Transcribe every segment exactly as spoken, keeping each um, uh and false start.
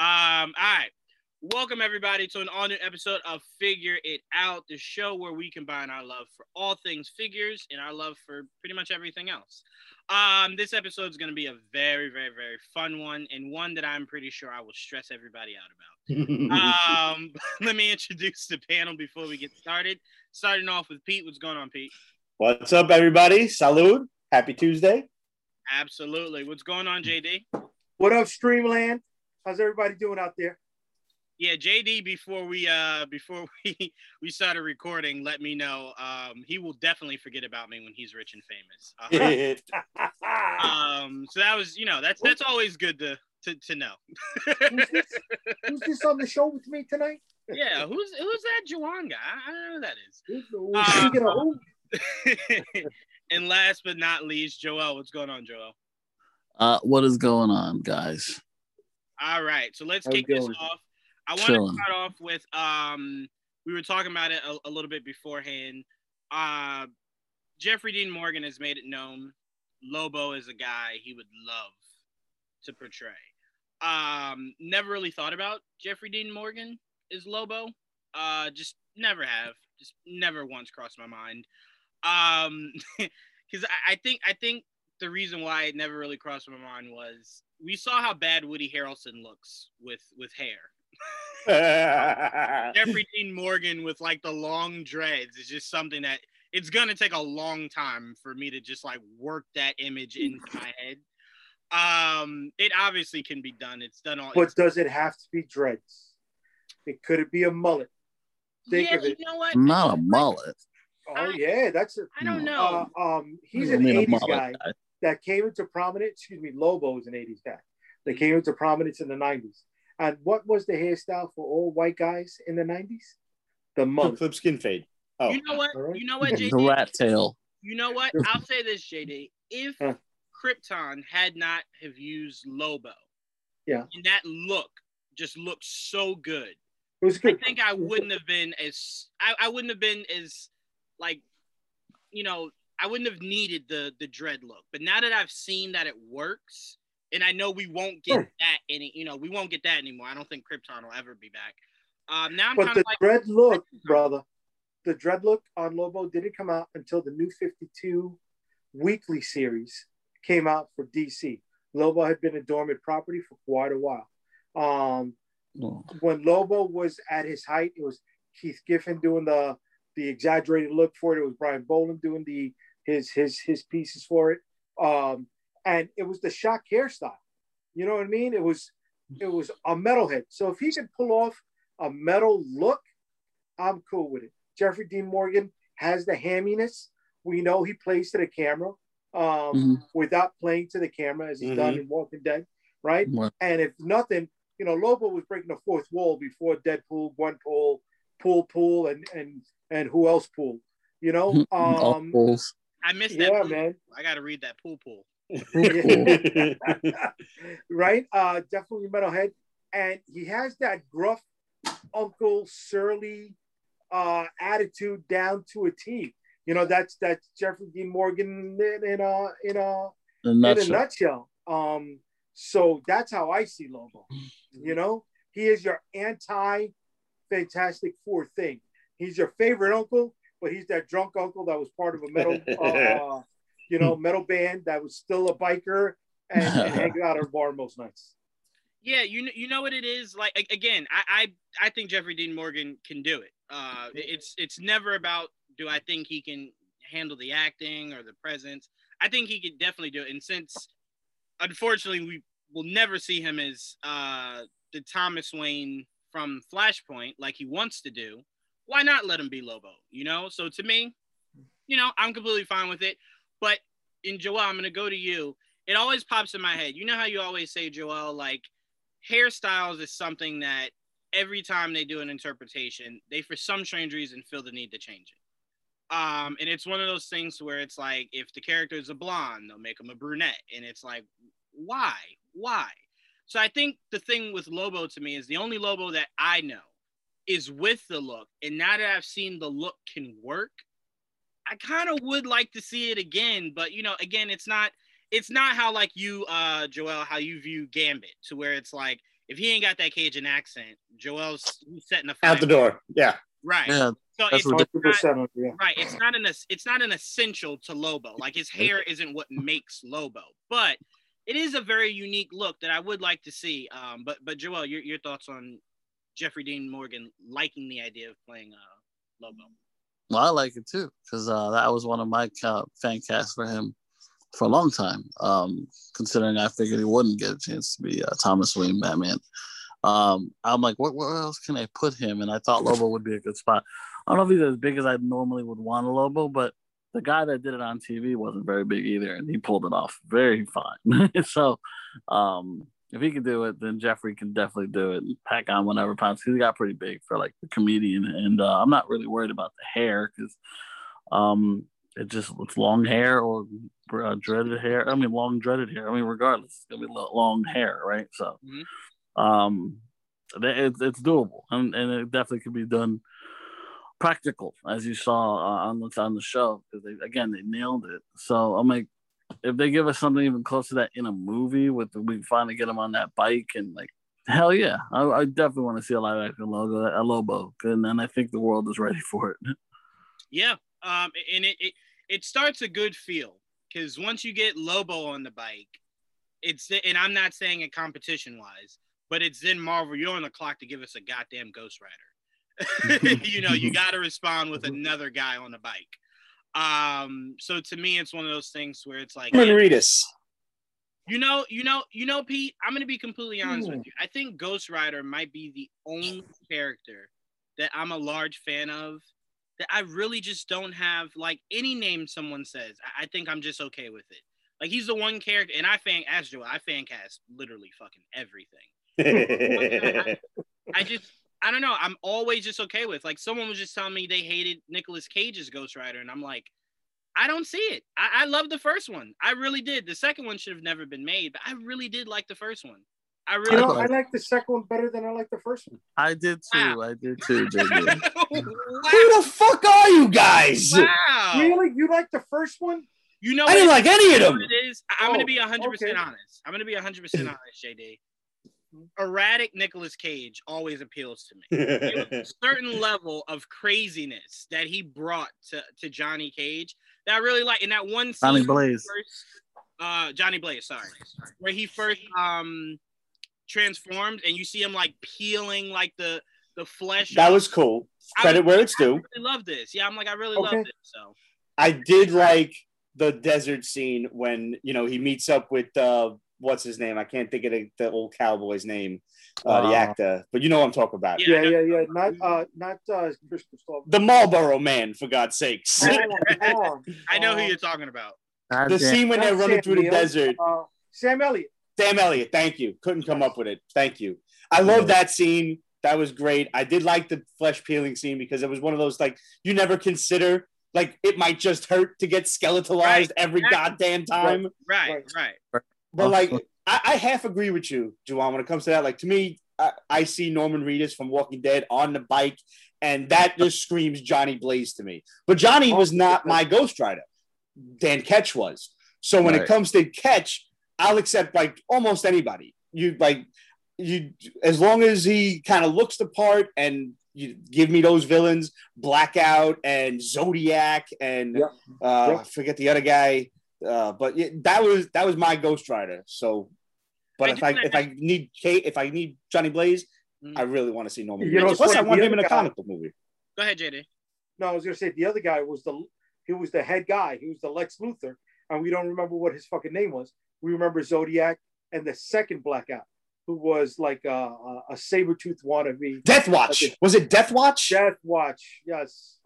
Um, all right. Welcome, everybody, to an all-new episode of Figure It Out, the show where we combine our love for all things figures and our love for pretty much everything else. Um, this episode is going to be a very, very, very fun one, and one that I'm pretty sure I will stress everybody out about. um, let me introduce the panel before we get started. Starting off with Pete. What's going on, Pete? What's up, everybody? Salud. Happy Tuesday. Absolutely. What's going on, J D? What up, Streamland? How's everybody doing out there? Yeah, J D, before we uh, before we, we started recording, let me know. Um, he will definitely forget about me when he's rich and famous. Uh-huh. um, so that was, you know, that's that's always good to to, to know. who's, this? who's this on the show with me tonight? Yeah, who's who's that Juwan guy? I don't know who that is. Who's, who's um, and last but not least, Joel. What's going on, Joel? Uh, what is going on, guys? All right, so let's How's kick this off. I want to start off with, um, we were talking about it a, a little bit beforehand. Uh, Jeffrey Dean Morgan has made it known Lobo is a guy he would love to portray. Um, never really thought about Jeffrey Dean Morgan as Lobo. Uh, just never have. Just never once crossed my mind. Um, because I, I think I think the reason why it never really crossed my mind was we saw how bad Woody Harrelson looks with, with hair. Jeffrey Dean Morgan with like the long dreads is just something that it's gonna take a long time for me to just like work that image into my head. Um, it obviously can be done. It's done all. But does it have to be dreads? It could it be a mullet? Think yeah, of it. You know what? Not a mullet. Oh I, yeah, that's. A, I don't know. Uh, um, he's an eighties guy, guy that came into prominence. Excuse me, Lobo is an eighties guy that came into prominence in the nineties. And what was the hairstyle for all white guys in the nineties? The mullet. Flip skin fade. Oh. You know what? You know what, J D? The rat tail. You know what? I'll say this, J D. If huh. Krypton had not have used Lobo, yeah, and that look just looked so good. It was good. I think I wouldn't have been as I, I wouldn't have been as like, you know, I wouldn't have needed the the dread look. But now that I've seen that it works. And I know we won't get sure. that any, you know, we won't get that anymore. I don't think Krypton will ever be back. Um, now I'm but the like, dread look, brother, the dread look on Lobo didn't come out until the New fifty-two weekly series came out for D C. Lobo had been a dormant property for quite a while. Um, oh. When Lobo was at his height, it was Keith Giffen doing the the exaggerated look for it. It was Brian Boland doing the his his his pieces for it. Um, And it was the shock hairstyle. You know what I mean? It was it was a metalhead. So if he can pull off a metal look, I'm cool with it. Jeffrey Dean Morgan has the hamminess. We know he plays to the camera um, mm-hmm. without playing to the camera, as he's mm-hmm. done in Walking Dead, right? Wow. And if nothing, you know, Lobo was breaking the fourth wall before Deadpool, Gwenpool, Pool Pool, and and and who else Pool? You know? Um, I missed that. Yeah, pool. Man. I got to read that Pool Pool. Right, uh, definitely metalhead, and he has that gruff, uncle surly uh, attitude down to a T. You know, that's that's Jeffrey Dean Morgan in, in a in a in a nutshell. nutshell. Um, so that's how I see Lobo. You know, he is your anti-Fantastic Four thing. He's your favorite uncle, but he's that drunk uncle that was part of a metal. Uh, You know, metal band that was still a biker and, and hanging out at a bar most nights. Yeah, you know, you know what it is like. Again, I, I I think Jeffrey Dean Morgan can do it. Uh, it's it's never about do I think he can handle the acting or the presence. I think he could definitely do it. And since unfortunately we will never see him as uh, the Thomas Wayne from Flashpoint like he wants to do, why not let him be Lobo? You know. So to me, you know, I'm completely fine with it. But in Joel, I'm going to go to you. It always pops in my head. You know how you always say, Joel, like hairstyles is something that every time they do an interpretation, they, for some strange reason, feel the need to change it. Um, and it's one of those things where it's like, if the character is a blonde, they'll make him a brunette. And it's like, why? Why? So I think the thing with Lobo to me is the only Lobo that I know is with the look. And now that I've seen the look can work, I kind of would like to see it again, but you know, again, it's not, it's not how like you, uh, Joel, how you view Gambit, to where it's like if he ain't got that Cajun accent, Joel's setting the fire. Out the door. Yeah. Right. Yeah. So it's not, yeah. Right. It's not an it's not an essential to Lobo. Like his hair isn't what makes Lobo, but it is a very unique look that I would like to see. Um, but but Joel, your your thoughts on Jeffrey Dean Morgan liking the idea of playing uh, Lobo? Well, I like it too because uh, that was one of my ca- fan casts for him for a long time. Um, considering I figured he wouldn't get a chance to be uh, Thomas Wayne Batman. Um, I'm like, what, where else can I put him? And I thought Lobo would be a good spot. I don't know if he's as big as I normally would want a Lobo, but the guy that did it on T V wasn't very big either, and he pulled it off very fine. so um, if he can do it, then Jeffrey can definitely do it. And pack on whenever pounds. He got pretty big for like the comedian, and uh, I'm not really worried about the hair because um, it just it's long hair or uh, dreaded hair. I mean, long dreaded hair. I mean, regardless, it's gonna be long hair, right? So. Mm-hmm. Um, it's it's doable, and, and it definitely could be done practical, as you saw uh, on the on the show. Because they, again, they nailed it. So I'm like, if they give us something even close to that in a movie, with the, we finally get him on that bike, and like, hell yeah, I, I definitely want to see a live action logo, a Lobo, and then I think the world is ready for it. Yeah, um, and it it, it starts a good feel because once you get Lobo on the bike, it's and I'm not saying it competition wise. But it's then Marvel, you're on the clock to give us a goddamn Ghost Rider. you know, you got to respond with another guy on the bike. Um, so to me, it's one of those things where it's like, hey, Reedus. You know, you know, you know, Pete, I'm going to be completely honest Ooh. with you. I think Ghost Rider might be the only character that I'm a large fan of that I really just don't have, like any name someone says, I, I think I'm just okay with it. Like he's the one character, and I fan, as Joel, I fan cast literally fucking everything. I, I just I don't know I'm always just okay with like someone was just telling me they hated Nicolas Cage's Ghost Rider and I'm like I don't see it. I, I love the first one. I really did. The second one should have never been made, but I really did like the first one. I really I, I like the second one better than I like the first one. I did too. Wow. I did too. Wow. Who the fuck are you guys? Wow. Really? You like the first one? You know I didn't like any of them. It is? I, I'm oh, gonna be one hundred percent okay. honest. I'm gonna be one hundred percent honest, J D. Erratic Nicolas Cage always appeals to me. There was a certain level of craziness that he brought to, to Johnny Cage that I really like. In that one scene, Johnny Blaze, first, uh, Johnny Blaze, sorry, where he first um transformed and you see him like peeling like the the flesh. That off. was cool. Credit I, where it's I due. I really love this. Yeah, I'm like I really okay. love this. So I did like the desert scene when you know he meets up with. Uh, What's his name? I can't think of the, the old cowboy's name, uh, the actor. But you know what I'm talking about. Yeah, yeah, yeah. yeah. Not, uh, not uh, Chris Christopher. The Marlboro Man, for God's sakes. Oh, oh, I know who you're talking about. The scene when they're running Sam through the Elliott. desert. Uh, Sam Elliott. Sam Elliott. Thank you. Couldn't come up with it. Thank you. I love that scene. That was great. I did like the flesh peeling scene because it was one of those like you never consider like it might just hurt to get skeletalized right. every right. goddamn time. Right. Right. right. right. But, like, I, I half agree with you, Juwan, when it comes to that. Like, to me, I, I see Norman Reedus from Walking Dead on the bike, and that just screams Johnny Blaze to me. But Johnny was not my Ghost Rider. Dan Ketch was. So when right. it comes to Ketch, I'll accept, like, almost anybody. You, like, you as long as he kind of looks the part and you give me those villains, Blackout and Zodiac and yep. Uh, yep. I forget the other guy. Uh, but it, that was that was my Ghost Rider. So, but I if I if I need Kate, if I need Johnny Blaze, mm-hmm. I really want to see Norman. You know, plus I want him in a guy, comic book movie. Go ahead, J D. No, I was gonna say the other guy was the he was the head guy. He was the Lex Luthor, and we don't remember what his fucking name was. We remember Zodiac and the second Blackout, who was like a, a saber-toothed wannabe. Death Watch like a, was it? Death Watch. Death Watch. Yes.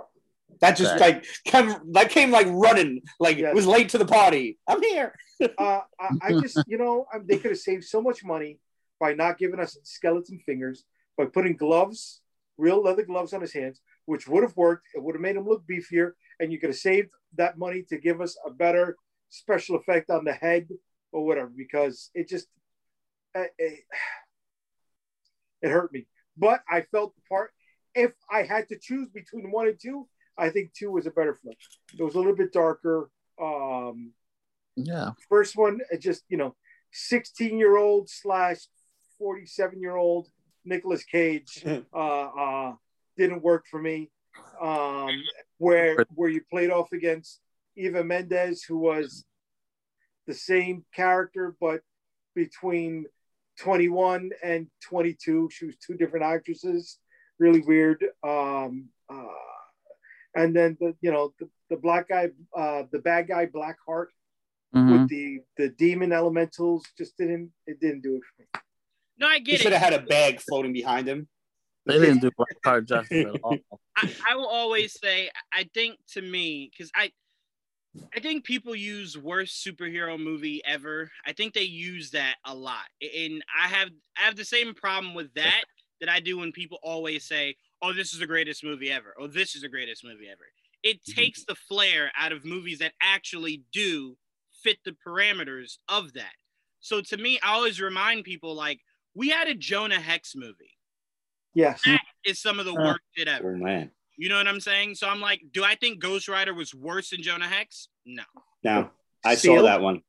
That just right. like came, that came like running, like yes. it was late to the party. I'm here. uh, I, I just, you know, I, they could have saved so much money by not giving us skeleton fingers, by putting gloves, real leather gloves on his hands, which would have worked. It would have made him look beefier, and you could have saved that money to give us a better special effect on the head or whatever, because it just it, it, it hurt me. But I felt the part. If I had to choose between one and two. I think two was a better flick. It was a little bit darker. Um, yeah. First one, just, you know, sixteen-year-old slash forty-seven-year-old Nicolas Cage uh, uh, didn't work for me. Um, where where you played off against Eva Mendes, who was the same character, but between twenty-one and twenty-two, she was two different actresses. Really weird. Um, uh, and then the you know the, the black guy, uh, the bad guy, Blackheart. Mm-hmm. With the the demon elementals, just didn't it didn't do it for me. No, I get he it. He should have had a bag floating behind him. They didn't do Blackheart justice at all. I, I will always say, I think to me, because I, I think people use worst superhero movie ever. I think they use that a lot, and I have I have the same problem with that that I do when people always say, "Oh, this is the greatest movie ever," or "This is the greatest movie ever." It takes the flair out of movies that actually do fit the parameters of that. So to me, I always remind people, like, we had a Jonah Hex movie. Yes. That is some of the worst shit ever. Oh, man. You know what I'm saying? So I'm like, do I think Ghost Rider was worse than Jonah Hex? No. No. I Still? saw that one.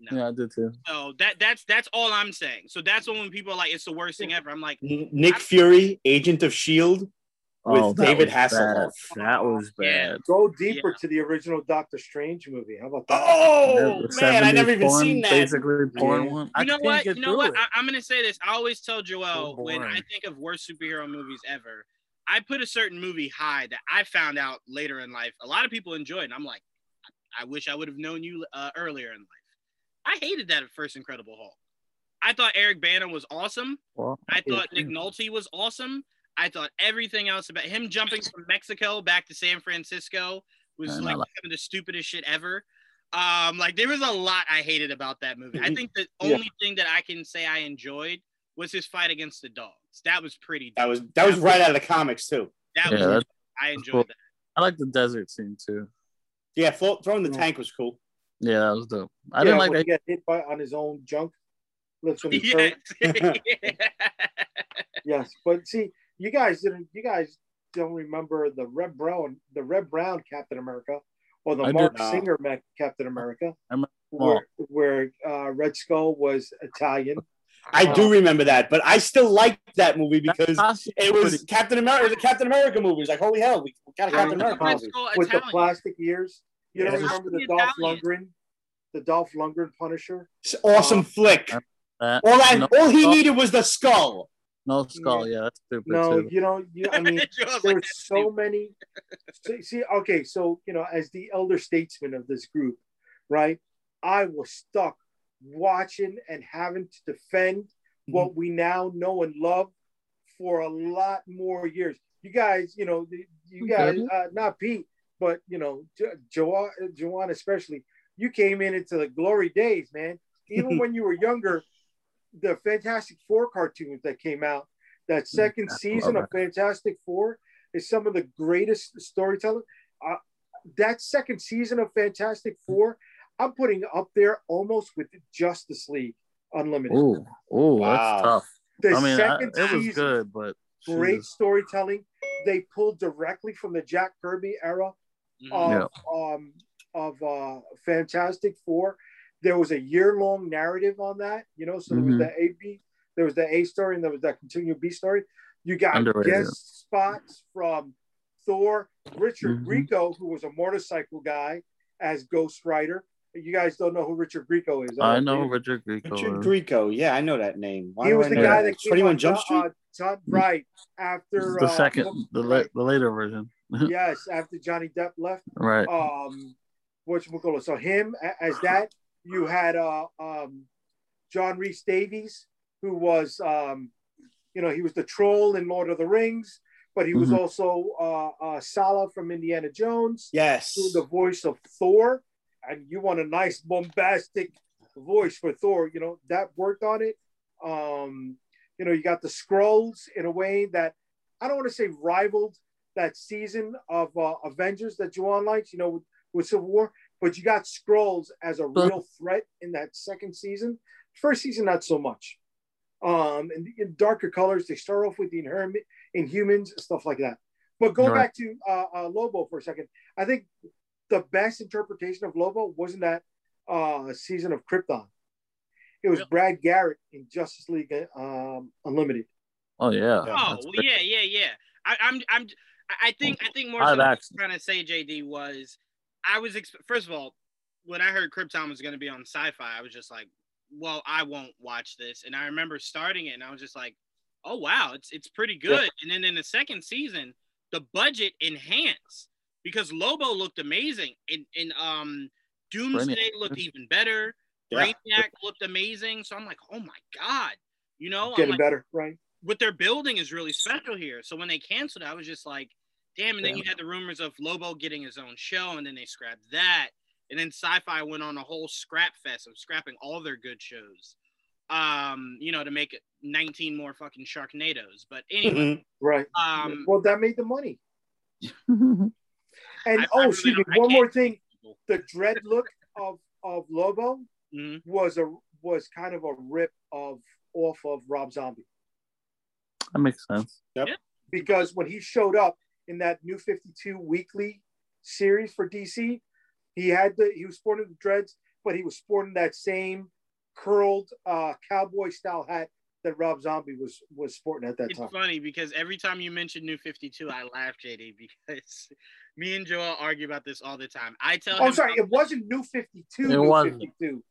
No. Yeah, I did too. So that that's that's all I'm saying. So that's when people are like, it's the worst thing ever. I'm like, Nick I'm- Fury, Agent of S H I E L D with oh, David Hasselhoff. Bad. That was bad. Yeah. Go deeper yeah. to the original Doctor Strange movie. How about that? Oh, man, I never even porn, seen that. Basically porn yeah. one. You know what? You know what? I, I'm going to say this. I always tell Joel, so when I think of worst superhero movies ever, I put a certain movie high that I found out later in life a lot of people enjoyed. And I'm like, I wish I would have known you uh, earlier in life. I hated that at first Incredible Hulk. I thought Eric Bana was awesome. Well, I thought yeah. Nick Nolte was awesome. I thought everything else about him jumping from Mexico back to San Francisco was like, like the stupidest shit ever. Um, like there was a lot I hated about that movie. I think the yeah. only thing that I can say I enjoyed was his fight against the dogs. That was pretty. That was that, that was, was right cool. out of the comics too. That yeah, was I enjoyed cool. that. I like the desert scene too. Yeah, throwing the yeah. tank was cool. Yeah, that was dope. I yeah, didn't like that he got hit by on his own junk. Lips on his throat. Yes. Yes, but see. You guys didn't. You guys don't remember the Red Brown, the Red Brown Captain America, or the I Mark Singer Captain America, where, where uh, Red Skull was Italian. I uh, do remember that, but I still liked that movie because awesome. it was Captain America. It was a Captain America movie. It was like, holy hell, we got a Captain America movie with Italian. The plastic ears. You yeah. don't remember the Dolph Lundgren, the Dolph Lundgren Punisher? It's awesome um, flick. Uh, all that, no, all he needed was the skull. No skull, yeah, that's stupid. No, too. you know, you, I mean, there's so many. See, okay, so you know, as the elder statesman of this group, right? I was stuck watching and having to defend mm-hmm. what we now know and love for a lot more years. You guys, you know, you guys, uh, not Pete, but you know, Jo- Joanne especially. You came in into the glory days, man. Even when you were younger. The Fantastic Four cartoons that came out, that second I season of Fantastic Four is some of the greatest storytelling. Uh, that second season of Fantastic Four, I'm putting up there almost with Justice League Unlimited. Oh, wow. That's tough. The I mean, second I, it was season, good, but great geez. storytelling. They pulled directly from the Jack Kirby era of, yeah. um, of uh, Fantastic Four. There was a year-long narrative on that, you know. So mm-hmm. there was the A B, there was the A story, and there was that continued B story. You got Underrated. guest spots from Thor, Richard mm-hmm. Grieco, who was a motorcycle guy, as Ghost Rider. You guys don't know who Richard Grieco is. I right? know Richard Grieco. Richard Grieco, yeah, I know that name. Why he was I the guy that, that came on Jump Street, uh, right after the uh, second, Jump the, la- the later version. Yes, after Johnny Depp left, right? Um, whatchamacallit. So him as that. You had uh, um, John Rhys Davies, who was, um, you know, he was the troll in Lord of the Rings, but he was mm-hmm. also uh, uh, Sala from Indiana Jones. Yes. Who the voice of Thor. And you want a nice bombastic voice for Thor. You know, that worked on it. Um, you know, you got the Skrulls in a way that, I don't want to say rivaled that season of uh, Avengers that Juwan likes, you know, with, with Civil War. But you got Skrulls as a real threat in that second season. First season, not so much. Um, and in darker colors, they start off with the inherent Inhumans, stuff like that. But go right. back to uh, uh, Lobo for a second. I think the best interpretation of Lobo wasn't that uh, season of Krypton. It was really? Brad Garrett in Justice League um, Unlimited. Oh yeah. Oh yeah, yeah, yeah. I, I'm, I'm, I think, I think more so what I was trying to say, J D, was I was first of all, when I heard Krypton was going to be on Sci-Fi, I was just like, well, I won't watch this. And I remember starting it, and I was just like, oh wow, it's it's pretty good. Yeah. And then in the second season, the budget enhanced because Lobo looked amazing, and and um, Doomsday Brilliant. looked even better. Yeah. Brainiac looked amazing. So I'm like, oh my god, you know, getting like, better, right? What they're building is really special here. So when they canceled, I was just like, damn. And then damn. you had the rumors of Lobo getting his own show, and then they scrapped that. And then Sci-Fi went on a whole scrap fest of scrapping all their good shows, um, you know, to make nineteen more fucking Sharknadoes. But anyway. Mm-hmm. Right. Um, well, that made the money. And, I, oh, I really excuse me, one more thing. The dread look of, of Lobo mm-hmm. was a was kind of a rip of off of Rob Zombie. That makes sense. Yep. Yeah. Because when he showed up in that New fifty-two weekly series for D C, he had the he was sporting the dreads, but he was sporting that same curled uh, cowboy style hat that Rob Zombie was was sporting at that it's time. It's funny because every time you mention New fifty-two, I laugh, J D, because me and Joel argue about this all the time. I tell oh, him, I'm sorry, it wasn't New fifty-two. It wasn't. fifty-two.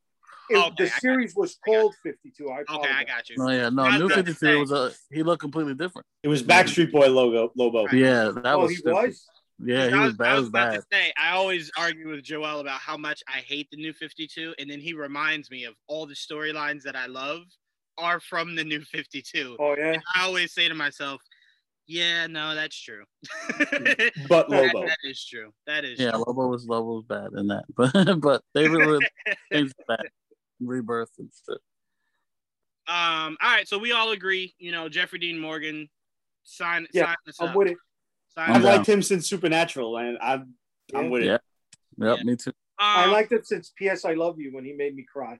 It, okay, the series was called fifty-two. I okay, I got you. Oh yeah, no, New fifty-two was a he looked completely different. It was Backstreet Boy logo Lobo. Right. Yeah, that oh, was. He was? Yeah, he was, was bad. I was about bad. to say, I always argue with Joel about how much I hate the New fifty-two, and then he reminds me of all the storylines that I love are from the New fifty-two. Oh yeah. And I always say to myself, yeah, no, that's true. But Lobo. That, that is true. That is. Yeah, true. Lobo was Lobo was bad in that, but but they were things bad. Rebirth and stuff. Um. All right. So we all agree. You know, Jeffrey Dean Morgan. Sign. Yeah. Sign us I'm up. with it. Sign I've liked him since Supernatural, and I'm. I'm yeah. with yeah. it. Yep. Yeah. Me too. Um, I liked it since P S I Love You when he made me cry.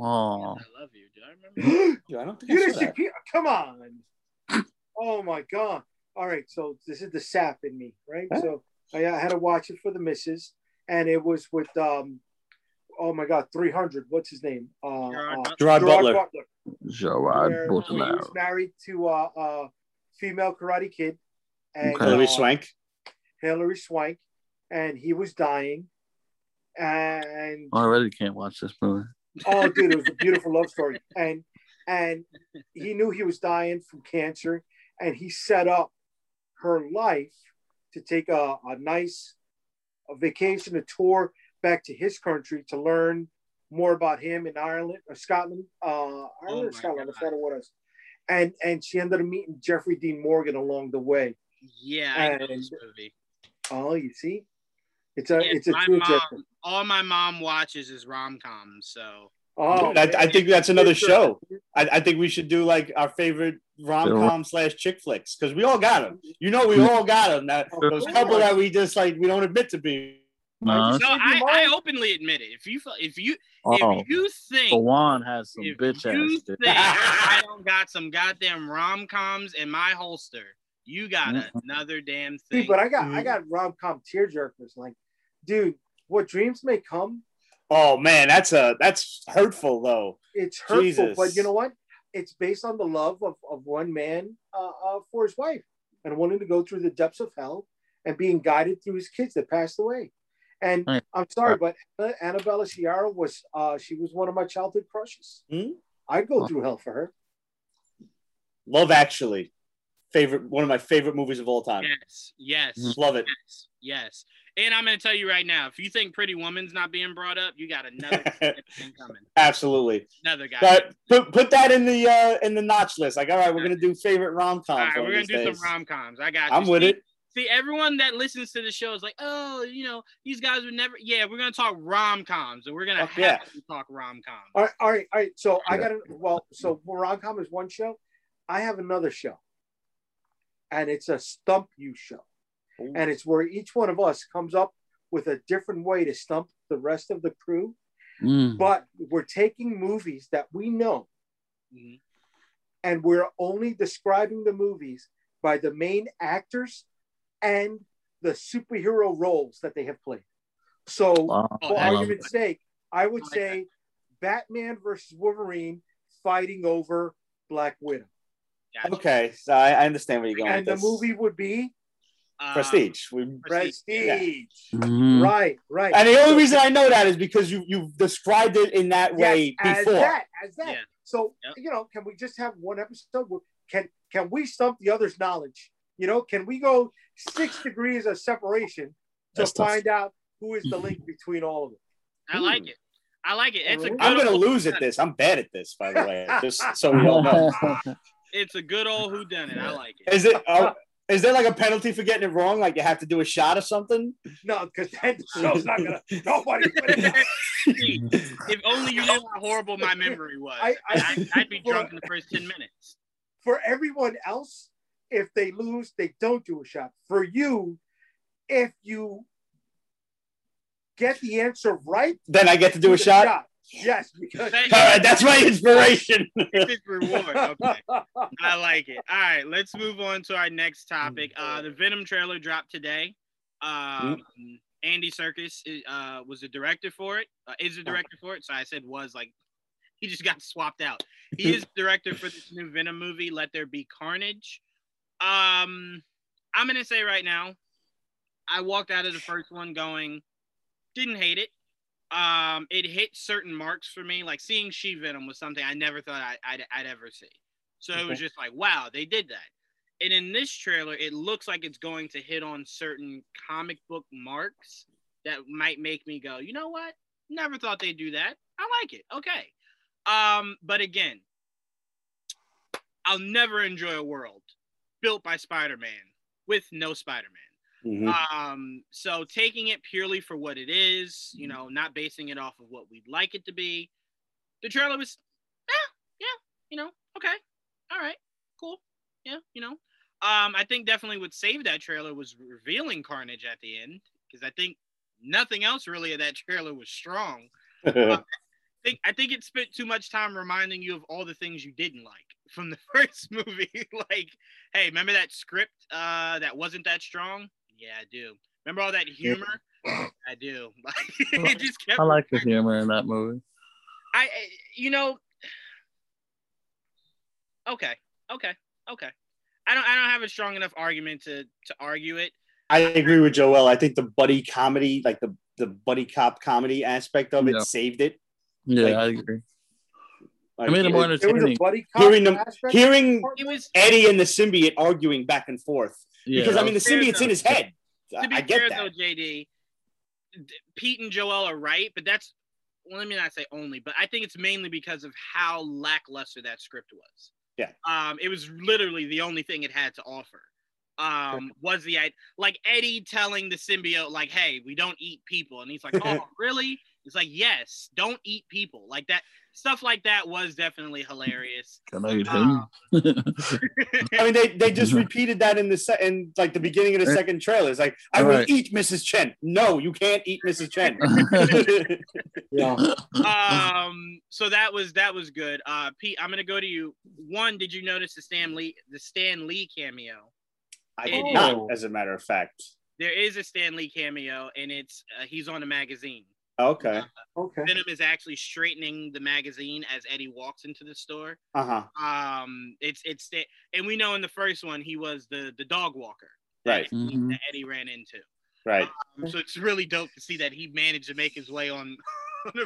Oh. Yes, I love you. Do I remember? Dude, I don't think you I didn't see P- Come on. Oh my god. All right. So this is the sap in me, right? Huh? So I, I had to watch it for the missus, and it was with um. Oh my God, three hundred. What's his name? Uh, Gerard, uh, Gerard Butler. Butler. Gerard Butler. He was married to a uh, uh, female karate kid. And, okay. uh, Hilary Swank. Hilary Swank. And he was dying. And I already can't watch this movie. Oh, dude, it was a beautiful love story. And and he knew he was dying from cancer. And he set up her life to take a, a nice a vacation, a tour back to his country to learn more about him in Ireland or Scotland, uh, Ireland oh or Scotland, I forgot what else. And and she ended up meeting Jeffrey Dean Morgan along the way. Yeah, and, I know this movie. Oh, you see, it's a yeah, it's a my true mom, Jeffrey. All my mom watches is rom-coms, so. Oh, I, I think that's another show. I, I think we should do like our favorite rom-com slash chick flicks because we all got them. You know, we all got them. That those couple that we just like we don't admit to be. No, so I, I openly admit it. If you if you oh, if you think Juan has some bitch ass, think I don't got some goddamn rom coms in my holster, you got mm-hmm. another damn thing. Dude, but I got mm-hmm. I got rom com tearjerkers. Like, dude, what dreams may come. Oh man, that's a that's hurtful though. It's hurtful, Jesus. But you know what? It's based on the love of, of one man uh, uh, for his wife and wanting to go through the depths of hell and being guided through his kids that passed away. And I'm sorry, but Annabella Ciara was, uh, she was one of my childhood crushes. Mm-hmm. I'd go through hell for her. Love Actually. Favorite, one of my favorite movies of all time. Yes, yes. Love it. Yes, yes. And I'm going to tell you right now, if you think Pretty Woman's not being brought up, you got another thing coming. Absolutely. Another guy. But put, put that in the uh, in the notch list. Like, all right, we're going to do favorite rom-coms. All right, we're going to do days. some rom-coms. I got you. I'm with Steve. it. See, everyone that listens to the show is like, oh, you know, these guys would never. Yeah, we're going to talk rom-coms, and we're going to have yeah. to talk rom-coms. All right, all right, all right. So I got to, well, so rom-com is one show. I have another show, and it's a Stump You show. Ooh. And it's where each one of us comes up with a different way to stump the rest of the crew. Mm. But we're taking movies that we know, mm-hmm. and we're only describing the movies by the main actors and the superhero roles that they have played. So, wow. for oh, argument's sake, I would I like say Batman versus Wolverine fighting over Black Widow. Gotcha. Okay, so I, I understand where you're going. And with the this. movie would be um, Prestige. Prestige. Prestige. Yeah. Mm-hmm. Right, right. And the only reason I know that is because you you've described it in that yes, way before. As that, as that. Yeah. So yep. you know, can we just have one episode? Where, can can we stump the other's knowledge? You know, can we go six degrees of separation to That's find tough. out who is the link between all of them? I Ooh. like it. I like it. It's a good I'm gonna lose at this. I'm bad at this, by the way. Just so we all know. It's a good old whodunit. I like it. Is it? Uh, is there like a penalty for getting it wrong? Like you have to do a shot or something? No, because that show's not gonna. Nobody. If only you knew how horrible my memory was. I, I, I'd, I'd be for, drunk in the first ten minutes. For everyone else, if they lose, they don't do a shot. For you, if you get the answer right, then I get to do, do a shot? shot. Yes, because that, all right, that's my inspiration. It's his reward. Okay, I like it. All right, let's move on to our next topic. Uh, the Venom trailer dropped today. Um, mm-hmm. Andy Serkis uh, was the director for it. Uh, is the director for it? So I said was like he just got swapped out. He is the director for this new Venom movie, Let There Be Carnage. Um, I'm gonna say right now, I walked out of the first one going, didn't hate it. Um, it hit certain marks for me. Like seeing She-Venom was something I never thought I, I'd, I'd ever see. So okay. It was just like, wow, they did that. And in this trailer, it looks like it's going to hit on certain comic book marks that might make me go, you know what? Never thought they'd do that. I like it. Okay. Um, but again, I'll never enjoy a world built by Spider-Man with no Spider-Man. Mm-hmm. Um, so taking it purely for what it is, you know, not basing it off of what we'd like it to be. The trailer was, ah, yeah, you know, okay, all right, cool, yeah, you know. Um, I think definitely what saved that trailer was revealing Carnage at the end, because I think nothing else really of that trailer was strong. um, I think I think it spent too much time reminding you of all the things you didn't like from the first movie. Like, hey, remember that script uh, that wasn't that strong? Yeah, I do. Remember all that humor? Yeah. I do. It just kept I like the humor in that movie. I, you know, okay, okay, okay. I don't, I don't have a strong enough argument to, to argue it. I agree with Joel. I think the buddy comedy, like the, the buddy cop comedy aspect of it, yeah. saved it. Yeah, like, I agree. Like, I made it more entertaining. Hearing them, hearing was, Eddie and the symbiote arguing back and forth. Yeah, because I mean the symbiote's though, in his head. To be I get fair that. though, J D, Pete and Joel are right, but that's well, let me not say only, but I think it's mainly because of how lackluster that script was. Yeah. Um, it was literally the only thing it had to offer. Um, was the like Eddie telling the symbiote, like, "Hey, we don't eat people," and he's like, "Oh, really?" It's like, "Yes, don't eat people." Like that stuff like that was definitely hilarious. Can I eat him? I mean, they, they just repeated that in the se- in like the beginning of the second trailer. It's like, I All will right. eat Missus Chen. No, you can't eat Missus Chen. yeah. Um. So that was that was good. Uh, Pete, I'm gonna go to you. One, did you notice the Stan Lee the Stan Lee cameo? I did oh. not, as a matter of fact. There is a Stan Lee cameo, and it's uh, he's on a magazine. Okay. Uh, okay. Venom is actually straightening the magazine as Eddie walks into the store. Uh huh. Um, it's it's and we know in the first one he was the the dog walker, right? That, mm-hmm. that Eddie ran into, right? Um, so it's really dope to see that he managed to make his way on.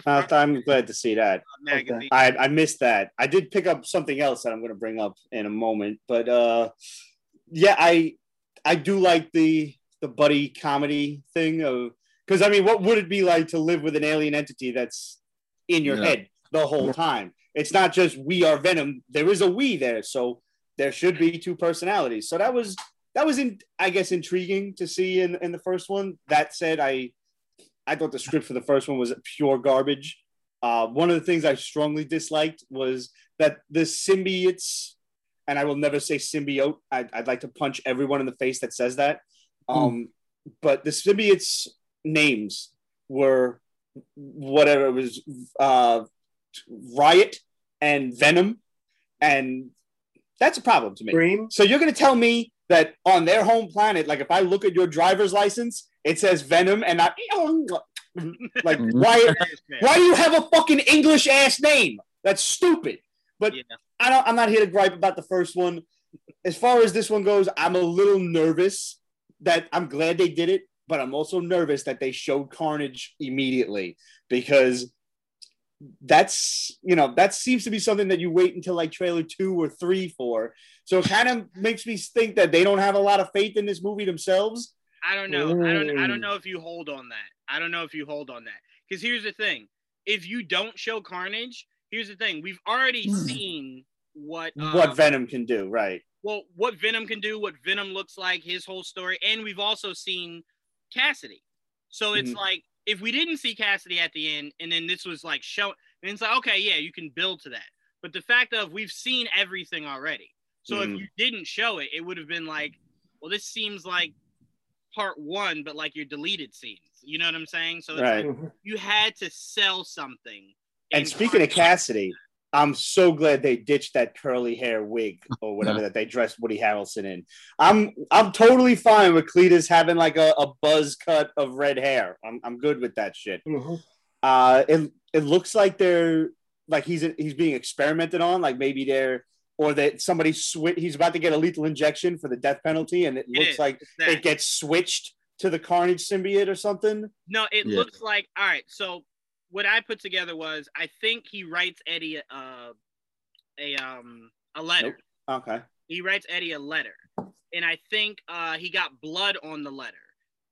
on I'm glad to see that. Okay. I I missed that. I did pick up something else that I'm going to bring up in a moment, but uh, yeah, I I do like the the buddy comedy thing of. Because, I mean, what would it be like to live with an alien entity that's in your yeah. head the whole time? It's not just we are Venom. There is a we there, so there should be two personalities. So that was, that was in, I guess, intriguing to see in, in the first one. That said, I I thought the script for the first one was pure garbage. Uh, one of the things I strongly disliked was that the symbiotes, and I will never say symbiote. I'd, I'd like to punch everyone in the face that says that. Um, mm. But the symbiotes... names were whatever it was, uh, Riot and Venom, and that's a problem to me. Green. So you're going to tell me that on their home planet, like if I look at your driver's license, it says Venom and not Like, why? Why do you have a fucking English ass name? That's stupid. But yeah. I don't. I'm not here to gripe about the first one. As far as this one goes, I'm a little nervous that I'm glad they did it, but I'm also nervous that they showed Carnage immediately, because that's, you know, that seems to be something that you wait until like trailer two or three for. So it kind of makes me think that they don't have a lot of faith in this movie themselves. I don't know. Ooh. I don't. I don't know if you hold on that. I don't know if you hold on that. Because here's the thing: if you don't show Carnage, here's the thing: we've already seen what um, what Venom can do, right? Well, what Venom can do, what Venom looks like, his whole story, and we've also seen Cassidy. So it's mm-hmm. like, if we didn't see Cassidy at the end, and then this was like show, and it's like, okay, yeah, you can build to that. But the fact of we've seen everything already. So mm-hmm. if you didn't show it, it would have been like, well, this seems like part one, but like your deleted scenes. You know what I'm saying? So it's right. like, you had to sell something. And speaking of Cassidy, I'm so glad they ditched that curly hair wig or whatever that they dressed Woody Harrelson in. I'm I'm totally fine with Cletus having like a, a buzz cut of red hair. I'm I'm good with that shit. Mm-hmm. Uh, it it looks like they're like he's he's being experimented on. Like maybe they're or that somebody swi- he's about to get a lethal injection for the death penalty, and it, it looks is, like it gets switched to the Carnage symbiote or something. No, it yeah. looks like all right. So. What I put together was, I think he writes Eddie uh, a um a letter. Nope. Okay. He writes Eddie a letter, and I think uh, he got blood on the letter.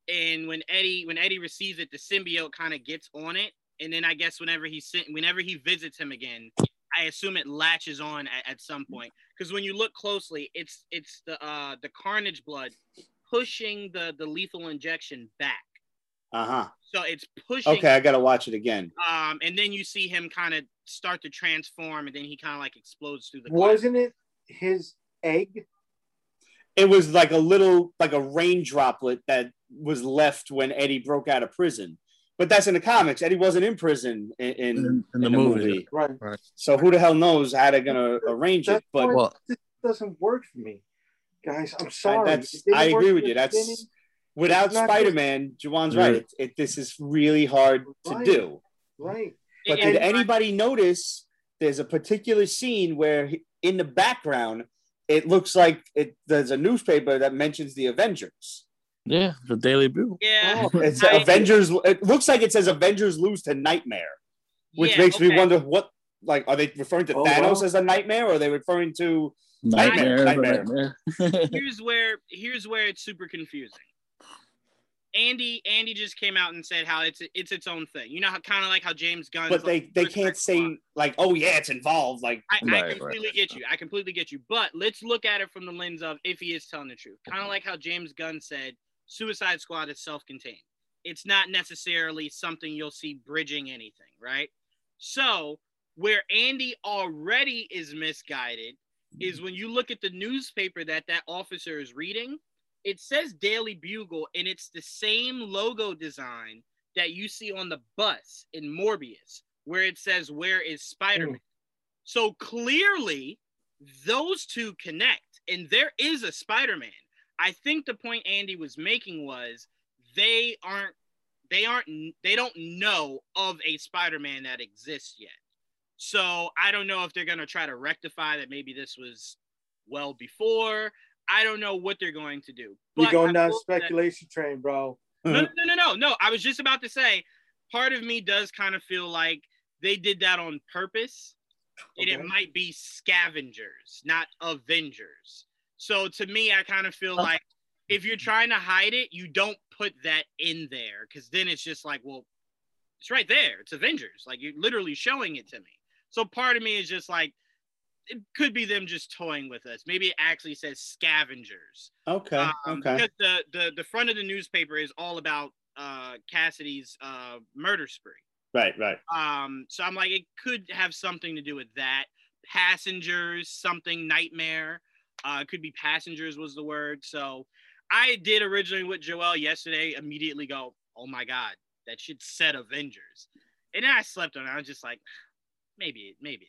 And when Eddie when Eddie receives it, the symbiote kind of gets on it. And then I guess whenever he sent, whenever he visits him again, I assume it latches on at, at some point. Because when you look closely, it's it's the uh, the Carnage blood pushing the the lethal injection back. Uh huh. So it's pushing. Okay, I gotta watch it again. Um, and then you see him kind of start to transform, and then he kind of like explodes through the. Wasn't glass. It his egg? It was like a little, like a rain droplet that was left when Eddie broke out of prison. But that's in the comics. Eddie wasn't in prison in, in, in, in, in the, the movie, movie. Right? Right. So who the hell knows how they're gonna arrange that's it? But well, this doesn't work for me, guys. I'm sorry. I, that's, I agree with you. That's. Beginning. Without Spider-Man, just... Juwan's right. It, it, this is really hard to right. do. Right. But and, did and, anybody notice there's a particular scene where he, in the background, it looks like it, there's a newspaper that mentions the Avengers. Yeah, the Daily Bugle. Yeah. Oh, it's I, Avengers. It looks like it says Avengers lose to Nightmare, which yeah, makes okay. me wonder what, like, are they referring to oh, Thanos wow. as a nightmare, or are they referring to Nightmare? Nightmare. nightmare. nightmare. here's where Here's where it's super confusing. Andy, Andy just came out and said how it's it's its own thing. You know how kind of like how James Gunn. But they, like, they can't say on. Like, oh yeah, it's involved. Like I, right, I completely right. get you. I completely get you. But let's look at it from the lens of if he is telling the truth. Kind of like how James Gunn said, Suicide Squad is self-contained. It's not necessarily something you'll see bridging anything, right? So where Andy already is misguided is when you look at the newspaper that that officer is reading. It says Daily Bugle, and it's the same logo design that you see on the bus in Morbius, where it says, where is Spider-Man? Mm. So clearly, those two connect, and there is a Spider-Man. I think the point Andy was making was they aren't, they aren't, they don't know of a Spider-Man that exists yet. So I don't know if they're going to try to rectify that maybe this was well before. I don't know what they're going to do. You're going down speculation that... train, bro. No, no, no, no, no, no. I was just about to say, part of me does kind of feel like they did that on purpose. Okay. And it might be scavengers, not Avengers. So to me, I kind of feel like if you're trying to hide it, you don't put that in there. Because then it's just like, well, it's right there. It's Avengers. Like, you're literally showing it to me. So part of me is just like, it could be them just toying with us. Maybe it actually says scavengers. Okay. Um, okay. Because the, the, the front of the newspaper is all about uh, Cassidy's uh, murder spree. Right, right. Um. So I'm like, it could have something to do with that. Passengers, something, nightmare. Uh, it could be passengers was the word. So I did originally with Joel yesterday immediately go, oh my God, that shit said Avengers. And then I slept on it. I was just like, maybe, maybe it does.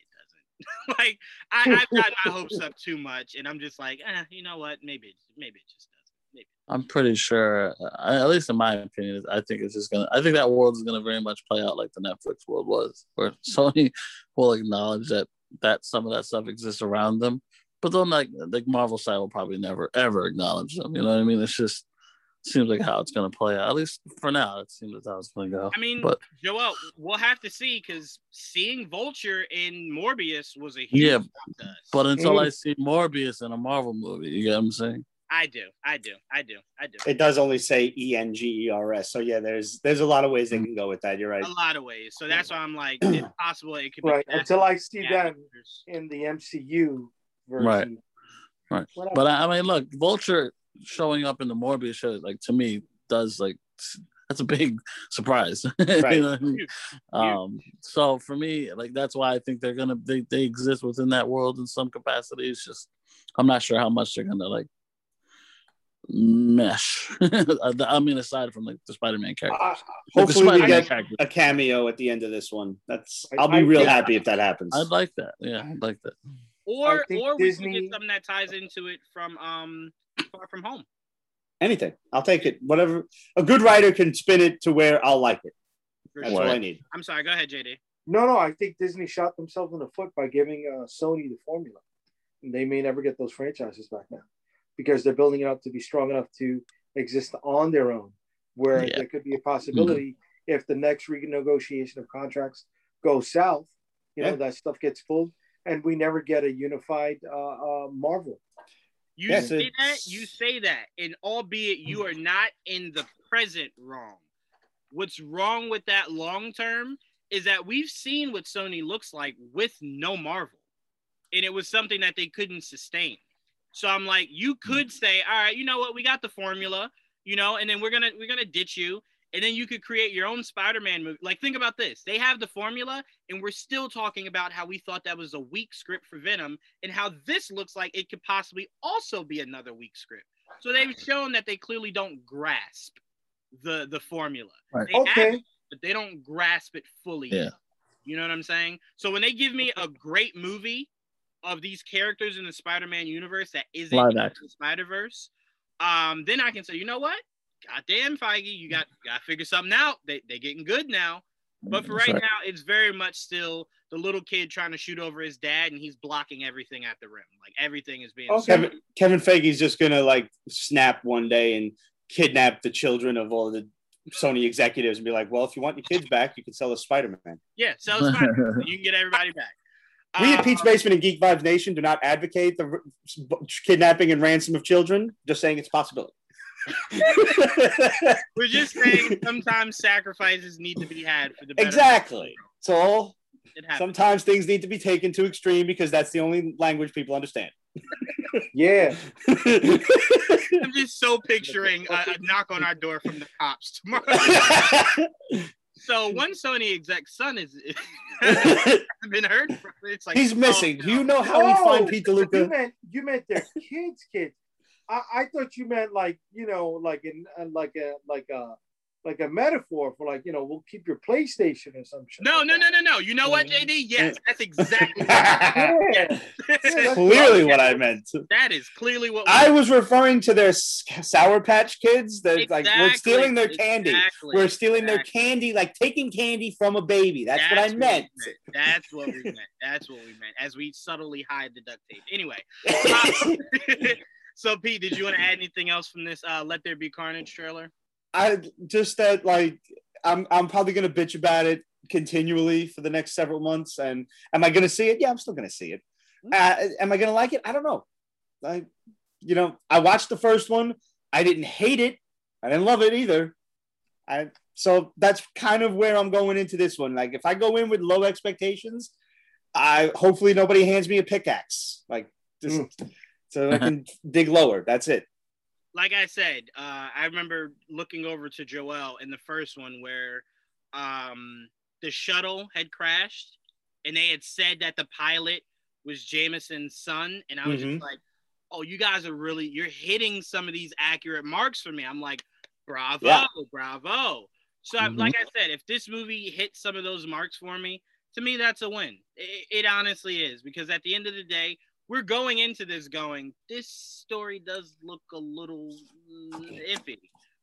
Like I, I've got my hopes up too much, and I'm just like, eh, you know what? Maybe, maybe it just Maybe. I'm pretty sure, at least in my opinion, I think it's just gonna. I think that world is gonna very much play out like the Netflix world was, where Sony will acknowledge that that some of that stuff exists around them, but they'll like like Marvel side will probably never ever acknowledge them. You know what I mean? It's just seems like how it's gonna play out. At least for now, it seems like how it's gonna go. I mean, but Joel, we'll have to see because seeing Vulture in Morbius was a huge yeah. Contest. But until mm. I see Morbius in a Marvel movie, you get what I'm saying? I do, I do, I do, I do. It does only say E N G E R S, so yeah, there's there's a lot of ways they can go with that. You're right. A lot of ways. So that's why I'm like, it's possible it could be right until I see them in the M C U version. Right, right. Whatever. But I mean, look, Vulture showing up in the Morbius show, like to me, does like that's a big surprise. Right. You know what I mean? Huge. Um. So for me, like that's why I think they're gonna they they exist within that world in some capacity. It's just I'm not sure how much they're gonna like. Mesh. I mean, aside from like the Spider-Man character, uh, like hopefully Spider-Man we get characters. A cameo at the end of this one. That's I'll be I, real I, happy if that happens. I'd like that. Yeah, I'd like that. Or or Disney... we can get something that ties into it from um Far From Home. Anything, I'll take it. Whatever a good writer can spin it to where I'll like it. That's what? All I need. I'm sorry. Go ahead, J D. No, no. I think Disney shot themselves in the foot by giving uh, Sony the formula. They may never get those franchises back now. Because they're building it up to be strong enough to exist on their own, where yeah. there could be a possibility mm-hmm. if the next renegotiation of contracts goes south, you yeah. know, that stuff gets pulled, and we never get a unified uh, uh, Marvel. You yes, say it's... that, you say that, and albeit you are not in the present wrong. What's wrong with that long term is that we've seen what Sony looks like with no Marvel, and it was something that they couldn't sustain. So I'm like, you could say, all right, you know what? We got the formula, you know, and then we're going to we're going to ditch you. And then you could create your own Spider-Man movie. Like, think about this. They have the formula, and we're still talking about how we thought that was a weak script for Venom and how this looks like it could possibly also be another weak script. So they've shown that they clearly don't grasp the, the formula. Right. They okay. have it, but they don't grasp it fully. Yeah. You know what I'm saying? So when they give me a great movie of these characters in the Spider-Man universe that isn't the Spider-Verse, um, then I can say, you know what? Goddamn, Feige, you got you got to figure something out. They they getting good now. But for right, right now, it's very much still the little kid trying to shoot over his dad, and he's blocking everything at the rim. Like, everything is being... Okay. Kevin, Kevin Feige's just going to, like, snap one day and kidnap the children of all the Sony executives and be like, well, if you want your kids back, you can sell a Spider-Man. Yeah, sell a Spider-Man. You can get everybody back. We at Peach Basement and Geek Vibes Nation do not advocate the kidnapping and ransom of children. Just saying it's a possibility. We're just saying sometimes sacrifices need to be had for the better. Exactly. So sometimes things need to be taken to extreme because that's the only language people understand. Yeah. I'm just so picturing a, a knock on our door from the cops tomorrow. So one Sony exec's son is been heard from. It's like he's missing. Do you know how oh, we find Pete DeLuca? You meant you meant their kids, kids. I, I thought you meant like you know like in like a like a like a metaphor for like you know we'll keep your PlayStation or some shit. No, like no, no, no, no. You know what, J D? Yes, that's exactly. yeah. Yeah, that's clearly what I meant. That is clearly what I was referring to. Their Sour Patch Kids. That exactly. like we're stealing their candy. Exactly. We're stealing exactly. their candy, like taking candy from a baby. That's, that's what I meant. What meant. That's what we meant. That's what we meant. As we subtly hide the duct tape. Anyway. Uh, so, Pete, did you want to add anything else from this uh, Let There Be Carnage trailer? I just that like I'm I'm probably gonna bitch about it continually for the next several months. And am I gonna see it? Yeah, I'm still gonna see it. Uh, am I gonna like it? I don't know. I, you know, I watched the first one. I didn't hate it. I didn't love it either. I so that's kind of where I'm going into this one. Like if I go in with low expectations, I hopefully nobody hands me a pickaxe. Like just mm. so I can dig lower. That's it. Like I said, uh, I remember looking over to Joel in the first one where um, the shuttle had crashed and they had said that the pilot was Jameson's son. And I was mm-hmm. just like, oh, you guys are really, you're hitting some of these accurate marks for me. I'm like, bravo, yeah. bravo. So mm-hmm. I, like I said, if this movie hits some of those marks for me, to me, that's a win. It, it honestly is because at the end of the day, we're going into this going, this story does look a little iffy.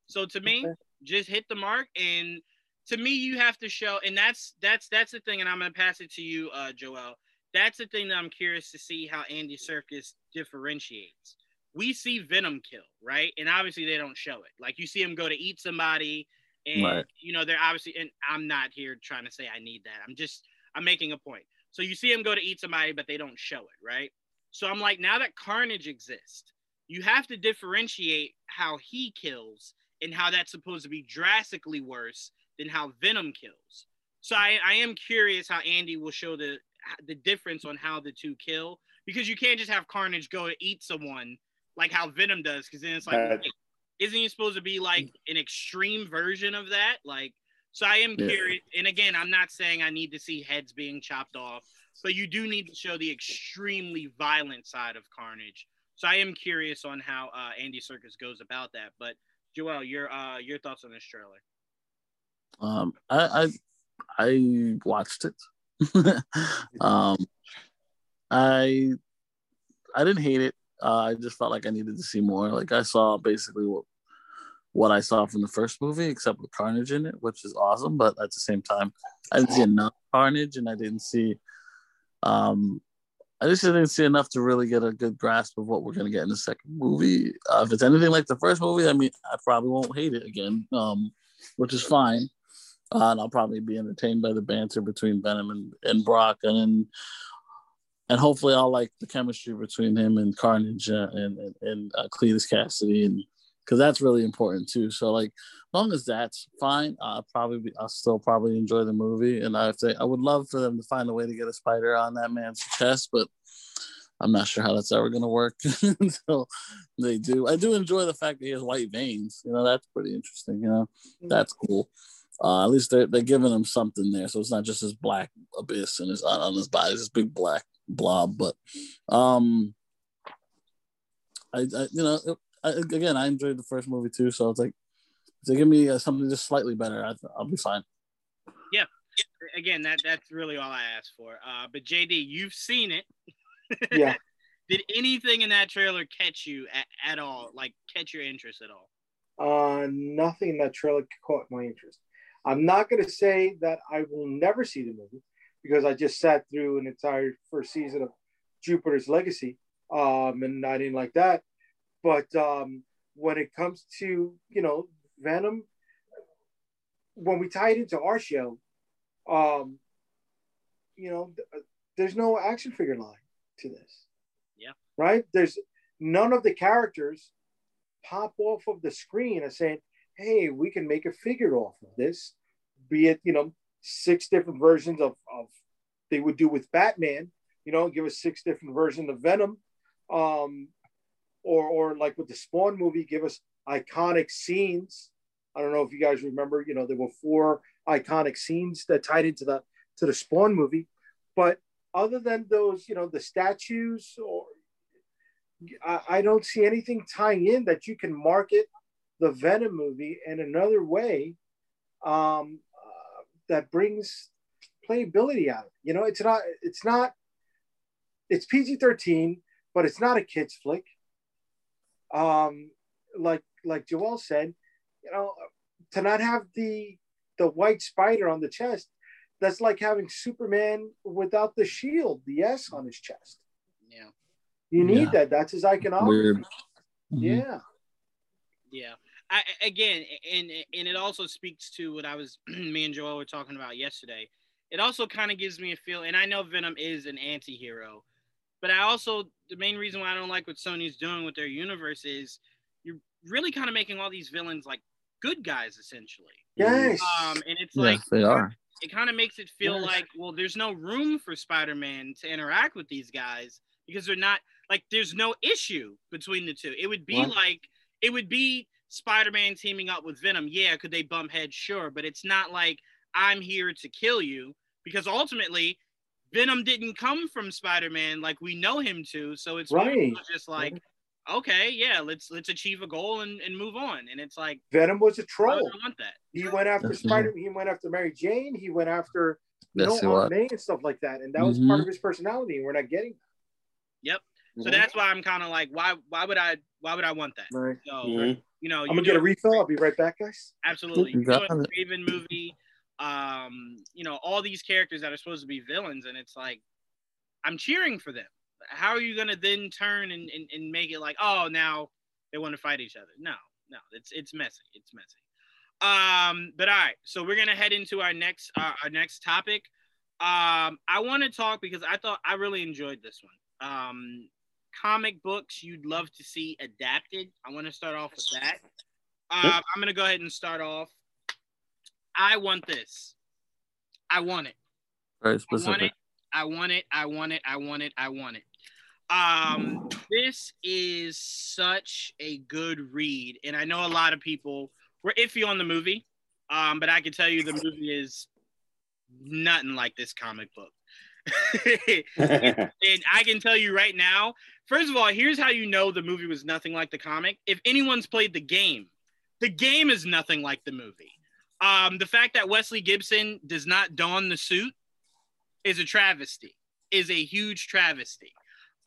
So to me, just hit the mark. And to me, you have to show, and that's that's that's the thing, and I'm going to pass it to you, uh, Joel. That's the thing that I'm curious to see how Andy Serkis differentiates. We see Venom kill, right? And obviously they don't show it. Like, you see him go to eat somebody, and, right. you know, they're obviously, and I'm not here trying to say I need that. I'm just, I'm making a point. So you see him go to eat somebody, but they don't show it, right? So I'm like, now that Carnage exists, you have to differentiate how he kills and how that's supposed to be drastically worse than how Venom kills. So I, I am curious how Andy will show the the difference on how the two kill, because you can't just have Carnage go to eat someone like how Venom does, because then it's like, uh, isn't he supposed to be like an extreme version of that? Like, so I am yeah. curious. And again, I'm not saying I need to see heads being chopped off, but you do need to show the extremely violent side of Carnage. So I am curious on how uh, Andy Serkis goes about that. But Joel, your uh, your thoughts on this trailer? Um, I I, I watched it. um I I didn't hate it. uh, I just felt like I needed to see more. Like, I saw basically what what I saw from the first movie, except with Carnage in it, which is awesome, but at the same time I didn't see enough Carnage, and I didn't see um I just didn't see enough to really get a good grasp of what we're going to get in the second movie. Uh, if it's anything like the first movie, I mean, I probably won't hate it again, um which is fine. Uh, and I'll probably be entertained by the banter between Venom and, and Brock, and and hopefully I'll like the chemistry between him and Carnage uh, and and, and uh, Cletus Cassidy, and because that's really important too. So like, as long as that's fine, I'll probably be, I'll still probably enjoy the movie. And I say I would love for them to find a way to get a spider on that man's chest, but I'm not sure how that's ever going to work until they do. I do enjoy the fact that he has white veins. You know, that's pretty interesting. You know, that's cool. Uh, at least they're, they're giving him something there. So it's not just this black abyss and his, on his body, this big black blob. But, um, I, I you know, it, I, again, I enjoyed the first movie too. So it's like, if they give me uh, something just slightly better, I, I'll be fine. Yeah. Again, that that's really all I asked for. Uh, but J D, you've seen it. Yeah. Did anything in that trailer catch you at, at all? Like, catch your interest at all? Uh, nothing in that trailer caught my interest. I'm not going to say that I will never see the movie, because I just sat through an entire first season of Jupiter's Legacy, um, and I didn't like that. But um, when it comes to, you know, Venom, when we tie it into our show, um, you know, th- there's no action figure line to this. Yeah. Right? There's none of the characters pop off of the screen as saying, hey, we can make a figure off of this, be it, you know, six different versions of, of they would do with Batman, you know, give us six different versions of Venom, um, or or like with the Spawn movie, give us iconic scenes. I don't know if you guys remember, you know, there were four iconic scenes that tied into the to the Spawn movie, but other than those, you know, the statues, or I, I don't see anything tying in that you can market the Venom movie in another way um, uh, that brings playability out of it. You know, it's not, it's not, it's P G thirteen, but it's not a kid's flick. Um, like, like Joel said, you know, to not have the, the white spider on the chest, that's like having Superman without the shield, the S on his chest. Yeah. You need yeah. that. That's his iconology. Mm-hmm. Yeah. Yeah. I, again, and and it also speaks to what I was, me and Joel were talking about yesterday. It also kind of gives me a feel, and I know Venom is an anti-hero, but I also, the main reason why I don't like what Sony's doing with their universe is you're really kind of making all these villains like good guys, essentially. Yes. Um, and it's yes, like, they are. It kind of makes it feel yes. like, well, there's no room for Spider-Man to interact with these guys, because they're not, like, there's no issue between the two. It would be what? like, it would be Spider-Man teaming up with Venom. Yeah, could they bump heads? Sure. But it's not like I'm here to kill you, because ultimately Venom didn't come from Spider-Man like we know him to. So it's right. just like, right. okay, yeah, let's let's achieve a goal and, and move on. And it's like, Venom was a troll. I don't want that. He went after That's Spider-Man. Him. He went after Mary Jane. He went after you know, Aunt May and stuff like that. And that mm-hmm. was part of his personality. And we're not getting that. Yep. Mm-hmm. So that's why I'm kind of like, why why would I why would I want that? Right. So mm-hmm. you know, you I'm gonna get a refill. I'll be right back, guys. Absolutely. You know, a Raven movie. Um, you know, all these characters that are supposed to be villains, and it's like, I'm cheering for them. How are you gonna then turn and, and, and make it like, oh, now they want to fight each other? No, no, it's it's messy. It's messy. Um, but all right, so we're gonna head into our next uh, our next topic. Um, I want to talk because I thought I really enjoyed this one. Um, comic books you'd love to see adapted. I want to start off with that. Uh, I'm gonna go ahead and start off. I want this. I want it. Very specific. I want it. I want it. I want it. I want it. I want it. Um, this is such a good read, and I know a lot of people were iffy on the movie, um, but I can tell you the movie is nothing like this comic book. And I can tell you right now, first of all, here's how you know the movie was nothing like the comic. If anyone's played the game, the game is nothing like the movie. Um, the fact that Wesley Gibson does not don the suit is a travesty, is a huge travesty.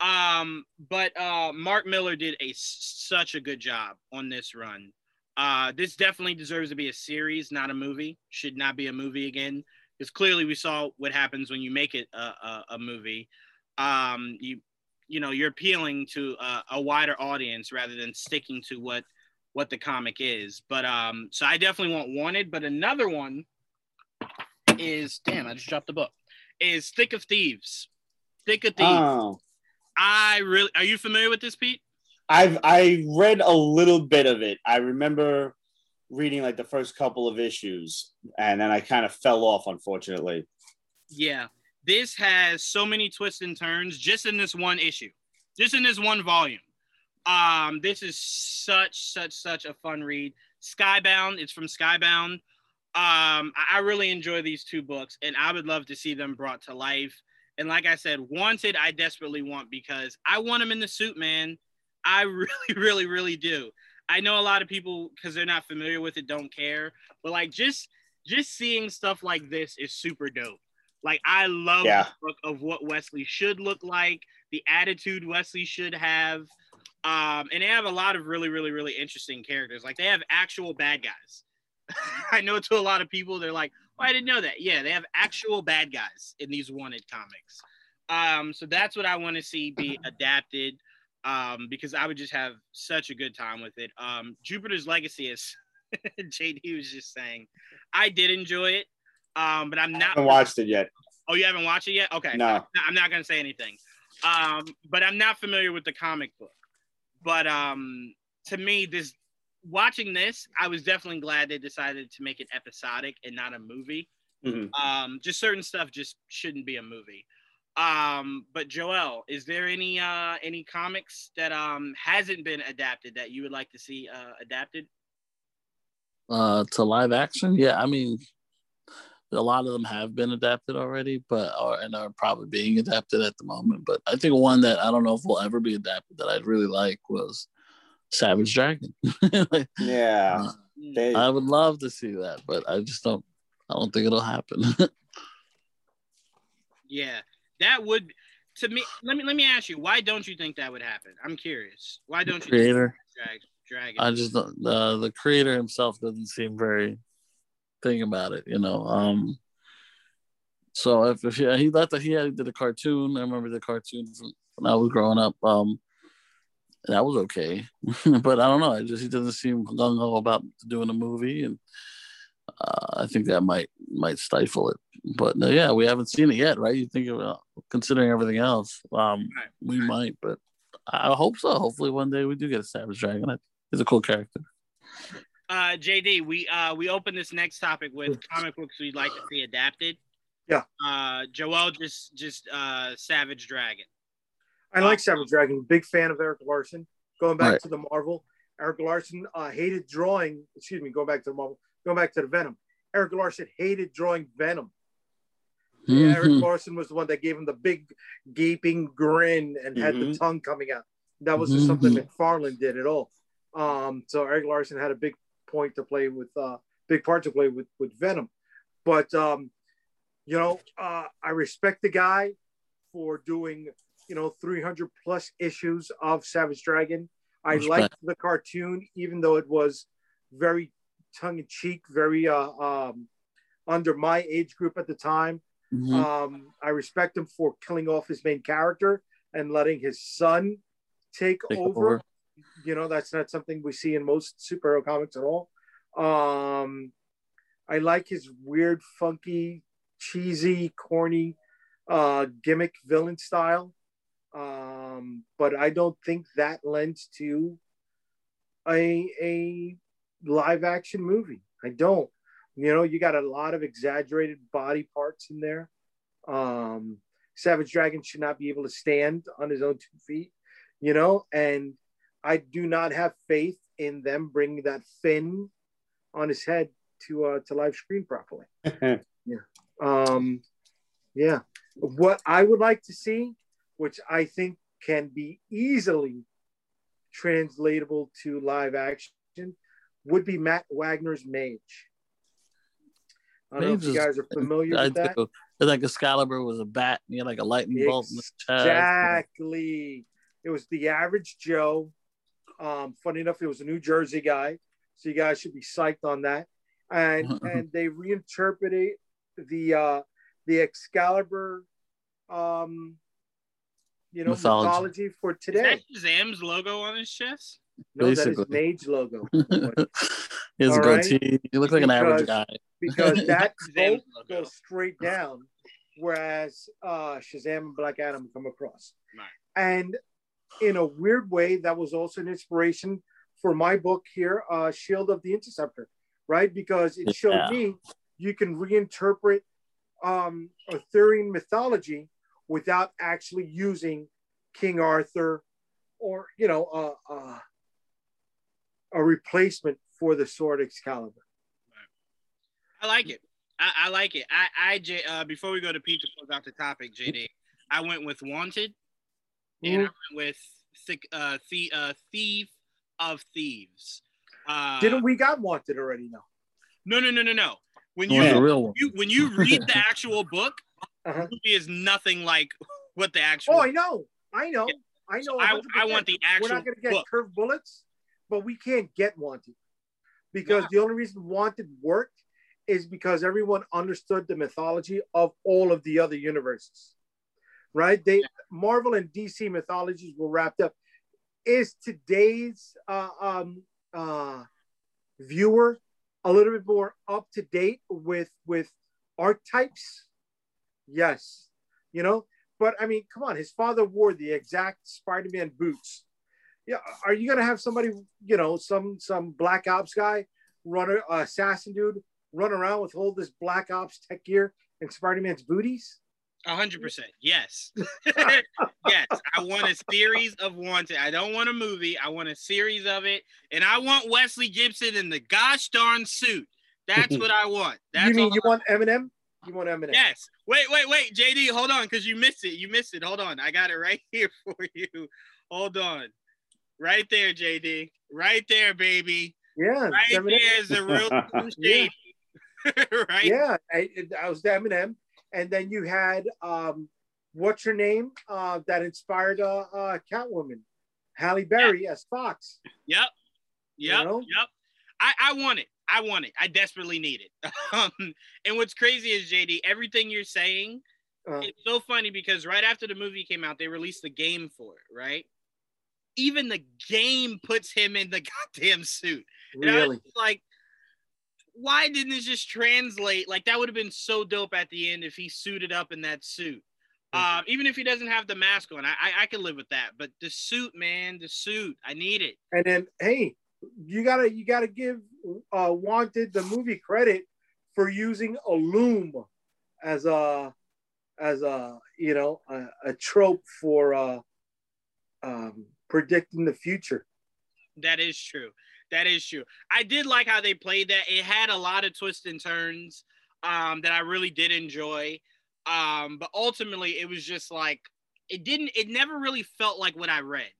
Um, but uh, Mark Miller did a such a good job on this run. Uh, this definitely deserves to be a series, not a movie. Should not be a movie again, because clearly we saw what happens when you make it a, a, a movie. Um, you you know, you're appealing to a, a wider audience rather than sticking to what what the comic is. But um, so I definitely want Wanted, but another one is, damn, I just dropped the book, is Thick of Thieves. Thick of Thieves. Oh. I really, are you familiar with this, Pete? I've, I read a little bit of it. I remember reading like the first couple of issues, and then I kind of fell off, unfortunately. Yeah. This has so many twists and turns just in this one issue, just in this one volume. Um, this is such, such, such a fun read. Skybound, it's from Skybound. Um, I really enjoy these two books, and I would love to see them brought to life. And like I said, Wanted, I desperately want, because I want him in the suit, man. I really, really, really do. I know a lot of people, because they're not familiar with it, don't care. But like, just, just seeing stuff like this is super dope. Like, I love yeah. the book of what Wesley should look like, the attitude Wesley should have. Um, and they have a lot of really, really, really interesting characters. Like, they have actual bad guys. I know to a lot of people, they're like, oh, I didn't know that. Yeah, they have actual bad guys in these Wanted comics. Um, so that's what I want to see be adapted, um, because I would just have such a good time with it. Um, Jupiter's Legacy, is J D was just saying, I did enjoy it, um, but I'm not... I haven't watched it yet. Oh, you haven't watched it yet? Okay. No. I'm not going to say anything. Um, but I'm not familiar with the comic book. But um, to me, this watching this, I was definitely glad they decided to make it episodic and not a movie. Mm-hmm. Um, just certain stuff just shouldn't be a movie. Um, but Joel, is there any uh, any comics that um, hasn't been adapted that you would like to see uh, adapted? Uh, to live action? Yeah, I mean, a lot of them have been adapted already, but are, and are probably being adapted at the moment. But I think one that I don't know if will ever be adapted that I'd really like was Savage Dragon. Like, yeah, they, I would love to see that, but I just don't. I don't think it'll happen. Yeah, that would to me. Let me let me ask you, why don't you think that would happen? I'm curious. Why don't the you? Creator. Think Dragon. I just don't. Uh, the creator himself doesn't seem very. Thing about it, you know. Um, so if, if he, he left, he had, did a cartoon. I remember the cartoon from when I was growing up. Um, that was okay, but I don't know. I just he doesn't seem gung ho about doing a movie, and uh, I think that might might stifle it. But no, yeah, we haven't seen it yet, right? You think about considering everything else, um, we might. But I hope so. Hopefully, one day we do get a Savage Dragon. He's a cool character. Uh, J D, we uh, we open this next topic with comic books we'd like to see adapted. Yeah. Uh, Joel just just uh, Savage Dragon. I like Savage Dragon. Big fan of Eric Larsen. Going back right. to the Marvel, Eric Larsen uh, hated drawing. Excuse me. Going back to the Marvel. Going back to the Venom. Eric Larsen hated drawing Venom. Mm-hmm. Yeah, Eric Larsen was the one that gave him the big gaping grin and mm-hmm. had the tongue coming out. That was mm-hmm. something McFarlane did at all. Um, so Eric Larsen had a big point to play with uh big part to play with with Venom, but um you know uh I respect the guy for doing you know, three hundred plus issues of Savage Dragon. I Respect. liked the cartoon, even though it was very tongue-in-cheek, very uh, um, under my age group at the time. Mm-hmm. Um, I respect him for killing off his main character and letting his son take, take over. over. You know, that's not something we see in most superhero comics at all. Um, I like his weird, funky, cheesy, corny uh, gimmick villain style. Um, but I don't think that lends to a, a live action movie. I don't. You know, you got a lot of exaggerated body parts in there. Um, Savage Dragon should not be able to stand on his own two feet, you know, and I do not have faith in them bringing that fin on his head to uh, to live screen properly. yeah. Um, yeah. What I would like to see, which I think can be easily translatable to live action, would be Matt Wagner's Mage. I don't know if you guys are familiar with that. I think Excalibur was a bat and he had like a lightning bolt. Exactly. It was the average Joe. Um, funny enough, it was a New Jersey guy. So you guys should be psyched on that. And and they reinterpreted the uh, the Excalibur um, you know, mythology. mythology for today. Is that Shazam's logo on his chest? No, Basically. that is Mage logo. His All goatee. Right? He looks like because, an average guy. Because that bolt goes straight down, whereas uh, Shazam and Black Adam come across. Nice. And in a weird way, that was also an inspiration for my book here, uh, Shield of the Interceptor, right? Because it showed yeah. me you can reinterpret um, Arthurian mythology without actually using King Arthur or, you know, uh, uh, a replacement for the sword Excalibur. I like it. I, I like it. I, I uh, before we go to Pete to close out the topic, J D, I went with Wanted, and I went with thick, uh, the, uh, Thief of Thieves. Uh, Didn't we got Wanted already? No. No, no, no, no, no. When you, yeah. real you when you read the actual book, uh-huh. the movie is nothing like what the actual. Oh, I know. I know. Yeah. I know. So I, I want the actual. We're not going to get book. curved bullets, but we can't get Wanted because wow. the only reason Wanted worked is because everyone understood the mythology of all of the other universes, right? They yeah. Marvel and D C mythologies were wrapped up. Is today's uh, um, uh, viewer a little bit more up to date with with archetypes? Yes, you know. But I mean, come on, his father wore the exact Spider-Man boots. Yeah, are you gonna have somebody, you know, some some Black Ops guy, runner, uh, assassin dude? Run around with all this Black Ops tech gear and Spider-Man's booties? one hundred percent. Yes. Yes. I want a series of Wanted. I don't want a movie. I want a series of it. And I want Wesley Gibson in the gosh darn suit. That's what I want. That's you mean you I want Eminem? You want Eminem? Yes. Wait, wait, wait. J D, hold on, because you missed it. You missed it. Hold on. I got it right here for you. Hold on. Right there, J D. Right there, baby. Yeah. Right Eminem. There is the real cool shade. Right? Yeah, I, I was the Eminem, and then you had um, what's her name uh, that inspired uh, uh, Catwoman, Halle Berry yeah. as Fox. Yep, yep, you know? yep. I, I want it. I want it. I desperately need it. Um, and what's crazy is J D, everything you're saying, uh, it's so funny because right after the movie came out, they released the game for it. Right? Even the game puts him in the goddamn suit. And really? I was like. Why didn't this just translate? Like, that would have been so dope at the end if he suited up in that suit. Mm-hmm. Um, even if he doesn't have the mask on, I, I, I can live with that. But the suit, man, the suit, I need it. And then, hey, you gotta you gotta give uh, Wanted the movie credit for using a loom as a as a you know a, a trope for uh, um, predicting the future. That is true. That is true. I did like how they played that. It had a lot of twists and turns um, that I really did enjoy. Um, but ultimately, it was just like, it didn't, it never really felt like what I read.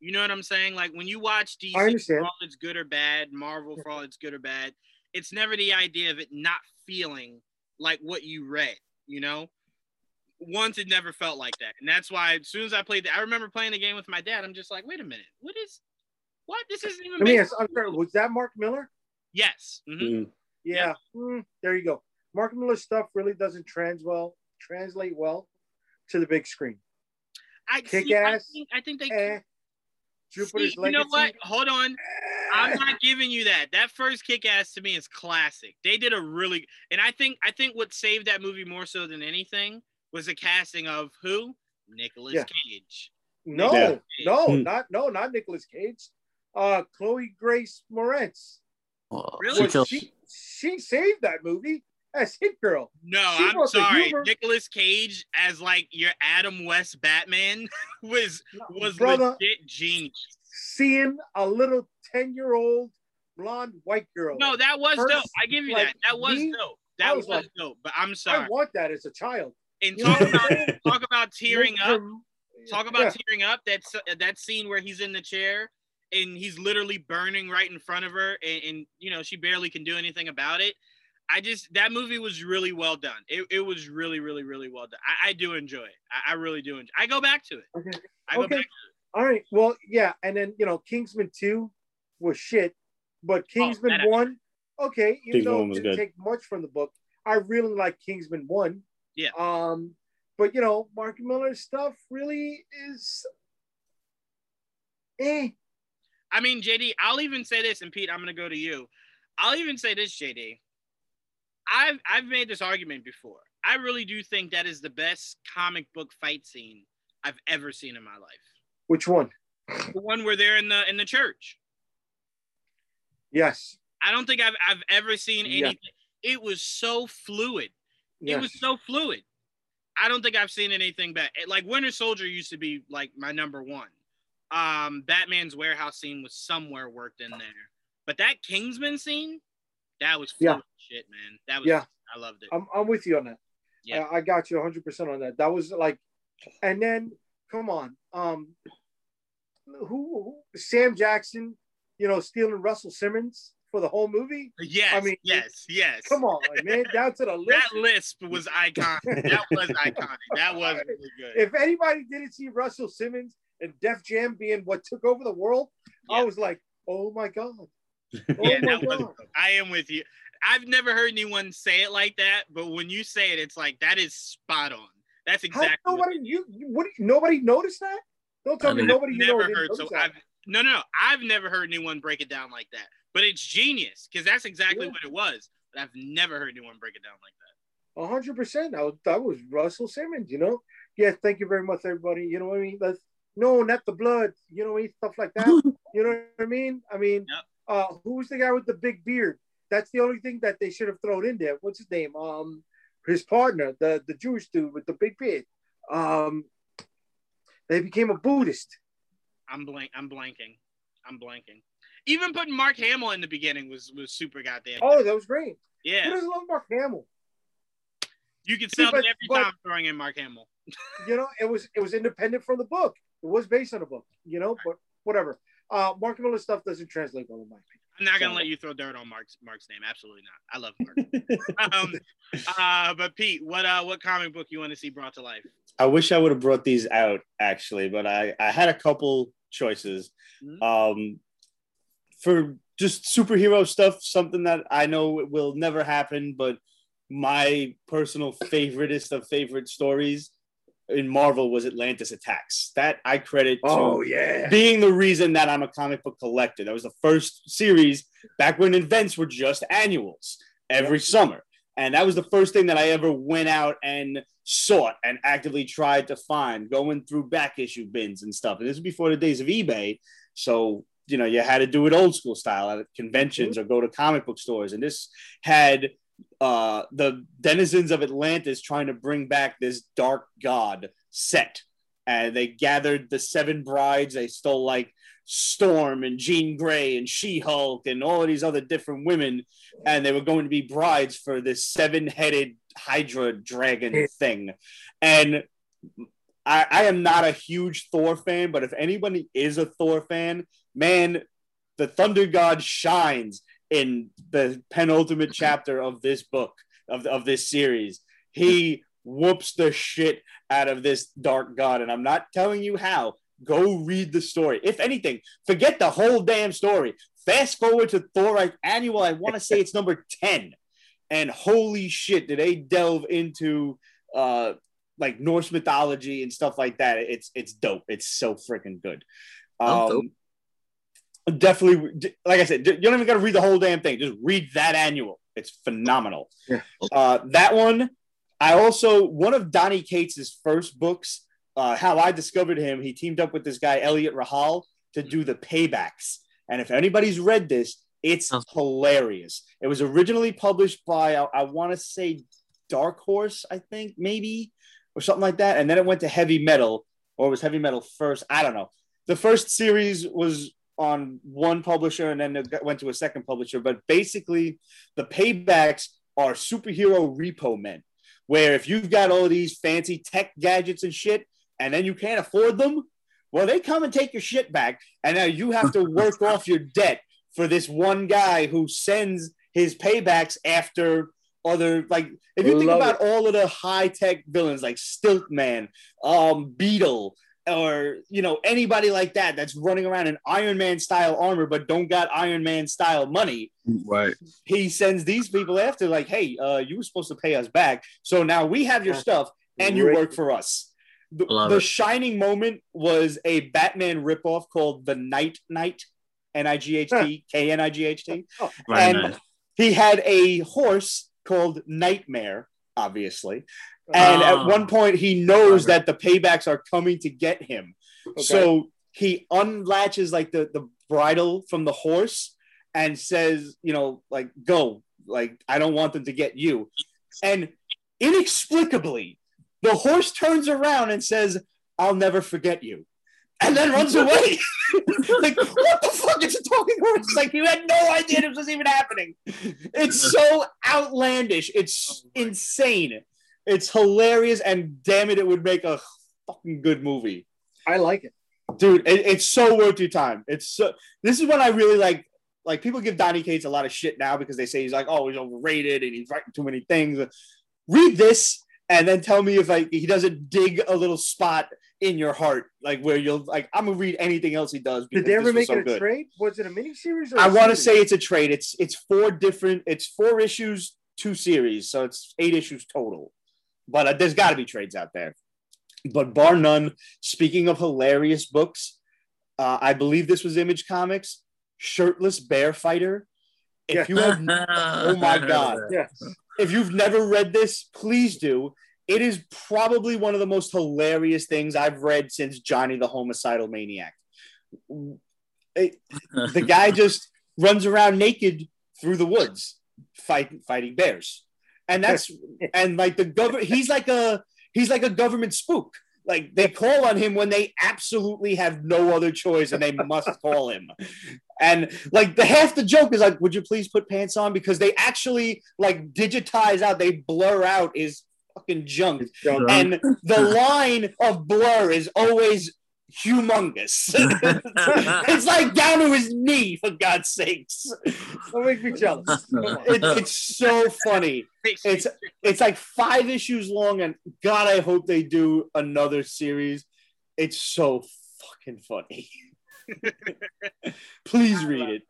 You know what I'm saying? Like when you watch D C for all it's good or bad, Marvel for all it's good or bad, it's never the idea of it not feeling like what you read, you know? Wanted never felt like that. And that's why as soon as I played that, I remember playing the game with my dad. I'm just like, wait a minute. What is, what? This isn't even. Let me ask, I'm sorry, was that Mark Miller? Yes. Mm-hmm. Mm-hmm. Yeah. Yeah. Mm-hmm. There you go. Mark Miller's stuff really doesn't trans well, translate well to the big screen. I Kick see, ass. I think, I think they eh. Jupiter's see, Legacy. You know what? Hold on. I'm not giving you that. That first Kick-Ass to me is classic. They did a really, and I think I think what saved that movie more so than anything was the casting of who? Nicolas yeah. Cage. No, yeah. no, hmm. not no, not Nicolas Cage. Uh, Chloe Grace Moretz. Oh, really? She, she, she saved that movie as Hit Girl. No, she I'm sorry. Nicolas Cage as like your Adam West Batman was no, was brother, legit genius. Seeing a little ten-year-old blonde white girl. No, that was First, dope. I give you like that. That was me, dope. That was, was like, dope. But I'm sorry. I want that as a child. And talk about talk about tearing up. Talk about yeah. tearing up. That that scene where he's in the chair and he's literally burning right in front of her, and, and you know she barely can do anything about it. I just that movie was really well done. It it was really really really well done. I, I do enjoy it. I, I really do enjoy. I go back to it. Okay. I go okay. back to it. All right, well, yeah, and then, you know, Kingsman two was shit, but Kingsman oh, one, okay, even though it didn't take much from the book, I really like Kingsman one. Yeah. Um, but, you know, Mark Miller's stuff really is, eh. I mean, J D, I'll even say this, and Pete, I'm going to go to you. I'll even say this, J D. I've, I've made this argument before. I really do think that is the best comic book fight scene I've ever seen in my life. Which one? The one where they're in the in the church. Yes. I don't think I've I've ever seen anything. Yeah. It was so fluid. Yes. It was so fluid. I don't think I've seen anything bad. Like Winter Soldier used to be like my number one. Um, Batman's warehouse scene was somewhere worked in there, but that Kingsman scene, that was fluid yeah. shit, man. That was yeah. I loved it. I'm I'm with you on that. Yeah, I, I got you one hundred percent on that. That was like, and then. Come on, um, who, who? Sam Jackson, you know, stealing Russell Simmons for the whole movie? Yes, I mean, yes, yes. Come on, man, down to the list. That lisp was iconic. That was iconic. That was really good. If anybody didn't see Russell Simmons and Def Jam being what took over the world, yeah. I was like, oh my god. Oh yeah, my that god. Was, I am with you. I've never heard anyone say it like that, but when you say it, it's like that is spot on. That's exactly. How, nobody you, you what? Nobody noticed that? Don't tell I mean, me nobody. I've you never know heard so. I've, no, no, no. I've never heard anyone break it down like that. But it's genius because that's exactly yeah. what it was. But I've never heard anyone break it down like that. A hundred percent. I that was Russell Simmons. You know. Yeah. Thank you very much, everybody. You know what I mean? Let's, no, not the blood. You know what I mean? Stuff like that. You know what I mean? I mean, yep. uh, who's the guy with the big beard? That's the only thing that they should have thrown in there. What's his name? Um. His partner, the, the Jewish dude with the big beard, um, they became a Buddhist. I'm blank. I'm blanking. I'm blanking. Even putting Mark Hamill in the beginning was was super goddamn. Oh, that was great. Yeah. Who doesn't love Mark Hamill? You can sell it every but, time throwing in Mark Hamill. You know, it was it was independent from the book. It was based on the book. You know, but whatever. Uh, Mark Miller's stuff doesn't translate well in my opinion. I'm not gonna let you throw dirt on Mark's Mark's name. Absolutely not. I love Mark. um, uh, but Pete, what uh, what comic book you want to see brought to life? I wish I would have brought these out actually, but I, I had a couple choices. Mm-hmm. Um, for just superhero stuff, something that I know will never happen, but my personal favoriteest of favorite stories in Marvel was Atlantis Attacks. That I credit oh, to yeah. being the reason that I'm a comic book collector. That was the first series back when events were just annuals every yeah. summer. And that was the first thing that I ever went out and sought and actively tried to find, going through back issue bins and stuff. And this was before the days of eBay. So, you know, you had to do it old school style at conventions mm-hmm. or go to comic book stores. And this had... Uh, the denizens of Atlantis trying to bring back this dark god Set, and they gathered the seven brides. They stole like Storm and Jean Grey and She-Hulk and all of these other different women, and they were going to be brides for this seven-headed Hydra dragon thing. And I, I am not a huge Thor fan, but if anybody is a Thor fan, man, the Thunder God shines in the penultimate chapter of this book, of, of this series. He whoops the shit out of this dark god. And I'm not telling you how. Go read the story. If anything, forget the whole damn story. Fast forward to Thorite Annual. I want to say it's number ten. And holy shit, did they delve into uh, like Norse mythology and stuff like that. It's it's dope. It's so freaking good. Um, definitely, like I said, you don't even got to read the whole damn thing. Just read that annual. It's phenomenal. Yeah. Uh, that one, I also, one of Donny Cates' first books, Uh, how I discovered him, he teamed up with this guy, Elliot Rahal, to do the paybacks. And if anybody's read this, it's oh. hilarious. It was originally published by, I, I want to say, Dark Horse, I think, maybe, or something like that. And then it went to Heavy Metal, or was Heavy Metal first? I don't know. The first series was on one publisher, and then it went to a second publisher. But basically, the paybacks are superhero repo men, where if you've got all these fancy tech gadgets and shit, and then you can't afford them, well, they come and take your shit back, and now you have to work off your debt for this one guy who sends his paybacks after other, like, if you think about it. All of the high-tech villains, like Stiltman, um, Beetle, or, you know, anybody like that that's running around in Iron Man-style armor but don't got Iron Man-style money, right? He sends these people after, like, hey, uh, you were supposed to pay us back, so now we have your stuff, and you work for us. The, the shining moment was a Batman ripoff called The Night Knight, N I G H T, K N I G H T. Oh, and nice. He had a horse called Nightmare, obviously. And oh. at one point, he knows that the paybacks are coming to get him. Okay. So he unlatches like the, the bridle from the horse and says, you know, like, go. Like, I don't want them to get you. And inexplicably, the horse turns around and says, I'll never forget you. And then runs away. Like, what the fuck is a talking horse? It's like, you had no idea this was even happening. It's so outlandish. It's insane. It's hilarious. And damn it, it would make a fucking good movie. I like it. Dude, it, it's so worth your time. It's so, this is what I really like. Like, people give Donny Cates a lot of shit now because they say he's like, oh, he's overrated and he's writing too many things. Read this. And then tell me if like he doesn't dig a little spot in your heart, like where you'll like. I'm gonna read anything else he does. Did they ever make it a trade? Was it a miniseries? I want to say it's a trade. It's it's four different. It's four issues, two series, so it's eight issues total. But uh, there's got to be trades out there. But bar none. Speaking of hilarious books, uh, I believe this was Image Comics. Shirtless Bear Fighter. If you have, oh my god, yes. If you've never read this, please do. It is probably one of the most hilarious things I've read since Johnny the Homicidal Maniac. It, the guy just runs around naked through the woods, fight, fighting bears, and that's and like the government. He's like a he's like a government spook. Like, they call on him when they absolutely have no other choice and they must call him. And like the half the joke is like, would you please put pants on? Because they actually like digitize out, they blur out his fucking junk. junk. And the line of blur is always humongous. It's like down to his knee, for God's sakes. Don't make me jealous. It, it's so funny. It's it's like five issues long, and God, I hope they do another series. It's so fucking funny. Please read it.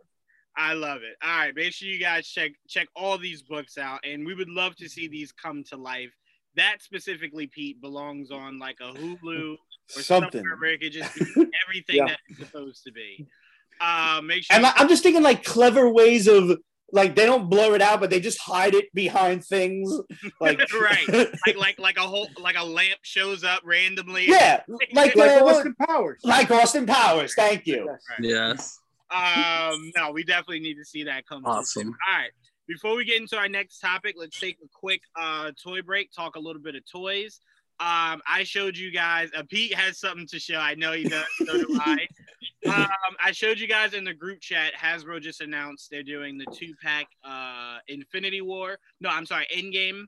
I love it. All right, make sure you guys check check all these books out, and we would love to see these come to life. That specifically, Pete, belongs on like a Hulu or something where it could just be everything yeah. that it's supposed to be. Uh, make sure. And I'm just thinking like clever ways of like they don't blur it out, but they just hide it behind things. Like right, like like like a whole like a lamp shows up randomly. Yeah, like, like uh, Austin Powers. Like Austin Powers. Thank you. Right. Yes. Um. No, we definitely need to see that come. Awesome. Through. All right. Before we get into our next topic, let's take a quick uh, toy break, talk a little bit of toys. Um, I showed you guys, uh, Pete has something to show. I know he does, so do I. Um, I showed you guys in the group chat, Hasbro just announced they're doing the two-pack uh, Infinity War. No, I'm sorry, Endgame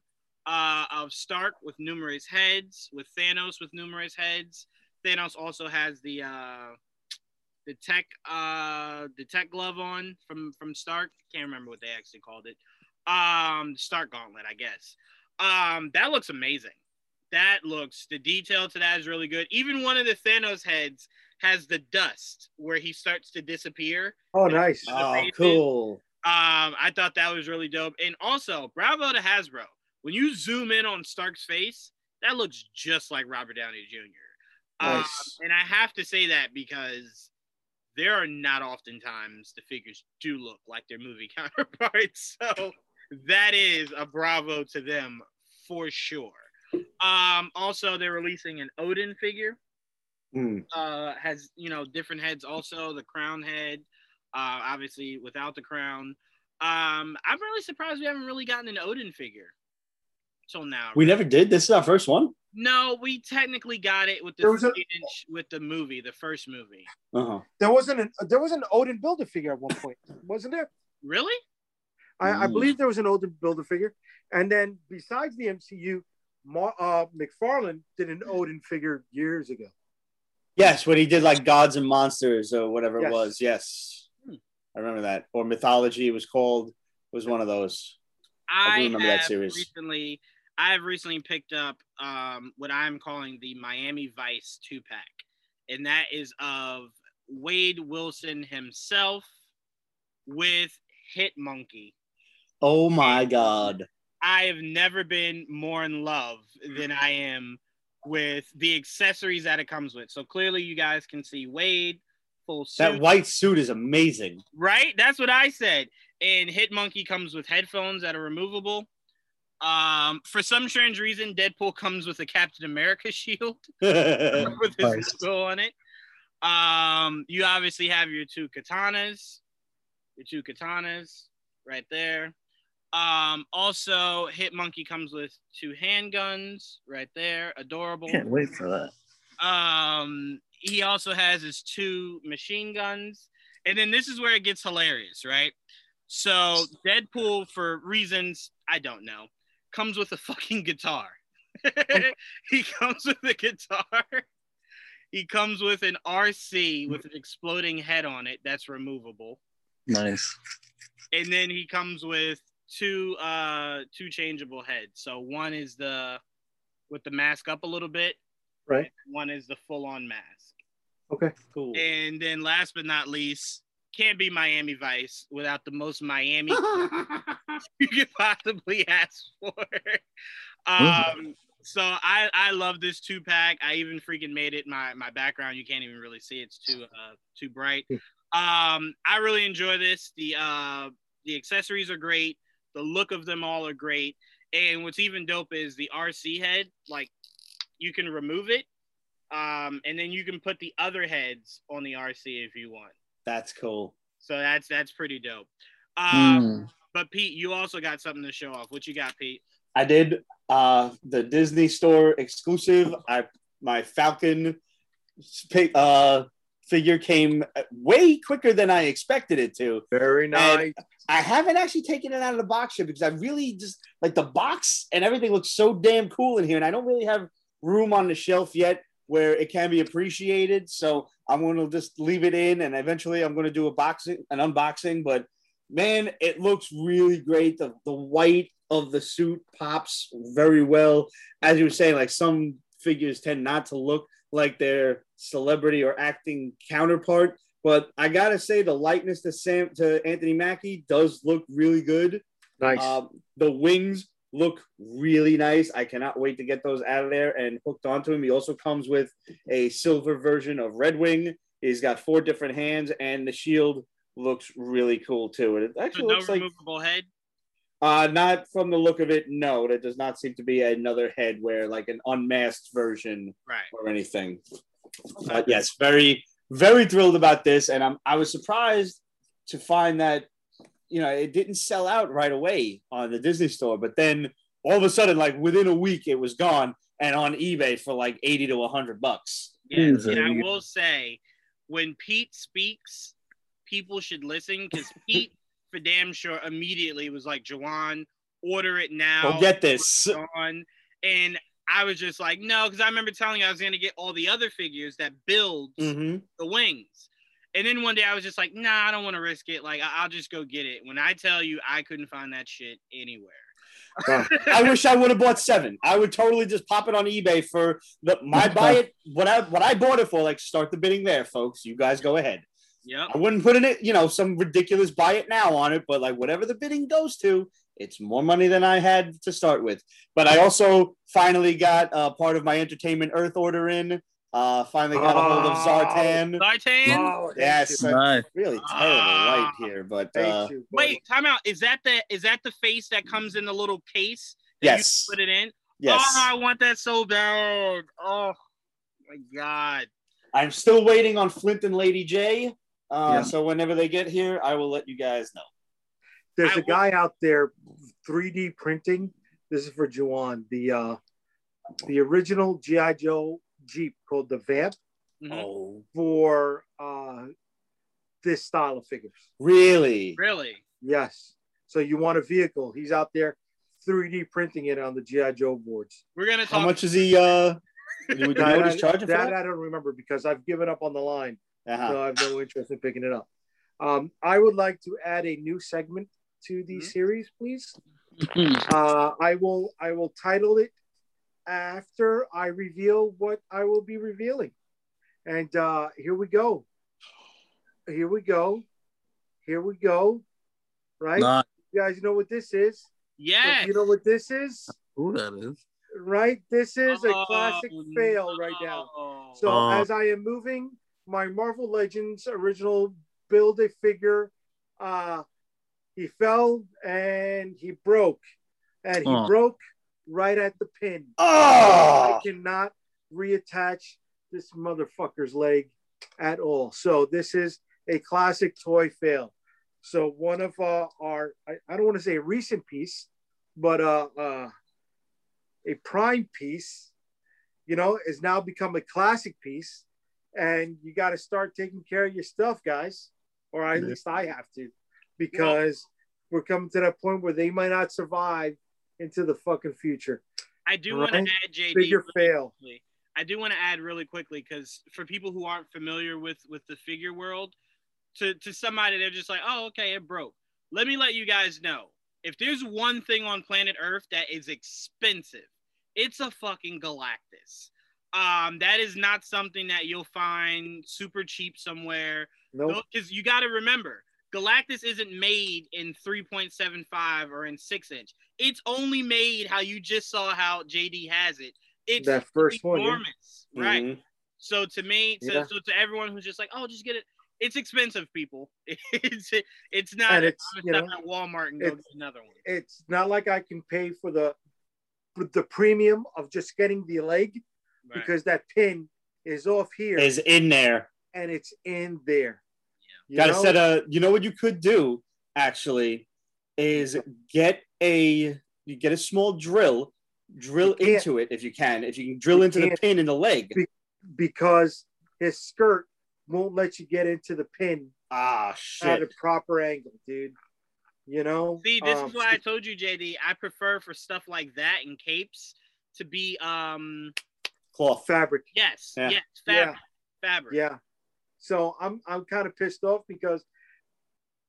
uh, of Stark with numerous heads, with Thanos with numerous heads. Thanos also has the uh, the tech uh, the tech glove on from, from Stark. Can't remember what they actually called it. Um, Stark Gauntlet, I guess. Um, that looks amazing. that looks, the detail to that is really good. Even one of the Thanos heads has the dust where he starts to disappear. Oh, nice. Oh, cool. Um, I thought that was really dope. And also, bravo to Hasbro. When you zoom in on Stark's face, that looks just like Robert Downey Junior Nice. Um, and I have to say that because there are not oftentimes the figures do look like their movie counterparts. So that is a bravo to them for sure. Um, also, they're releasing an Odin figure. Mm. Uh, has, you know, different heads also, the crown head, uh, obviously without the crown. Um, I'm really surprised we haven't really gotten an Odin figure till now. Right? We never did. This is our first one. No, we technically got it with the a, inch with the movie, the first movie. Uh-huh. There wasn't an there was an Odin Builder figure at one point, wasn't there? Really? I, mm. I believe there was an Odin Builder figure, and then besides the M C U, Mar, uh, McFarlane did an Odin figure years ago. Yes, when he did like Gods and Monsters or whatever yes. it was. Yes, hmm. I remember that. Or Mythology, it was called. Was one of those. I, I do remember that series. Recently, I have recently picked up um, what I'm calling the Miami Vice two-pack, and that is of Wade Wilson himself with Hitmonkey. Oh, my and God. I have never been more in love than I am with the accessories that it comes with. So clearly you guys can see Wade, full suit. That white suit is amazing. Right? That's what I said. And Hitmonkey comes with headphones that are removable. Um, for some strange reason, Deadpool comes with a Captain America shield with his logo on it. Um, you obviously have your two katanas, your two katanas right there. Um, also, Hitmonkey comes with two handguns right there. Adorable. Can't wait for that. Um, he also has his two machine guns. And then this is where it gets hilarious, right? So Deadpool, for reasons I don't know, comes with a fucking guitar. He comes with a guitar. He comes with an R C with an exploding head on it that's removable. Nice. And then he comes with two uh two changeable heads. So one is the with the mask up a little bit, right? One is the full-on mask. Okay, cool. And then last but not least, can't be Miami Vice without the most Miami you could possibly ask for. Um so I I love this two-pack. I even freaking made it my my background. You can't even really see, it's too uh too bright. Um I really enjoy this. The uh the accessories are great. The look of them all are great. And what's even dope is the R C head, like you can remove it. Um, and then you can put the other heads on the R C if you want. That's cool. So that's, that's pretty dope. Um, mm. But Pete, you also got something to show off. What you got, Pete? I did uh, the Disney Store exclusive. I, my Falcon uh, figure came way quicker than I expected it to. Very nice. And I haven't actually taken it out of the box yet because I really just like the box and everything looks so damn cool in here. And I don't really have room on the shelf yet where it can be appreciated. So I'm going to just leave it in. And eventually I'm going to do a boxing, an unboxing, but man, it looks really great. The, the white of the suit pops very well. As you were saying, like some figures tend not to look like their celebrity or acting counterpart. But I gotta say, the likeness to Sam to Anthony Mackie does look really good. Nice. Um, the wings look really nice. I cannot wait to get those out of there and hooked onto him. He also comes with a silver version of Red Wing. He's got four different hands, and the shield looks really cool too. And it actually so no looks like removable head. Uh, not from the look of it. No, that does not seem to be another head where like an unmasked version, right, or anything. Okay. But yes, very. Very thrilled about this, and I'm I was surprised to find that, you know, it didn't sell out right away on the Disney Store, but then all of a sudden, like within a week, it was gone and on eBay for like eighty to a hundred bucks. Yes, and I will say, when Pete speaks, people should listen because Pete, for damn sure, immediately was like, "Juwan, order it now. Go get this." And I was just like, no, because I remember telling you I was going to get all the other figures that build mm-hmm. the wings. And then one day I was just like, nah, I don't want to risk it. Like, I- I'll just go get it. When I tell you I couldn't find that shit anywhere. Uh, I wish I would have bought seven. I would totally just pop it on eBay for the, my buy it. What I what I bought it for, like, start the bidding there, folks. You guys go ahead. Yeah, I wouldn't put in it, you know, some ridiculous buy it now on it, but like whatever the bidding goes to, it's more money than I had to start with. But I also finally got uh, part of my Entertainment Earth order in. Uh, finally got oh, a hold of Zartan. Zartan? Oh, yes. Nice. Really terrible uh, light here, but uh, you, wait, time out. Is that the is that the face that comes in the little case? That yes. You put it in. Yes. Oh, I want that so bad. Oh my god. I'm still waiting on Flint and Lady J. Uh, yeah. So whenever they get here, I will let you guys know. There's I a guy will. out there, three D printing. This is for Juwan. The uh, the original G I. Joe Jeep called the Vamp mm-hmm. for uh, this style of figures. Really? Really? Yes. So you want a vehicle. He's out there three D printing it on the G I. Joe boards. We're gonna talk. How much is he? Uh, do we know what he's charging for that? I don't remember because I've given up on the line. Uh-huh. So I have no interest in picking it up. Um, I would like to add a new segment to the mm-hmm. series, please. uh, I will I will title it after I reveal what I will be revealing. And uh, here we go. Here we go. Here we go. Right? Nah. You guys know what this is? Yeah. So you know what this is? Who that is? Right? This is oh, a classic no. fail right now. So oh. as I am moving my Marvel Legends original build a figure, uh, he fell and he broke. And he oh. broke right at the pin. Oh! I cannot reattach this motherfucker's leg at all. So this is a classic toy fail. So one of uh, our, I, I don't want to say a recent piece, but uh, uh, a prime piece, you know, has now become a classic piece. And you got to start taking care of your stuff, guys. Or at yeah. least I have to. Because yeah. we're coming to that point where they might not survive into the fucking future. I do right? want to add, J D. Figure really fail. Quickly. I do want to add really quickly, because for people who aren't familiar with, with the figure world, to, to somebody, they're just like, oh, okay, it broke. Let me let you guys know. If there's one thing on planet Earth that is expensive, it's a fucking Galactus. Um, that is not something that you'll find super cheap somewhere. Nope. Because you got to remember, Galactus isn't made in three point seven five or in six inch. It's only made how you just saw how J D has it. It's that first one, yeah. right? Mm-hmm. So to me, to, yeah. so to everyone who's just like, oh, just get it. It's expensive, people. it's it's not. And it's, you know, at Walmart and go get another one. It's not like I can pay for the for the premium of just getting the leg. Right. Because that pin is off here. Is in there. And it's in there. Yeah. You gotta set a, you know what you could do, actually, is get a, you get a small drill, drill into it if you can. If you can drill you into the pin in the leg. Be, because his skirt won't let you get into the pin ah, shit. at a proper angle, dude. You know? See, this um, is why I told you, J D, I prefer for stuff like that and capes to be, um... cloth fabric. Yes. Yeah. Yes. Fabric. Yeah. Fabric. Yeah. So I'm I'm kind of pissed off because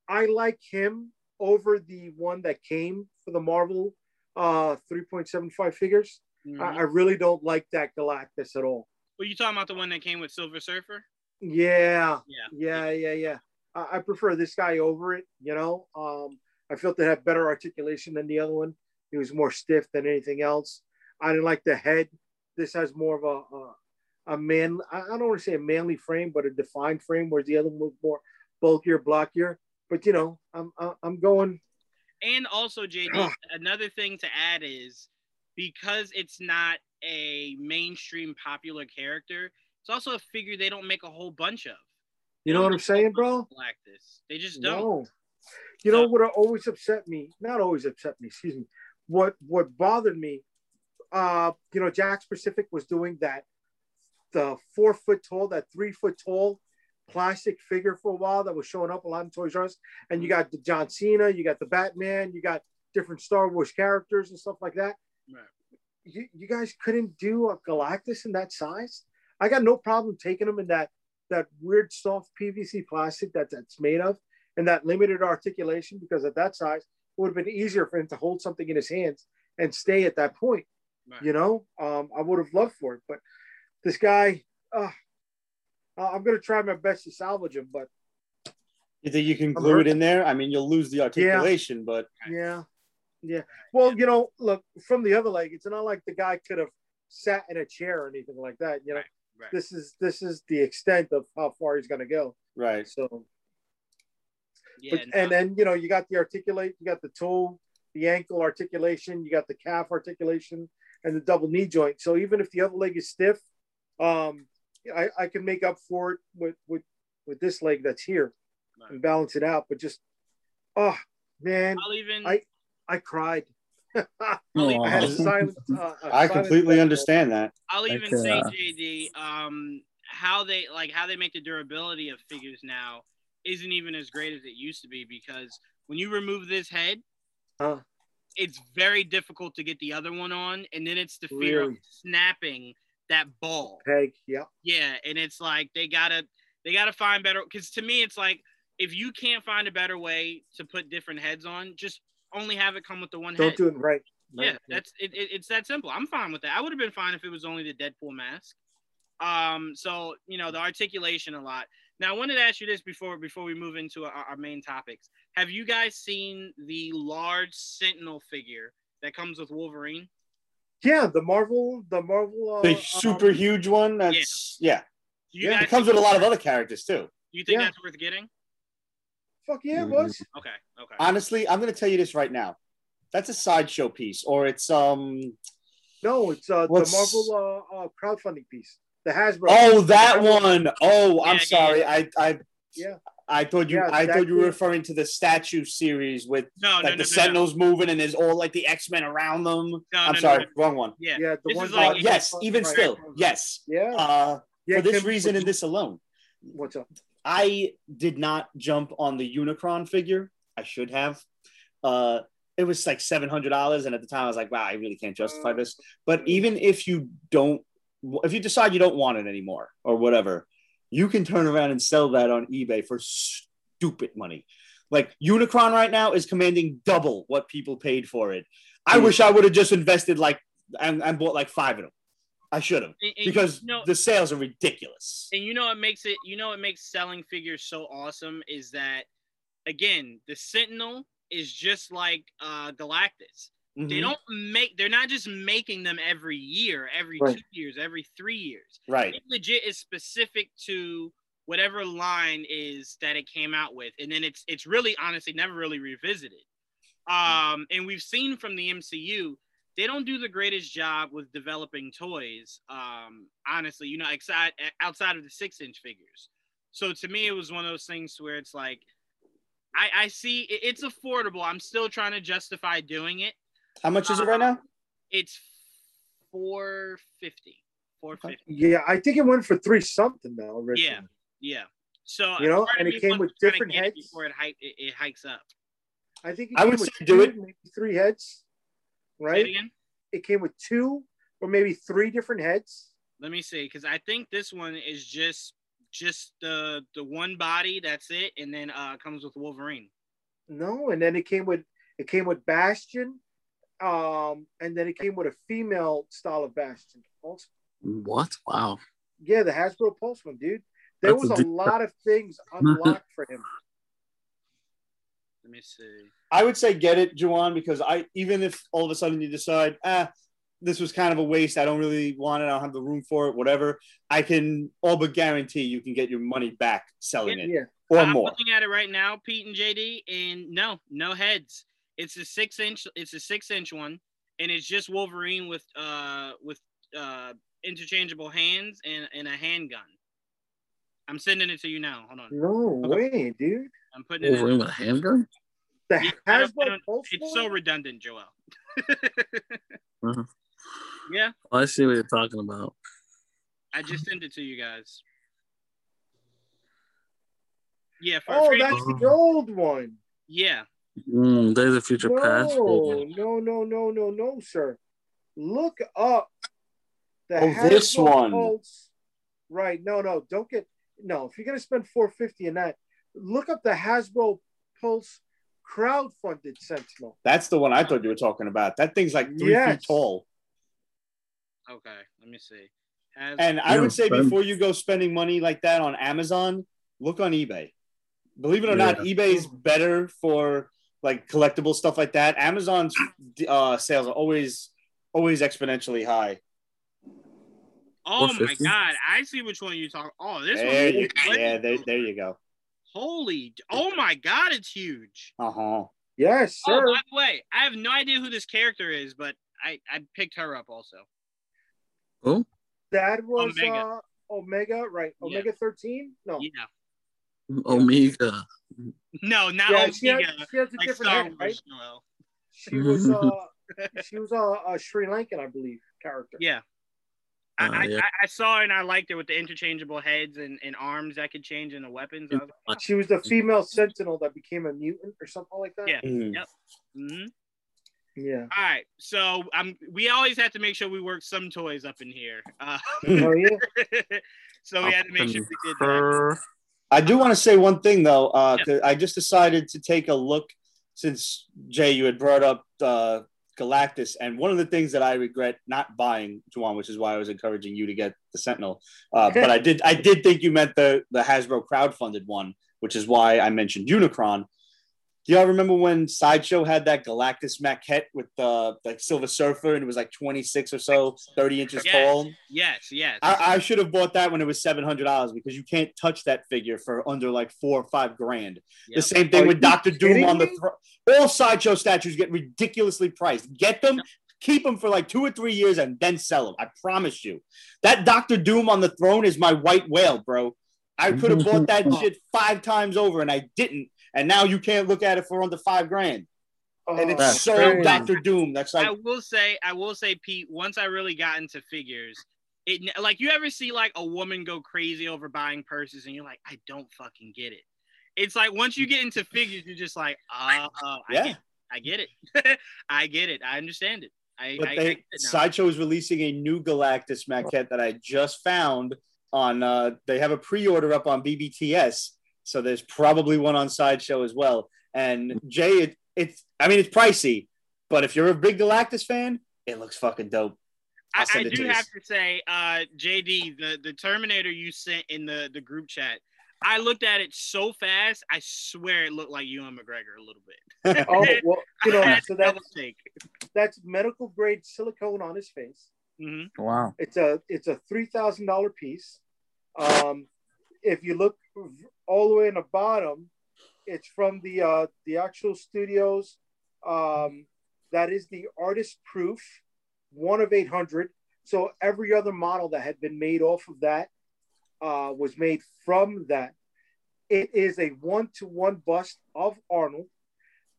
I like him over the one that came for the Marvel uh, three point seven five figures. Mm-hmm. I, I really don't like that Galactus at all. Were you talking about the one that came with Silver Surfer? Yeah. Yeah. Yeah. Yeah. Yeah. I, I prefer this guy over it. You know, um, I felt it had better articulation than the other one. It was more stiff than anything else. I didn't like the head. This has more of a, a, a man, I don't want to say a manly frame, but a defined frame, whereas the other one was more bulkier, blockier. But, you know, I'm I'm going. And also, J D, another thing to add is because it's not a mainstream popular character, it's also a figure they don't make a whole bunch of. You know what I'm saying, bro? Like this. They just don't. No. You so. know what always upset me? Not always upset me, excuse me. What What bothered me Uh, you know, Jack's Pacific was doing that, the four foot tall, that three foot tall plastic figure for a while that was showing up a lot in Toys R Us. And you got the John Cena, you got the Batman, you got different Star Wars characters and stuff like that. Right. You, you guys couldn't do a Galactus in that size? I got no problem taking them in that that weird soft P V C plastic that that's made of and that limited articulation because at that size, it would have been easier for him to hold something in his hands and stay at that point. Right. You know, um, I would have loved for it, but this guy, uh, I'm going to try my best to salvage him, but. You think you can glue it in there? I mean, you'll lose the articulation, yeah. but. Yeah. Yeah. Well, you know, look, from the other leg, it's not like the guy could have sat in a chair or anything like that. You know, right. Right. this is, this is the extent of how far he's going to go. Right. So. Yeah, but, no. And then, you know, you got the articulate, you got the toe, the ankle articulation, you got the calf articulation, and the double knee joint. So even if the other leg is stiff, um, I, I can make up for it with, with, with this leg that's here no. and balance it out. But just, oh, man, I'll even... I, I cried. I had a silent, uh, a I completely understand that. I'll even can, say, uh... J D, um, how they like how they make the durability of figures now isn't even as great as it used to be, because when you remove this head, huh? it's very difficult to get the other one on, and then it's the fear really? of snapping that ball. Peg, yeah. Yeah, and it's like they gotta they gotta find better, because to me it's like, if you can't find a better way to put different heads on, just only have it come with the one Don't head. Don't do it right. No, yeah, that's it, it, it's that simple. I'm fine with that. I would have been fine if it was only the Deadpool mask. Um, so, you know, the articulation a lot. Now, I wanted to ask you this before before we move into our, our main topics. Have you guys seen the large Sentinel figure that comes with Wolverine? Yeah, the Marvel, the Marvel, uh, the super um, huge one. That's yeah. yeah. yeah. It comes with a lot of other characters too. You think yeah. that's worth getting? Fuck yeah, it was. Okay, okay. Honestly, I'm gonna tell you this right now. That's a sideshow piece, or it's um. No, it's uh, the Marvel uh, uh, crowdfunding piece. The Hasbro. Oh, that one. Oh, I'm yeah, sorry. Yeah, yeah. I I yeah. I thought you yeah, I thought you were referring to the statue series with no, like no, no, the no, Sentinels no. moving and there's all like the X-Men around them. No, I'm no, sorry, no. wrong one. Yeah, yeah. The one, like, uh, yes, even right. still, yes. Yeah. Uh, yeah for this Tim, reason and this alone. What's up? I did not jump on the Unicron figure. I should have. Uh, it was like seven hundred dollars, and at the time I was like, wow, I really can't justify this. But even if you don't. If you decide you don't want it anymore or whatever, you can turn around and sell that on eBay for stupid money. Like Unicron right now is commanding double what people paid for it. I wish I would have just invested like and, and bought like five of them. I should have, because you know, the sales are ridiculous. And you know what makes it, you know what makes selling figures so awesome is that, again, the Sentinel is just like uh, Galactus. Mm-hmm. They don't make, they're not just making them every year, every right. two years, every three years. Right. It legit is specific to whatever line is that it came out with. And then it's, it's really honestly never really revisited. Um, and we've seen from the M C U, they don't do the greatest job with developing toys. Um, honestly, you know, outside, outside of the six inch figures. So to me, it was one of those things where it's like, I, I see it's affordable. I'm still trying to justify doing it. How much is it right now? Uh, it's four fifty. Four fifty. Yeah, I think it went for three something though. Originally. Yeah, yeah. So you know, and it came with different heads before it, hike, it, it hikes up. I think it I came would with say two, do it. Maybe three heads. Right. Say it again? It came with two or maybe three different heads. Let me see, because I think this one is just just the the one body. That's it, and then uh, comes with Wolverine. No, and then it came with it came with Bastion. Um, and then it came with a female style of Bastion. Pulse. What? Wow. Yeah, the Hasbro Pulse one, dude. There That's was a, a lot of things unlocked for him. Let me see. I would say get it, Juwan, because I even if all of a sudden you decide, ah, this was kind of a waste, I don't really want it, I don't have the room for it, whatever, I can all but guarantee you can get your money back selling yeah, it. Yeah. Or I'm more. I'm looking at it right now, Pete and J D, and no, no heads. It's a six inch. It's a six inch one, and it's just Wolverine with uh with uh interchangeable hands and, and a handgun. I'm sending it to you now. Hold on. No okay. way, dude. I'm putting Wolverine it with a handgun. The yeah, Hasbro Pulse. It's so redundant, Joel. uh-huh. Yeah. Well, I see what you're talking about. I just sent it to you guys. Yeah. For oh, that's oh. the old one. Yeah. Mm, there's a future no, past. No, no, no, no, no, no, sir. Look up the oh, Hasbro this one. Pulse. Right. No, no, don't get no. If you're gonna spend four fifty in that, look up the Hasbro Pulse crowd-funded Sentinel. That's the one I thought you were talking about. That thing's like three yes. feet tall. Okay, let me see. As and I would say before you go spending money like that on Amazon, look on eBay. Believe it or yeah. not, eBay's better for like collectible stuff like that. Amazon's uh, sales are always, always exponentially high. Oh my God! I see which one you talk. Oh, this there one. You, yeah, there, there you go. Holy! Oh my God! It's huge. Uh huh. Yes, sir. Oh, by the way, I have no idea who this character is, but I I picked her up also. Who? That was Omega, uh, Omega right? Omega thirteen? Yeah. No. Yeah. Omega. No, not yeah, Omega. She has, she has a like different head, right? She was uh, she was uh, a Sri Lankan, I believe, character. Yeah. Uh, I, yeah. I, I saw her and I liked it with the interchangeable heads and, and arms that could change into weapons. I was like, oh. She was the female sentinel that became a mutant or something like that. Yeah. Mm. Yep. Mm-hmm. Yeah. All right. So um, we always have to make sure we work some toys up in here. Uh, oh, yeah. So we had to make sure we did that. I do want to say one thing though. Uh, yeah. I just decided to take a look since Jay, you had brought up uh, Galactus, and one of the things that I regret not buying, Juwan, which is why I was encouraging you to get the Sentinel. Uh, but I did, I did think you meant the the Hasbro crowdfunded one, which is why I mentioned Unicron. Do y'all remember when Sideshow had that Galactus maquette with the like Silver Surfer, and it was like twenty-six or so, thirty inches yes, tall? Yes, yes. I, I should have bought that when it was seven hundred dollars because you can't touch that figure for under like four or five grand. Yep. The same thing Are with Doctor Doom on the throne. All Sideshow statues get ridiculously priced. Get them, yep. keep them for like two or three years, and then sell them. I promise you. That Doctor Doom on the throne is my white whale, bro. I could have bought that shit five times over, and I didn't. And now you can't look at it for under five grand. Oh, and it's so crazy. Doctor Doom. That's like I will say, I will say, Pete, once I really got into figures, it like you ever see like a woman go crazy over buying purses and you're like, I don't fucking get it. It's like once you get into figures, you're just like, uh, uh I, yeah. get, I get it. I get it. I understand it. I, but I, they, I it Sideshow is releasing a new Galactus maquette that I just found on uh they have a pre-order up on B B T S. So there's probably one on Sideshow as well. And Jay, it, it's, I mean, it's pricey, but if you're a big Galactus fan, it looks fucking dope. I, I do have to say, uh, J D, the, the Terminator you sent in the, the group chat, I looked at it so fast, I swear it looked like Ewan McGregor a little bit. Oh, well, you know, so that's, that's medical grade silicone on his face. Mm-hmm. Wow. It's a, it's a three thousand dollars piece. Um, if you look all the way in the bottom, it's from the uh, the actual studios. Um, that is the artist proof, one of eight hundred. So every other model that had been made off of that uh, was made from that. It is a one-to-one bust of Arnold.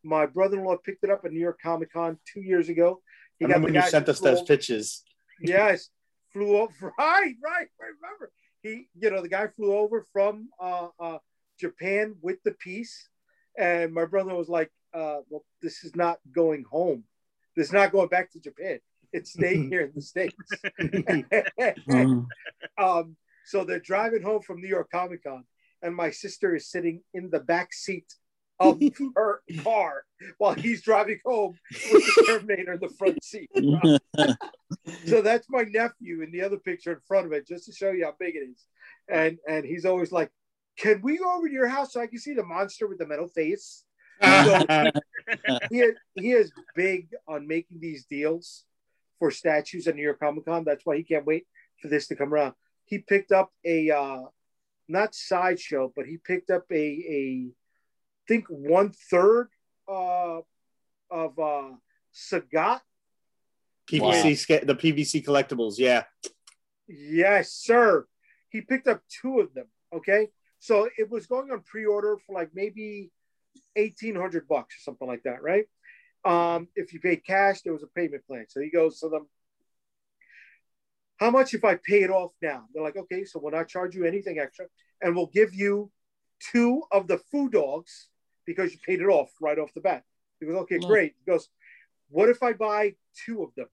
My brother-in-law picked it up at New York Comic Con two years ago. He I got remember when you sent us those pictures. Yes, flew up. Right, right, I remember. He, you know, the guy flew over from uh, uh, Japan with the piece, and my brother was like, uh, well, this is not going home. This is not going back to Japan. It's staying here in the States. um. um, so they're driving home from New York Comic Con, and my sister is sitting in the back seat of her car while he's driving home with the Terminator in the front seat. So that's my nephew in the other picture in front of it, just to show you how big it is. And and he's always like, can we go over to your house so I can see the monster with the metal face? So he, is, he is big on making these deals for statues at New York Comic Con. That's why he can't wait for this to come around. He picked up a, uh, not Sideshow, but he picked up a, a I think, one-third uh, of uh, Sagat. P V C, wow. The P V C collectibles, yeah. Yes, sir. He picked up two of them. Okay, so it was going on pre-order for like maybe eighteen hundred bucks or something like that, right? Um, if you paid cash, there was a payment plan. So he goes to them, "How much if I pay it off now?" They're like, "Okay, so we'll not charge you anything extra, and we'll give you two of the Foo Dogs because you paid it off right off the bat." He goes, "Okay, great." He goes, "What if I buy two of them?"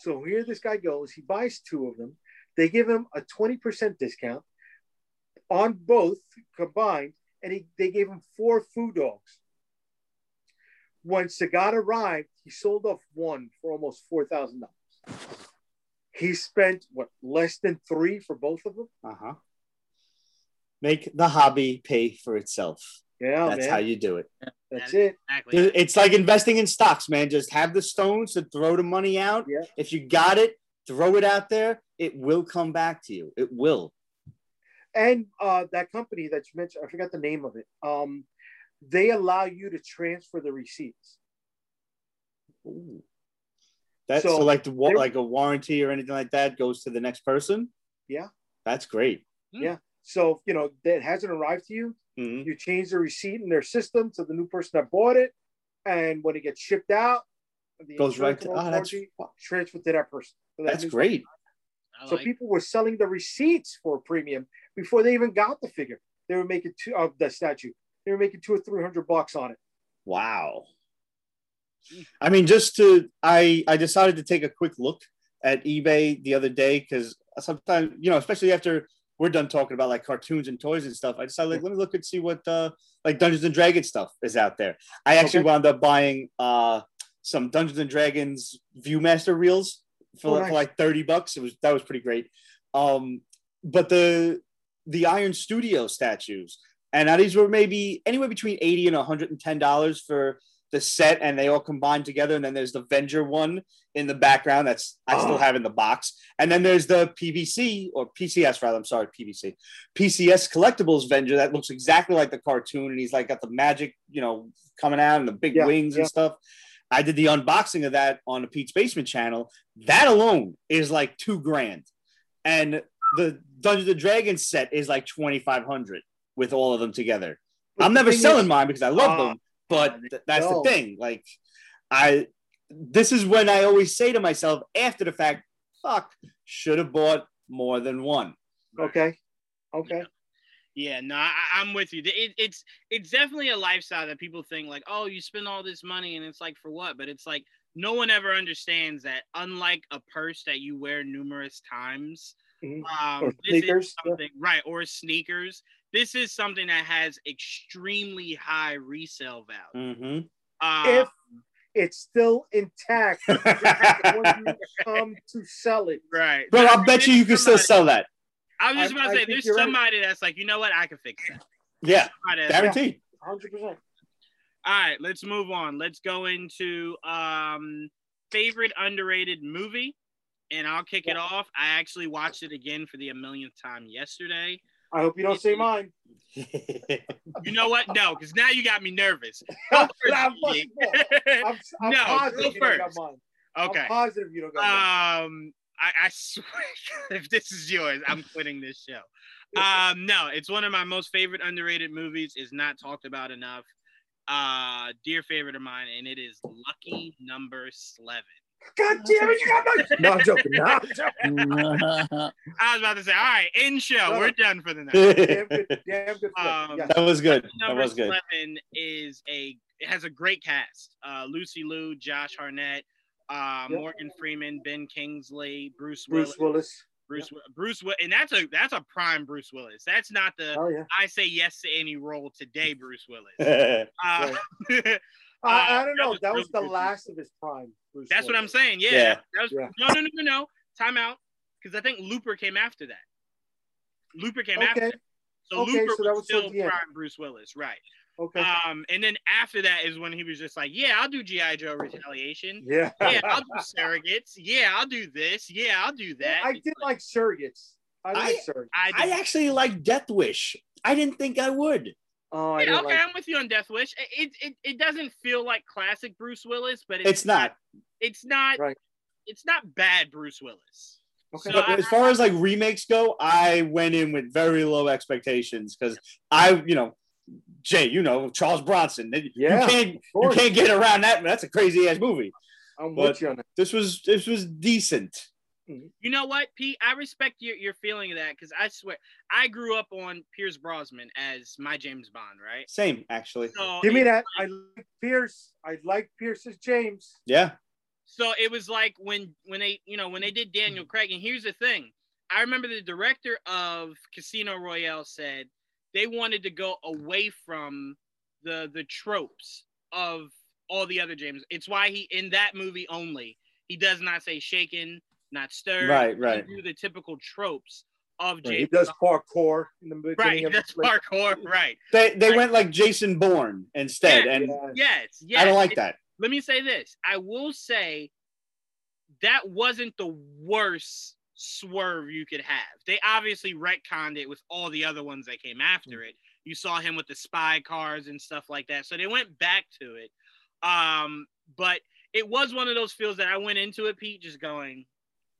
So here this guy goes. He buys two of them. They give him a twenty percent discount on both combined, and he, they gave him four Foo Dogs. When Sagat arrived, he sold off one for almost four thousand dollars. He spent, what, less than three for both of them? Uh-huh. Make the hobby pay for itself. Yeah, That's man. how you do it. Yeah, That's that it. Exactly. It's like investing in stocks, man. Just have the stones to throw the money out. Yeah. If you got it, throw it out there. It will come back to you. It will. And uh, that company that you mentioned, I forgot the name of it. Um, they allow you to transfer the receipts. Ooh. That's so, so like the like a warranty or anything like that goes to the next person. Yeah, that's great. Yeah, so you know that hasn't arrived to you. Mm-hmm. You change the receipt in their system to the new person that bought it, and when it gets shipped out, the goes right to oh, that's transferred to that person. So that that's great. Like so people it. were selling the receipts for a premium before they even got the figure. They were making two of uh, the statue. They were making two or three hundred bucks on it. Wow. I mean, just to, I, I decided to take a quick look at eBay the other day because sometimes, you know, especially after we're done talking about like cartoons and toys and stuff, I decided, like, let me look and see what uh, like Dungeons and Dragons stuff is out there. I actually okay. wound up buying uh, some Dungeons and Dragons Viewmaster reels for, oh, nice. for like thirty bucks. It was, that was pretty great. Um, but the, the Iron Studio statues, and now these were maybe anywhere between eighty and one hundred ten dollars for the set, and they all combine together. And then there's the Venger one in the background that's I still have in the box. And then there's the P V C or P C S rather. I'm sorry, P V C, P C S Collectibles Venger that looks exactly like the cartoon, and he's like got the magic, you know, coming out and the big yeah, wings yeah. and stuff. I did the unboxing of that on the Pete's Basement channel. That alone is like two grand, and the Dungeons and Dragons set is like twenty five hundred with all of them together. But I'm never selling is, mine because I love uh, them. But th- that's no. the thing. Like, I, this is when I always say to myself after the fact, fuck, should have bought more than one. Okay. Okay. Yeah, yeah no, I, I'm with you. It, it's, it's definitely a lifestyle that people think like, oh, you spend all this money and it's like, for what? But it's like, no one ever understands that unlike a purse that you wear numerous times, mm-hmm. um, or this sneakers. Is something, yeah. right, or sneakers. This is something that has extremely high resale value. Mm-hmm. Uh, if it's still intact when you come to sell it. Right. But I'll bet you you can still sell that. I was just about to say, there's somebody that's like, you know what? I can fix that. Yeah. Guaranteed. one hundred percent. All right. Let's move on. Let's go into um, favorite underrated movie. And I'll kick it off. I actually watched it again for the a millionth time yesterday. I hope you don't say mine. You know what? No, because now you got me nervous. Go I'm, I'm, I'm no, positive go first. You don't got mine. Okay. I'm positive you don't got mine. Um, I, I swear, if this is yours, I'm quitting this show. Um, no, it's one of my most favorite underrated movies. It's not talked about enough. Uh, dear favorite of mine, and it is Lucky Number Eleven. God damn it, you got no, no, I'm joking. No, I'm joking. I was about to say, all right, in show, no. we're done for the night. Damn good, damn good um, yeah. That was good. That was good. Number eleven is a, it has a great cast. Uh, Lucy Liu, Josh Hartnett, uh, yep. Morgan Freeman, Ben Kingsley, Bruce Willis. Bruce Willis. Bruce, yep. Bruce, and that's a that's a prime Bruce Willis. That's not the oh, yeah. I say yes to any role today, Bruce Willis. uh, Uh, I don't know. That was the last of his prime. Bruce That's Willis. What I'm saying. Yeah. yeah. That was, yeah. No, no, no, no, no. Time out. Because I think Looper came after that. Looper came okay. after that. So okay, Looper so that was, was still prime end. Bruce Willis. Right. Okay. Um, and then after that is when he was just like, yeah, I'll do G I Joe Retaliation. Yeah. Yeah, I'll do Surrogates. Yeah, I'll do this. Yeah, I'll do that. I did like Surrogates. I like Surrogates. I, I, I actually like Death Wish. I didn't think I would. Oh, yeah, okay, like... I'm with you on Death Wish. It, it it doesn't feel like classic Bruce Willis, but it's, it's not. It's not. Right. It's not bad Bruce Willis. Okay. So but as far as like remakes go, I went in with very low expectations because I, you know, Jay, you know, Charles Bronson. Yeah, you can't you can't get around that. That's a crazy ass movie. I'm but with you on that. This was this was decent. You know what, Pete? I respect your, your feeling of that because I swear I grew up on Pierce Brosnan as my James Bond, right? Same, actually. So Give me that. Like, I like Pierce. I like Pierce as James. Yeah. So it was like when when they you know when they did Daniel Craig, and here's the thing: I remember the director of Casino Royale said they wanted to go away from the the tropes of all the other James. It's why he, in that movie only, he does not say shaken, not stirred. Right, right. He do the typical tropes of James. Right. He does parkour in the beginning. Right, he does like, parkour, right. They, they like, went like Jason Bourne instead. Yes, and, uh, yes, yes. I don't like it, that. Let me say this. I will say that wasn't the worst swerve you could have. They obviously retconned it with all the other ones that came after it. You saw him with the spy cars and stuff like that. So they went back to it. Um, but it was one of those feels that I went into it, Pete, just going,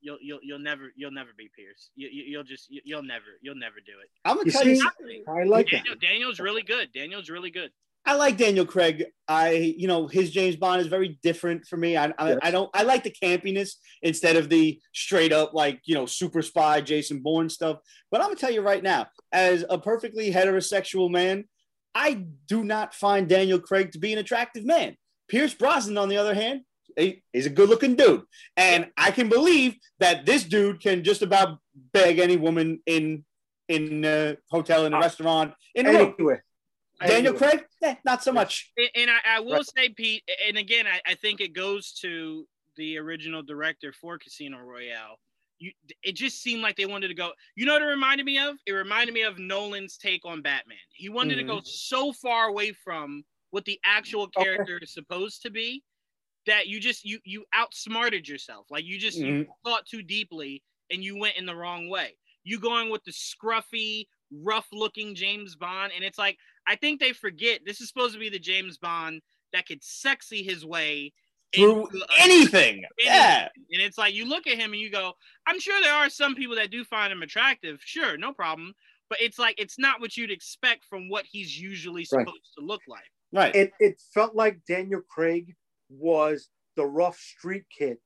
you'll you'll you'll never you'll never be Pierce. You, you you'll just you, you'll never you'll never do it. I'm gonna tell you something. I like Daniel, that. Daniel's really good. Daniel's really good. I like Daniel Craig. I, you know, his James Bond is very different for me. I, I, yes. I don't, I like the campiness instead of the straight up, like, you know, super spy Jason Bourne stuff. But I'm gonna tell you right now, as a perfectly heterosexual man, I do not find Daniel Craig to be an attractive man. Pierce Brosnan, on the other hand, is a good looking dude. And I can believe that this dude can just about beg any woman in, in a hotel, in a restaurant, in a room. Daniel Craig, eh, not so much. And I, I will say, Pete, and again, I, I think it goes to the original director for Casino Royale. You, it just seemed like they wanted to go. You know what it reminded me of? It reminded me of Nolan's take on Batman. He wanted mm-hmm. to go so far away from what the actual character okay. is supposed to be that you just you you outsmarted yourself. Like you just mm-hmm. you thought too deeply and you went in the wrong way. You going with the scruffy, rough-looking James Bond, and it's like, I think they forget this is supposed to be the James Bond that could sexy his way through into, uh, anything. Yeah. And it's like, you look at him and you go, I'm sure there are some people that do find him attractive. Sure, no problem. But it's like, it's not what you'd expect from what he's usually supposed right. to look like. Right. It, it felt like Daniel Craig was the rough street kid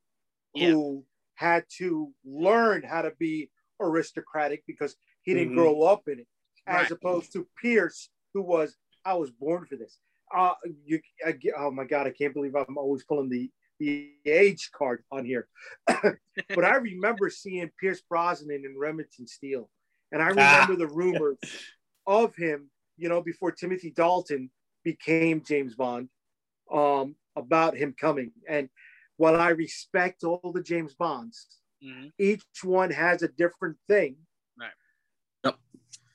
who yeah. had to learn how to be aristocratic because he didn't mm-hmm. grow up in it, as right. opposed to Pierce, who was, I was born for this. Uh, you, I, oh my God, I can't believe I'm always pulling the, the age card on here. But I remember seeing Pierce Brosnan in Remington Steele. And I remember ah. the rumors of him, you know, before Timothy Dalton became James Bond, um, about him coming. And while I respect all the James Bonds, mm-hmm. each one has a different thing. Right. Yep.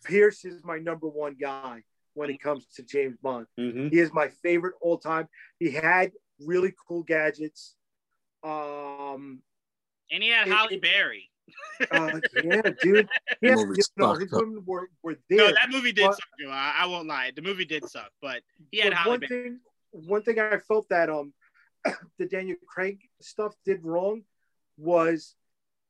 Pierce is my number one guy when it comes to James Bond. Mm-hmm. He is my favorite all time. He had really cool gadgets. Um, and he had Halle Berry. Uh, yeah, dude. Yeah, you know, his women were, were there. No, that movie did but, suck, dude. I, I won't lie. The movie did suck, but he had Halle Berry. One thing I felt that um, the Daniel Craig stuff did wrong was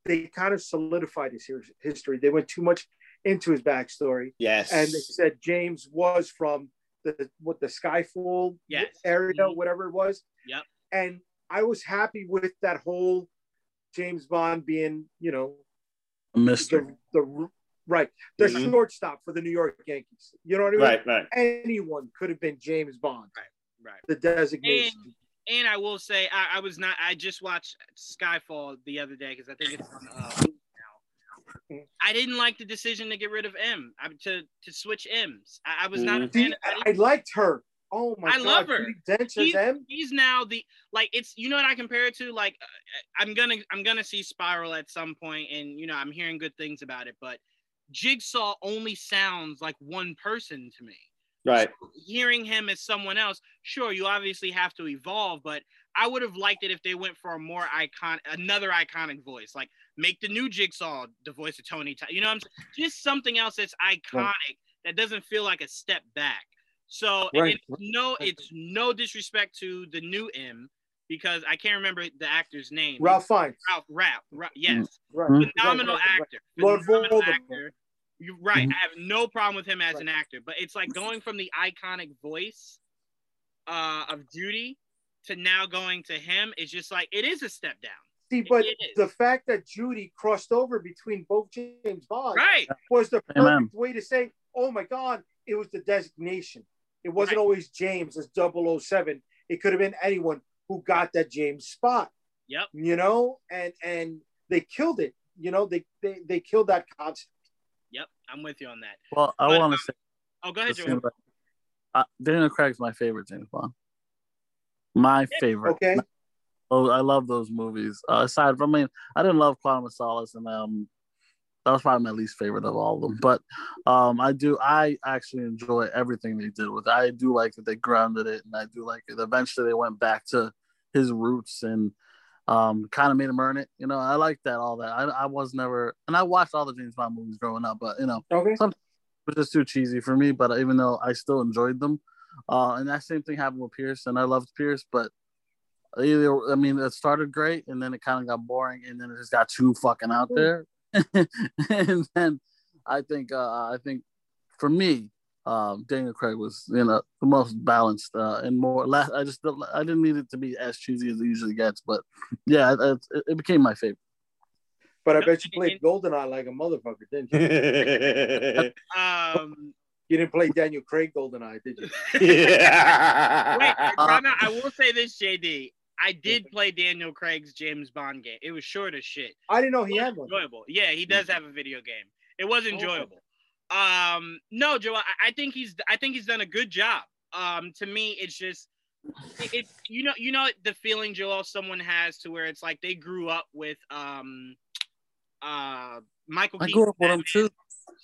they kind of solidified his history. They went too much into his backstory. Yes. And they said James was from the what the Skyfall yes. area, mm-hmm. whatever it was. Yep. And I was happy with that whole James Bond being, you know, Mister The, the right. The mm-hmm. shortstop for the New York Yankees. You know what I mean? Right, right. Anyone could have been James Bond. Right, right. The designation. And, and I will say, I, I was not, I just watched Skyfall the other day because I think it's on uh, I didn't like the decision to get rid of M. I, to to switch M's. I, I was not a fan. I, I liked her. Oh my I God! I love her. He's, M? he's now the like. It's you know what I compare it to. Like uh, I'm gonna I'm gonna see Spiral at some point, and you know I'm hearing good things about it. But Jigsaw only sounds like one person to me. Right. So hearing him as someone else, sure, you obviously have to evolve, but I would have liked it if they went for a more icon, another iconic voice, like make the new Jigsaw the voice of Tony. You know what I'm saying? Just something else that's iconic right. that doesn't feel like a step back. So right. it's no, it's no disrespect to the new M because I can't remember the actor's name. Ralph Fiennes. Ralph, Ralph, Ralph yes, right. phenomenal right. actor. Lord phenomenal Voldemort. actor. You're right. Mm-hmm. I have no problem with him as right. an actor, but it's like going from the iconic voice uh, of Judy to now going to him is just like, it is a step down. See, but the fact that Judy crossed over between both James Bond right. was the perfect Amen. way to say, oh my God, it was the designation. It wasn't right. always James as double oh seven. It could have been anyone who got that James spot. Yep. You know, and and they killed it. You know, they, they, they killed that concept. Yep, I'm with you on that. Well, I want to um, say... Oh, go ahead, Jordan. Uh, Daniel Craig's my favorite James Bond. My favorite. Okay. Oh, I love those movies. Uh, aside from, I mean, I didn't love Quantum of Solace, and um, that was probably my least favorite of all of them. But um, I do, I actually enjoy everything they did with it. I do like that they grounded it, and I do like it. Eventually, they went back to his roots and um, kind of made him earn it. You know, I like that, all that. I, I was never, and I watched all the James Bond movies growing up, but, you know, okay. Sometimes it was just too cheesy for me, but even though I still enjoyed them. Uh, and that same thing happened with Pierce, and I loved Pierce, but either, I mean, it started great, and then it kind of got boring, and then it just got too fucking out there. And then I think, uh, I think for me, um, Daniel Craig was, you know, the most balanced uh, and more. Last, I just, I didn't need it to be as cheesy as it usually gets, but yeah, it, it, it became my favorite. But I bet you played GoldenEye like a motherfucker, didn't you? um. You didn't play Daniel Craig GoldenEye, did you? Yeah. Wait, Rana, I will say this, J D. I did play Daniel Craig's James Bond game. It was short as shit. I didn't know he had one. Enjoyable. Yeah, he does have a video game. It was enjoyable. Oh. Um, no, Joel, I, I think he's. I think he's done a good job. Um, to me, it's just, it, it. You know, you know the feeling, Joel, someone has to where it's like they grew up with um, uh, Michael Keaton. I grew up with him too.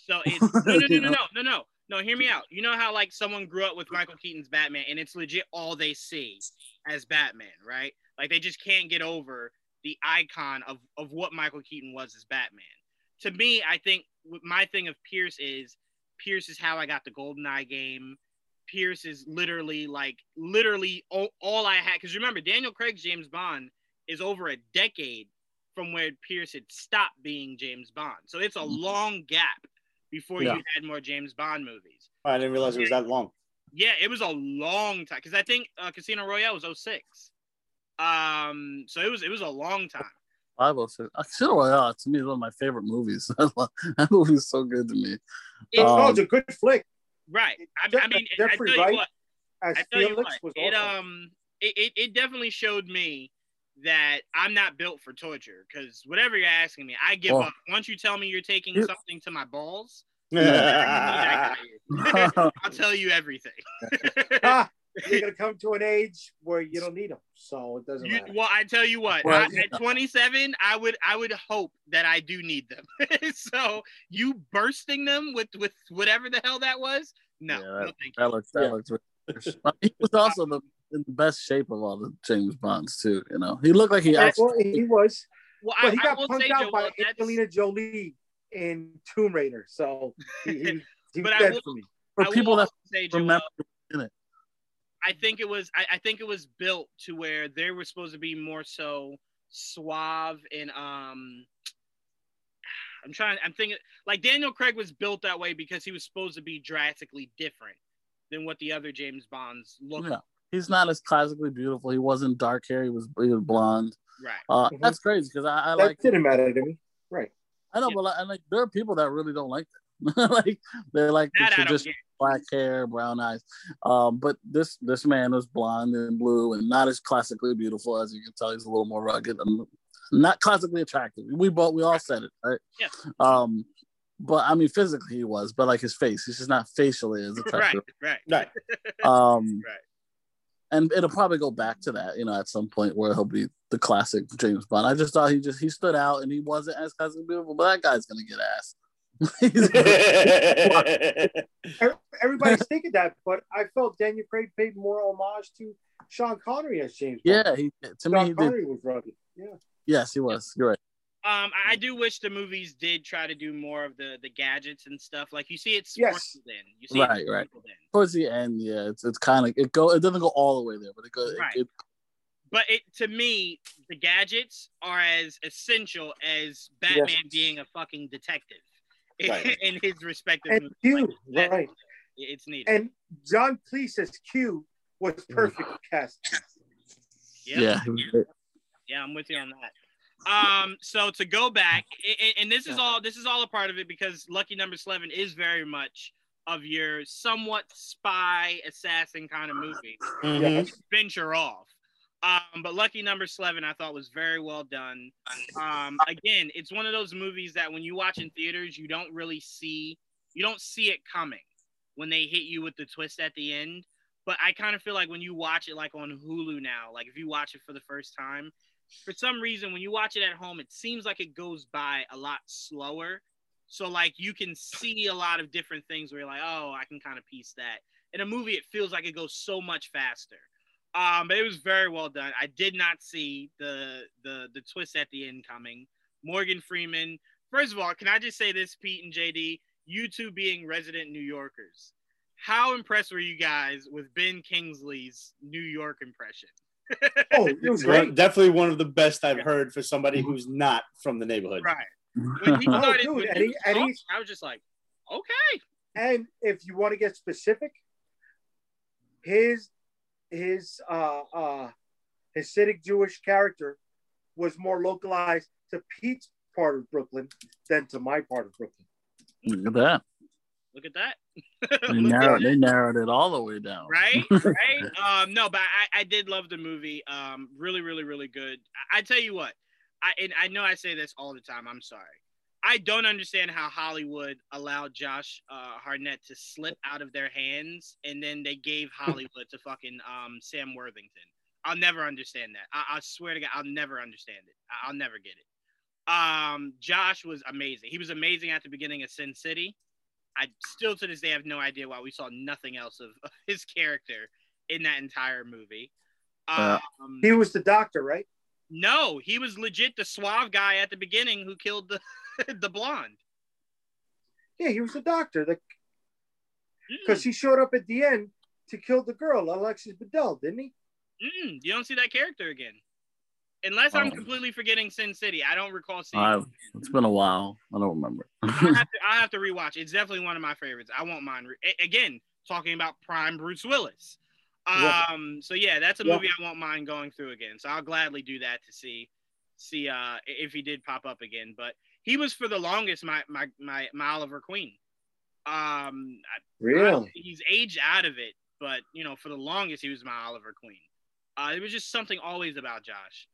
So it's no, no, no, no, no, no, no. No, hear me out. You know how, like, someone grew up with Michael Keaton's Batman, and it's legit all they see as Batman, right? Like, they just can't get over the icon of, of what Michael Keaton was as Batman. To me, I think my thing of Pierce is, Pierce is how I got the GoldenEye game. Pierce is literally, like, literally all, all I had. Because remember, Daniel Craig's James Bond is over a decade from where Pierce had stopped being James Bond. So it's a long gap. Before yeah. you had more James Bond movies. Oh, I didn't realize it was that long. Yeah, it was a long time. Because I think uh, Casino Royale was oh six. Um, so it was it was a long time. five oh six. Casino Royale, to me, is one of my favorite movies. That movie is so good to me. It, um, oh, it's a good flick. Right. I, I mean, Jeffrey I tell you what. As I tell Felix you what. Was it, awesome. um, it, it, it definitely showed me that I'm not built for torture, because whatever you're asking me, I give oh. up. Once you tell me you're taking it, something to my balls, yeah. I'll tell you everything. ah, you're going to come to an age where you don't need them, so it doesn't you, matter. Well, I tell you what, well, I, yeah. at twenty-seven, I would I would hope that I do need them. So you bursting them with, with whatever the hell that was? No, yeah, that, no thank that you. Looks, that yeah. looks really I mean, it was also the in the best shape of all the James Bonds too, you know. He looked like he actually well, he was. Well, but he I, got I punked say, out Joel, by that's... Angelina Jolie in Tomb Raider, so he, he, he but was I dead will, for me. For I people that say, remember Joel, it. I think it was. I, I think it was built to where they were supposed to be more so suave and um. I'm trying. I'm thinking like Daniel Craig was built that way because he was supposed to be drastically different than what the other James Bonds looked yeah. like. He's not as classically beautiful. He wasn't dark hair. He was, he was blonde. Right. Uh, mm-hmm. That's crazy because I, I like. That didn't matter to me. Right. I know, yeah. but like, I like, there are people that really don't like that. Like they like the traditional black hair, brown eyes. Um, but this this man was blonde and blue and not as classically beautiful as you can tell. He's a little more rugged and not classically attractive. We both we all said it, right? Yeah. Um, but I mean, physically he was, but like his face, he's just not facially as attractive. Right. Right. Right. Um, right. And it'll probably go back to that, you know, at some point where he'll be the classic James Bond. I just thought he just, he stood out and he wasn't as classically beautiful, but that guy's going to get ass. Everybody's thinking that, but I felt Daniel Craig paid more homage to Sean Connery as James Bond. Yeah, he, to Sean me, he Connery did. was rugged. Yeah. Yes, he was. You're right. Um, I do wish the movies did try to do more of the, the gadgets and stuff. Like you see, it's yes, then you see right, right. Then. Towards the end, yeah, it's it's kind of it go. It doesn't go all the way there, but it goes. Right. It, it... But it to me, the gadgets are as essential as Batman yes. being a fucking detective right. in, in his respective. And Q, like, right? It's needed. And John Cleese's Q was perfect casting. Yep. Yeah, yeah, yeah. I'm with you on that. Um, so to go back, and, and this is all this is all a part of it because Lucky Number Eleven is very much of your somewhat spy assassin kind of movie. Mm-hmm. Venture off. Um, but Lucky Number Eleven I thought was very well done. Um, again, it's one of those movies that when you watch in theaters, you don't really see you don't see it coming when they hit you with the twist at the end. But I kind of feel like when you watch it, like on Hulu now, like if you watch it for the first time, for some reason, when you watch it at home, it seems like it goes by a lot slower. So like you can see a lot of different things where you're like, oh, I can kind of piece that. In a movie, it feels like it goes so much faster. Um, but it was very well done. I did not see the the the twist at the end coming. Morgan Freeman. First of all, can I just say this, Pete and J D, you two being resident New Yorkers, how impressed were you guys with Ben Kingsley's New York impression? Oh, it was great. Definitely one of the best I've heard for somebody who's not from the neighborhood. Right. When he started, oh, dude, when he was talking, he, I was just like, okay. And if you want to get specific, his his uh, uh, Hasidic Jewish character was more localized to Pete's part of Brooklyn than to my part of Brooklyn. Look at that. Look at that. They, narrowed, at they narrowed it all the way down. Right? Right? um, no, but I, I did love the movie. Um, really, really, really good. I, I tell you what, I, and I know I say this all the time. I'm sorry. I don't understand how Hollywood allowed Josh uh, Hartnett to slip out of their hands, and then they gave Hollywood to fucking um, Sam Worthington. I'll never understand that. I, I swear to God, I'll never understand it. I, I'll never get it. Um, Josh was amazing. He was amazing at the beginning of Sin City. I still to this day have no idea why we saw nothing else of, of his character in that entire movie. Um, uh, he was the doctor, right? No, he was legit the suave guy at the beginning who killed the the blonde. Yeah, he was the doctor. The because mm. he showed up at the end to kill the girl, Alexis Bledel, didn't he? Mm, you don't see that character again. Unless I'm um, completely forgetting Sin City. I don't recall seeing uh, it. It's been a while. I don't remember. I have, have to rewatch. It's definitely one of my favorites. I won't mind. Re- Again, talking about prime Bruce Willis. Um, yeah. So, yeah, that's a yeah. movie I won't mind going through again. So I'll gladly do that to see see uh, if he did pop up again. But he was, for the longest, my my my, my Oliver Queen. Um, really? I, he's aged out of it. But, you know, for the longest, he was my Oliver Queen. Uh, it was just something always about Josh.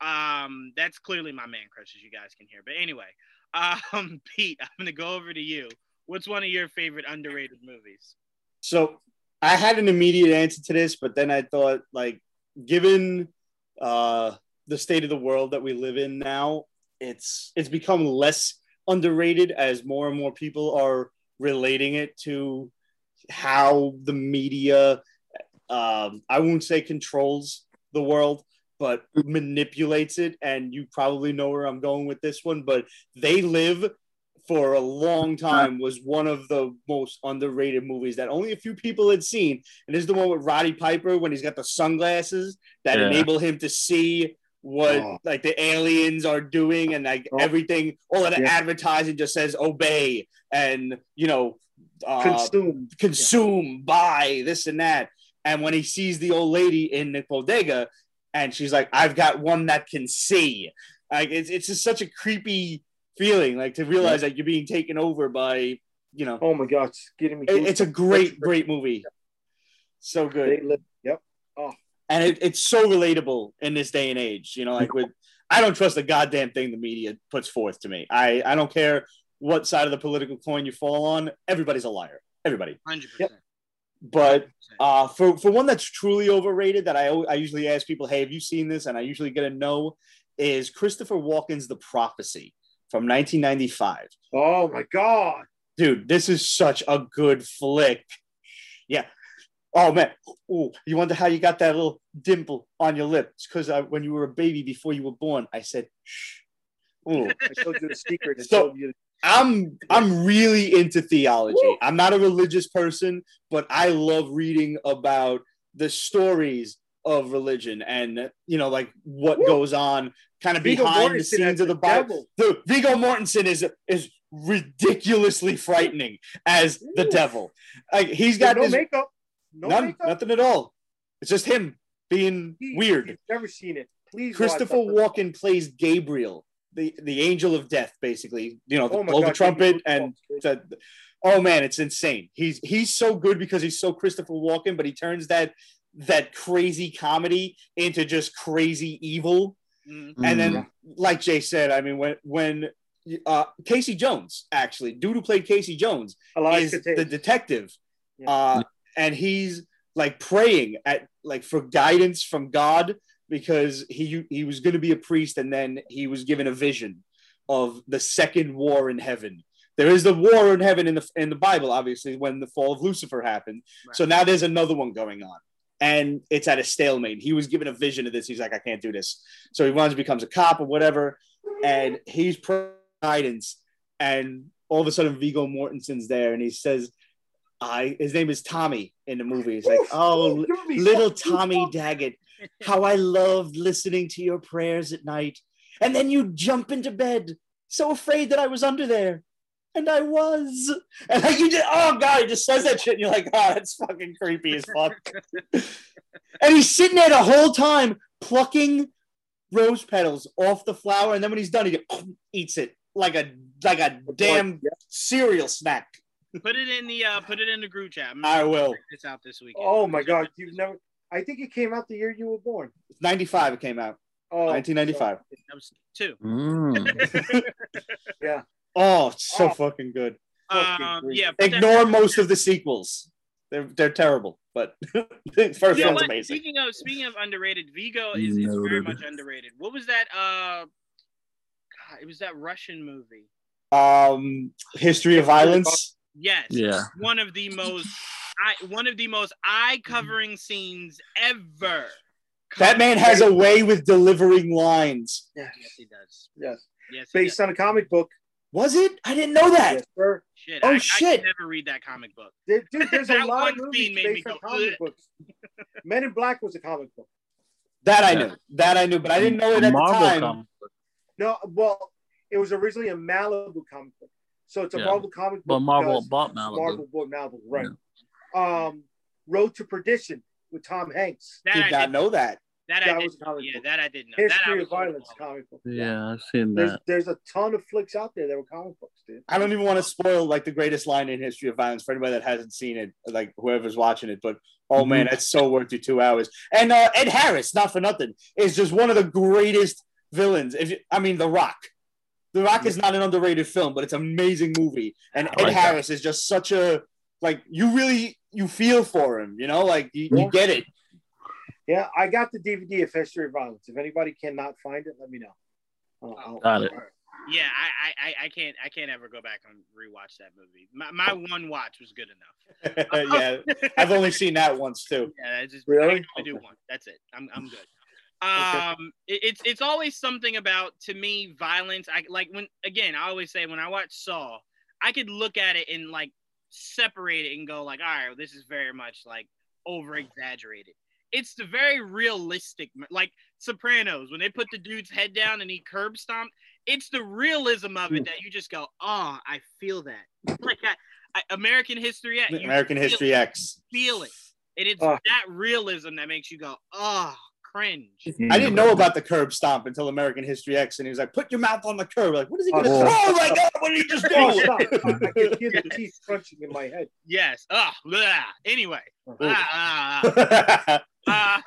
Um, that's clearly my man crush, as you guys can hear. But anyway, um, Pete, I'm going to go over to you. What's one of your favorite underrated movies? So I had an immediate answer to this, but then I thought, like, given uh, the state of the world that we live in now, it's it's become less underrated as more and more people are relating it to how the media, um, I won't say controls the world, but manipulates it, and you probably know where I'm going with this one, but They Live for a long time was one of the most underrated movies that only a few people had seen, and this is the one with Roddy Piper when he's got the sunglasses that yeah. enable him to see what oh. like the aliens are doing, and like oh. everything, all of the yeah. advertising just says obey and, you know, uh, consume, consume yeah. buy, this and that, and when he sees the old lady in the bodega, and she's like, I've got one that can see. Like, it's it's just such a creepy feeling, like, to realize that you're being taken over by, you know. Oh, my gosh. It's getting me. It, it's a great, great movie. So good. Yep. Oh. And it, it's so relatable in this day and age. You know, like, with I don't trust a goddamn thing the media puts forth to me. I, I don't care what side of the political coin you fall on. Everybody's a liar. Everybody. one hundred percent. Yep. But uh, for, for one that's truly overrated that I I usually ask people, hey, have you seen this? And I usually get a no, is Christopher Walken's The Prophecy from nineteen ninety-five. Oh, my God. Dude, this is such a good flick. Yeah. Oh, man. Ooh, you wonder how you got that little dimple on your lip. It's because when you were a baby before you were born, I said, shh. Ooh. I showed you the secret. I showed you the- I'm I'm really into theology. Woo. I'm not a religious person, but I love reading about the stories of religion and, you know, like what Woo. goes on kind of Viggo behind Mortensen the scenes of the Bible. The Viggo Mortensen is is ridiculously frightening as Woo. the devil. Like, he's got no this, makeup, no none, makeup, nothing at all. It's just him being Please, weird. You've never seen it. Please. Christopher Walken plays Gabriel. The, the angel of death, basically, you know, the, oh blow God, the trumpet and the, oh man, it's insane. He's he's so good because he's so Christopher Walken, but he turns that that crazy comedy into just crazy evil. Mm-hmm. And then, like Jay said, I mean, when when uh, Casey Jones, actually, dude who played Casey Jones, Elias is Cates. The detective, yeah. uh, and he's like praying at like for guidance from God, because he he was going to be a priest, and then he was given a vision of the second war in heaven. There is the war in heaven in the in the Bible, obviously, when the fall of Lucifer happened. Right. So now there's another one going on, and it's at a stalemate. He was given a vision of this. He's like, I can't do this. So he runs, becomes a cop or whatever, and he's pro guidance. And all of a sudden, Viggo Mortensen's there, and he says, I, his name is Tommy in the movie. He's like, oh, little Tommy Daggett, how I loved listening to your prayers at night. And then you jump into bed, so afraid that I was under there. And I was. And like you just, oh God, he just says that shit. And you're like, oh, that's fucking creepy as fuck. And he's sitting there the whole time plucking rose petals off the flower. And then when he's done, he just eats it like a like a damn cereal snack. Put it in the uh, put it in the group chat. I will. It's out this weekend. Oh my God, you've never. I think it came out the year you were born. ninety-five. It came out. Oh, nineteen ninety-five. So that was two. Mm. Yeah. Oh, it's so oh. fucking good. Um, yeah, ignore most of the sequels. They're they're terrible, but the first yeah, one's but amazing. Speaking of speaking of underrated, Viggo is, is very much underrated. What was that? Uh, God, it was that Russian movie. Um, History of Violence. Yes. Yeah. One of the most, I one of the most eye-covering scenes ever. That man has a way with delivering lines. Yes, yes he does. Yes. Yes. Based does. on a comic book. Was it? I didn't know that. Yes, sir. Shit, oh I, shit! I could never read that comic book. There, dude, there's a lot of movies based on comic books. Men in Black was a comic book. That I yeah. knew. That I knew, but I didn't know it at Marvel the time. Comic book. No, well, it was originally a Malibu comic book, so it's a yeah. Marvel comic book. But Marvel bought Malibu. Marvel bought Malibu, right? Yeah. Um, Road to Perdition with Tom Hanks. That did I not know that. That, that I didn't know. Yeah, that I didn't know. History of Violence comic book. Yeah, I've seen that. There's, there's a ton of flicks out there that were comic books, dude. I don't even want to spoil like the greatest line in History of Violence for anybody that hasn't seen it, like whoever's watching it. But oh man, that's so worth your two hours. And uh, Ed Harris, not for nothing, is just one of the greatest villains. If you, I mean, The Rock. The Rock is not an underrated film, but it's an amazing movie. And Ed Harris is just such a like you really you feel for him, you know, like you, you get it. Yeah, I got the D V D of History of Violence. If anybody cannot find it, let me know. I'll, I'll, got it. Yeah, I, I I can't I can't ever go back and rewatch that movie. My my one watch was good enough. Yeah, I've only seen that once too. Yeah, I just really I only do one. That's it. I'm I'm good. Um, it, it's it's always something about to me violence. I like when again I always say when I watch Saw, I could look at it and like separate it and go like, all right, well, this is very much like over exaggerated. It's the very realistic, like Sopranos, when they put the dude's head down and he curb stomped, it's the realism of it that you just go, oh, I feel that. Like that I, American History X. American History it, X. Feel it. And it's oh. that realism that makes you go, oh, cringe. I didn't know about the curb stomp until American History X, and he was like, put your mouth on the curb. Like, what is he going to oh. do? Oh, my God, what did he just do? Oh, stop. I can hear the teeth crunching in my head. Yes. Oh, bleh. Anyway. Oh, ah, ah. Uh,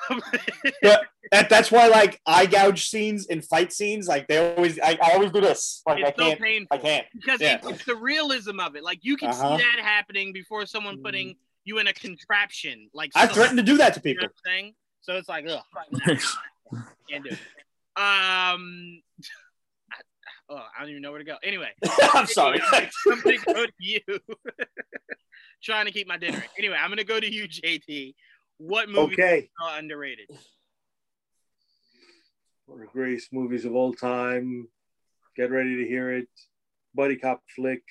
but that, that's why like eye gouge scenes in fight scenes, like they always I, I always do this. Like it's I so can't painful. I can't because yeah. it, it's the realism of it. Like you can uh-huh. see that happening before someone putting you in a contraption. Like I threatened to do that to people. You know what I'm saying? So it's like, ugh, nah, can't do it. Um I, oh, I don't even know where to go. Anyway. I'm sorry. I'm gonna go to you. Trying to keep my dinner. Anyway, I'm gonna go to you, J T. What movie okay. is not underrated? One of the greatest movies of all time. Get ready to hear it. Buddy cop flick,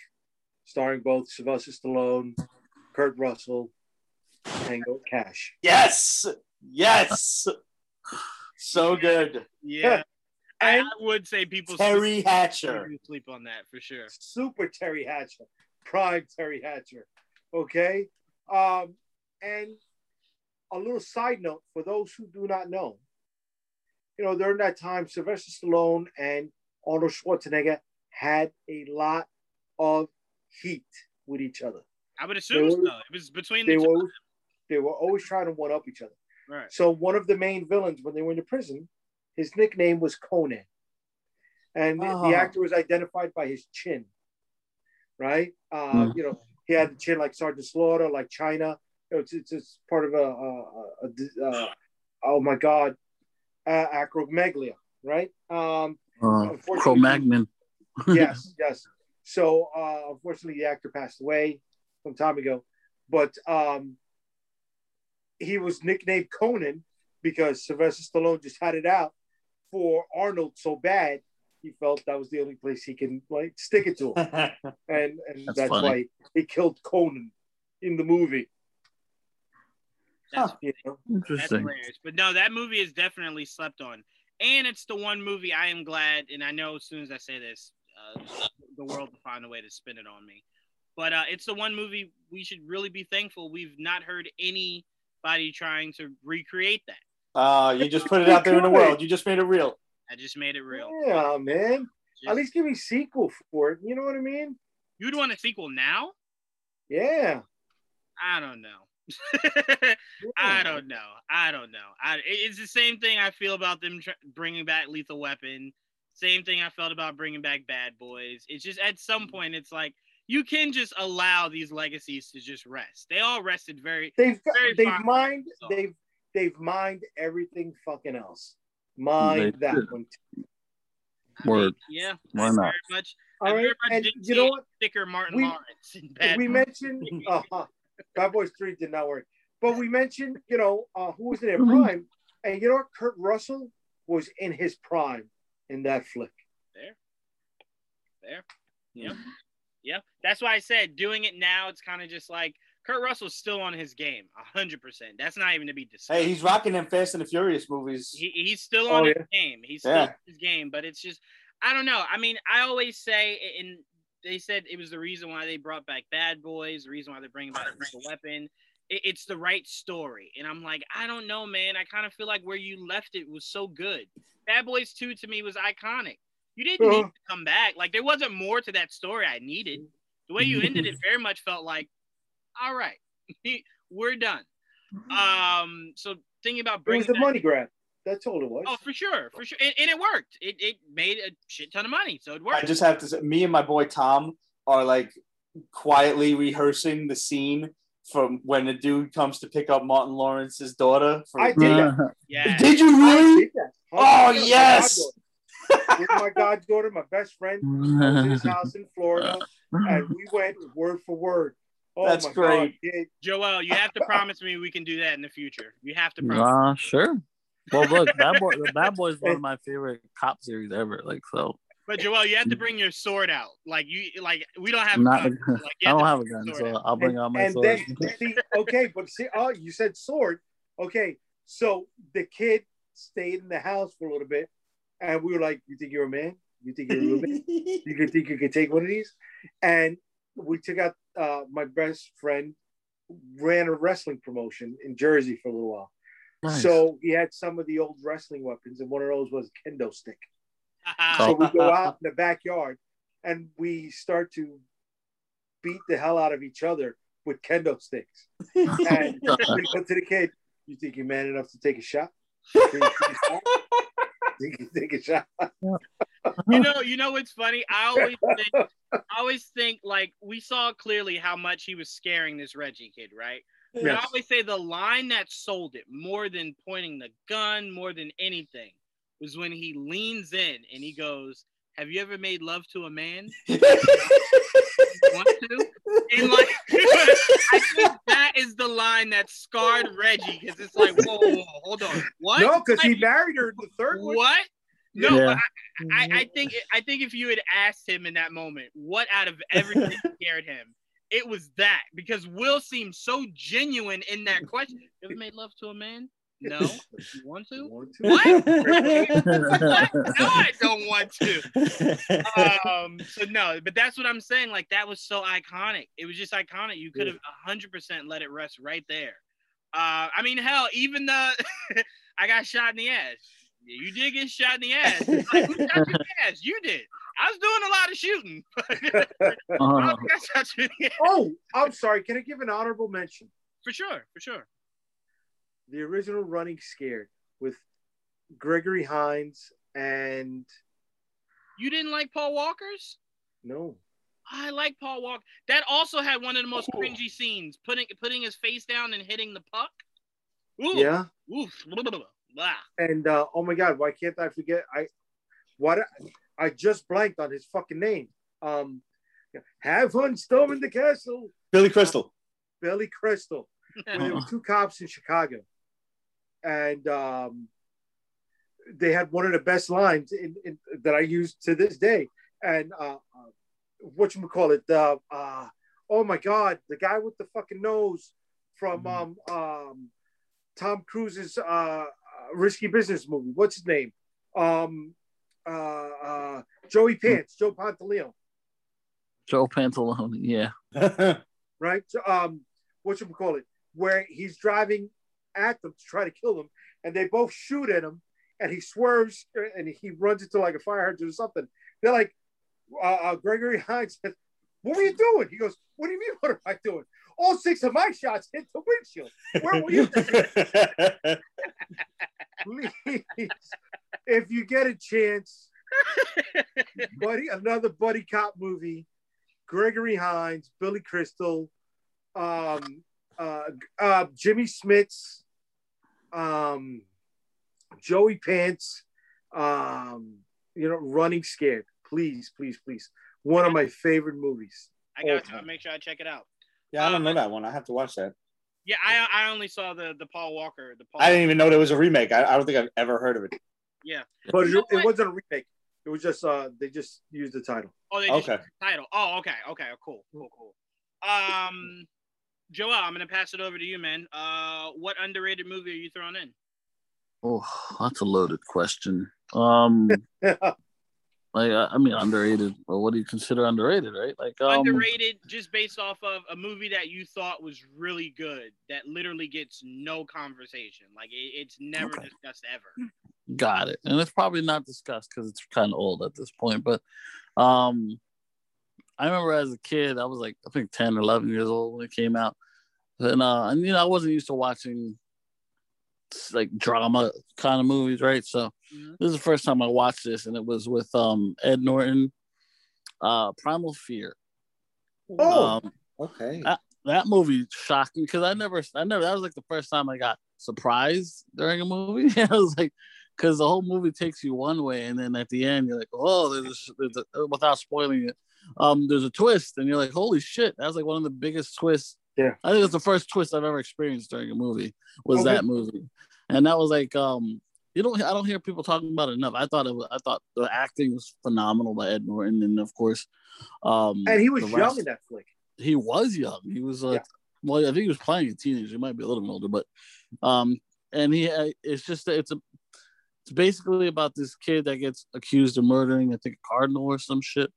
starring both Sylvester Stallone, Kurt Russell, Tango Cash. Yes, yes, so good. Yeah, I would say people. Terry Hatcher. Sleep on that for sure. Super Terry Hatcher, prime Terry Hatcher. Okay, um, and. A little side note for those who do not know, you know, during that time, Sylvester Stallone and Arnold Schwarzenegger had a lot of heat with each other. I would assume so. It was between the two. They were always trying to one up each other. Right. So one of the main villains when they were in the prison, his nickname was Conan. And uh-huh. the, the actor was identified by his chin, right? Uh, mm. You know, he had the chin like Sergeant Slaughter, like China. you know, it's, it's it's part of a, a, a, a oh my god, uh, acromegalia, right? Um, uh, Cro-Magnon. yes, yes. So uh, unfortunately, the actor passed away some time ago, but um, he was nicknamed Conan because Sylvester Stallone just had it out for Arnold so bad. He felt that was the only place he can like stick it to him, and, and that's, that's why he killed Conan in the movie. That's huh, you know? Interesting. That's but no, that movie is definitely slept on, and it's the one movie I am glad. And I know as soon as I say this, uh, the world will find a way to spin it on me. But uh, it's the one movie we should really be thankful we've not heard anybody trying to recreate that. Oh, uh, you just put it out there in the world. You just made it real. I just made it real. Yeah, man. Just, at least give me a sequel for it. You know what I mean? You'd want a sequel now? Yeah. I don't know. yeah. I don't know. I don't know. I, it's the same thing I feel about them tr- bringing back Lethal Weapon. Same thing I felt about bringing back Bad Boys. It's just at some point, it's like you can just allow these legacies to just rest. They all rested very. They've very they've mined so. they've they've mined everything fucking else. Mind they that did. One. Too. Word. I mean, yeah. Why not? Very much, All right. And you know what? Sticker Martin we, Lawrence. And we mentioned uh, Bad Boys three did not work, but we mentioned you know uh, who was in their mm-hmm. prime, and you know what? Kurt Russell was in his prime in that flick. There. There. Yeah. Mm-hmm. Yeah. That's why I said doing it now. It's kind of just like Kurt Russell's still on his game, one hundred percent. That's not even to be discussed. Hey, he's rocking them Fast and the Furious movies. He, he's still on oh, his yeah. game. He's still yeah. on his game, but it's just, I don't know. I mean, I always say, and they said it was the reason why they brought back Bad Boys, the reason why they're bringing back the Weapon. It, it's the right story. And I'm like, I don't know, man. I kind of feel like where you left it was so good. Bad Boys two, to me, was iconic. You didn't uh-huh. need to come back. Like, there wasn't more to that story I needed. The way you ended it very much felt like, all right, we're done. Um, so thinking about bringing it was the money grab. That's all it was. Oh, for sure, for sure, and, and it worked. It it made a shit ton of money, so it worked. I just have to say, me and my boy Tom are like quietly rehearsing the scene from when the dude comes to pick up Martin Lawrence's daughter. From I did that. Yeah. Did you really? Did oh yes. With my goddaughter, my best friend, was in his house in Florida, and we went word for word. Oh, that's great, God. Joel. You have to promise me we can do that in the future. You have to promise. Uh, sure. Well, look, Bad Boy, the Bad Boy is one of my favorite cop series ever. Like so. But Joel, you have to bring your sword out. Like you, like we don't have. Not, a gun. Like, I don't have a gun, so out. I'll bring and, out my and sword. Then, see, okay, but see, oh, you said sword. Okay, so the kid stayed in the house for a little bit, and we were like, "You think you're a man? You think you're a little bit? You could think you could take one of these?" And we took out uh, my best friend ran a wrestling promotion in Jersey for a little while. Nice. So he had some of the old wrestling weapons, and one of those was a kendo stick. So we go out in the backyard and we start to beat the hell out of each other with kendo sticks. And we go to the kid, you think you're man enough to take a shot? You think you can take a shot? You know, you know what's funny? I always think, I always think like we saw clearly how much he was scaring this Reggie kid, right? Yes. And I always say the line that sold it more than pointing the gun, more than anything, was when he leans in and he goes, "Have you ever made love to a man? Want to?" And like, I think that is the line that scarred Reggie because it's like, whoa, whoa, whoa, hold on, what? No, because he married her the third one. What? No, yeah. but I, I, I think I think if you had asked him in that moment, what out of everything scared him, it was that because Will seemed so genuine in that question. You ever made love to a man? No. You want to? Want to? What? No, I don't want to. Um, so no, but that's what I'm saying. Like that was so iconic. It was just iconic. You could have one hundred percent let it rest right there. Uh, I mean, hell, even the I got shot in the ass. You did get shot in the ass. It's like, who shot you in the ass? You did. I was doing a lot of shooting. I I shot you in the ass. Oh, I'm sorry. Can I give an honorable mention? For sure. For sure. The original Running Scared with Gregory Hines and... You didn't like Paul Walker's? No. I like Paul Walker. That also had one of the most cringy scenes, putting putting his face down and hitting the puck. Ooh, yeah. Ooh, blah, blah, blah. And uh, oh my God, why can't I forget? I what I just blanked on his fucking name. Um, have fun storming the castle. Billy Crystal. Billy Crystal. When there were two cops in Chicago, and um, they had one of the best lines in, in, that I use to this day. And uh, whatchamacallit, uh, uh, oh my God, the guy with the fucking nose from um, um, Tom Cruise's uh, Risky Business movie. What's his name? Um, uh, uh, Joey Pants, Joe Pantoliano. Joe Pantoliano, yeah. Right? So, um, whatchamacallit, where he's driving at them to try to kill them, and they both shoot at him, and he swerves, and he runs into like a fire hydrant or something. They're like, uh, uh, Gregory Hines says, what were you doing? He goes, what do you mean, what am I doing? All six of my shots hit the windshield. Where were you doing? Please, if you get a chance, buddy, another buddy cop movie, Gregory Hines, Billy Crystal, um, uh, uh, Jimmy Smits, um, Joey Pants, um, you know, Running Scared. Please, please, please. One of my favorite movies. I got to make sure I check it out. Yeah, I don't um, know that one. I have to watch that. Yeah, I I only saw the the Paul Walker. The Paul I didn't even know there was a remake. I, I don't think I've ever heard of it. Yeah. But it, it wasn't a remake. It was just, uh, they just used the title. Oh, they just okay. used the title. Oh, okay, okay, cool, cool, cool. Um, Joel, I'm going to pass it over to you, man. Uh, what underrated movie are you throwing in? Oh, that's a loaded question. Um, like, I mean, underrated. Well, what do you consider underrated, right? Like um, underrated, just based off of a movie that you thought was really good that literally gets no conversation. Like, it, it's never okay. discussed ever. Got it. And it's probably not discussed because it's kind of old at this point. But um, I remember as a kid, I was like, I think ten, eleven years old when it came out. And, uh, and you know, I wasn't used to watching like drama kind of movies, right? So mm-hmm. this is the first time I watched this, and it was with um Ed Norton, uh Primal Fear. Oh, um, okay. That, that movie shocked me because I never, I never. That was like the first time I got surprised during a movie. I was like, because the whole movie takes you one way, and then at the end you're like, oh, there's, a, there's a, without spoiling it, um, there's a twist, and you're like, holy shit! That was like one of the biggest twists. Yeah, I think it's the first twist I've ever experienced during a movie was okay. that movie, and that was like um you don't I don't hear people talking about it enough. I thought it was, I thought the acting was phenomenal by Ed Norton, and of course, um, and he was young rest, in that flick. He was young. He was like, yeah. well, I think he was playing a teenager. He might be a little older, but um, and he it's just it's a it's basically about this kid that gets accused of murdering I think a cardinal or some shit,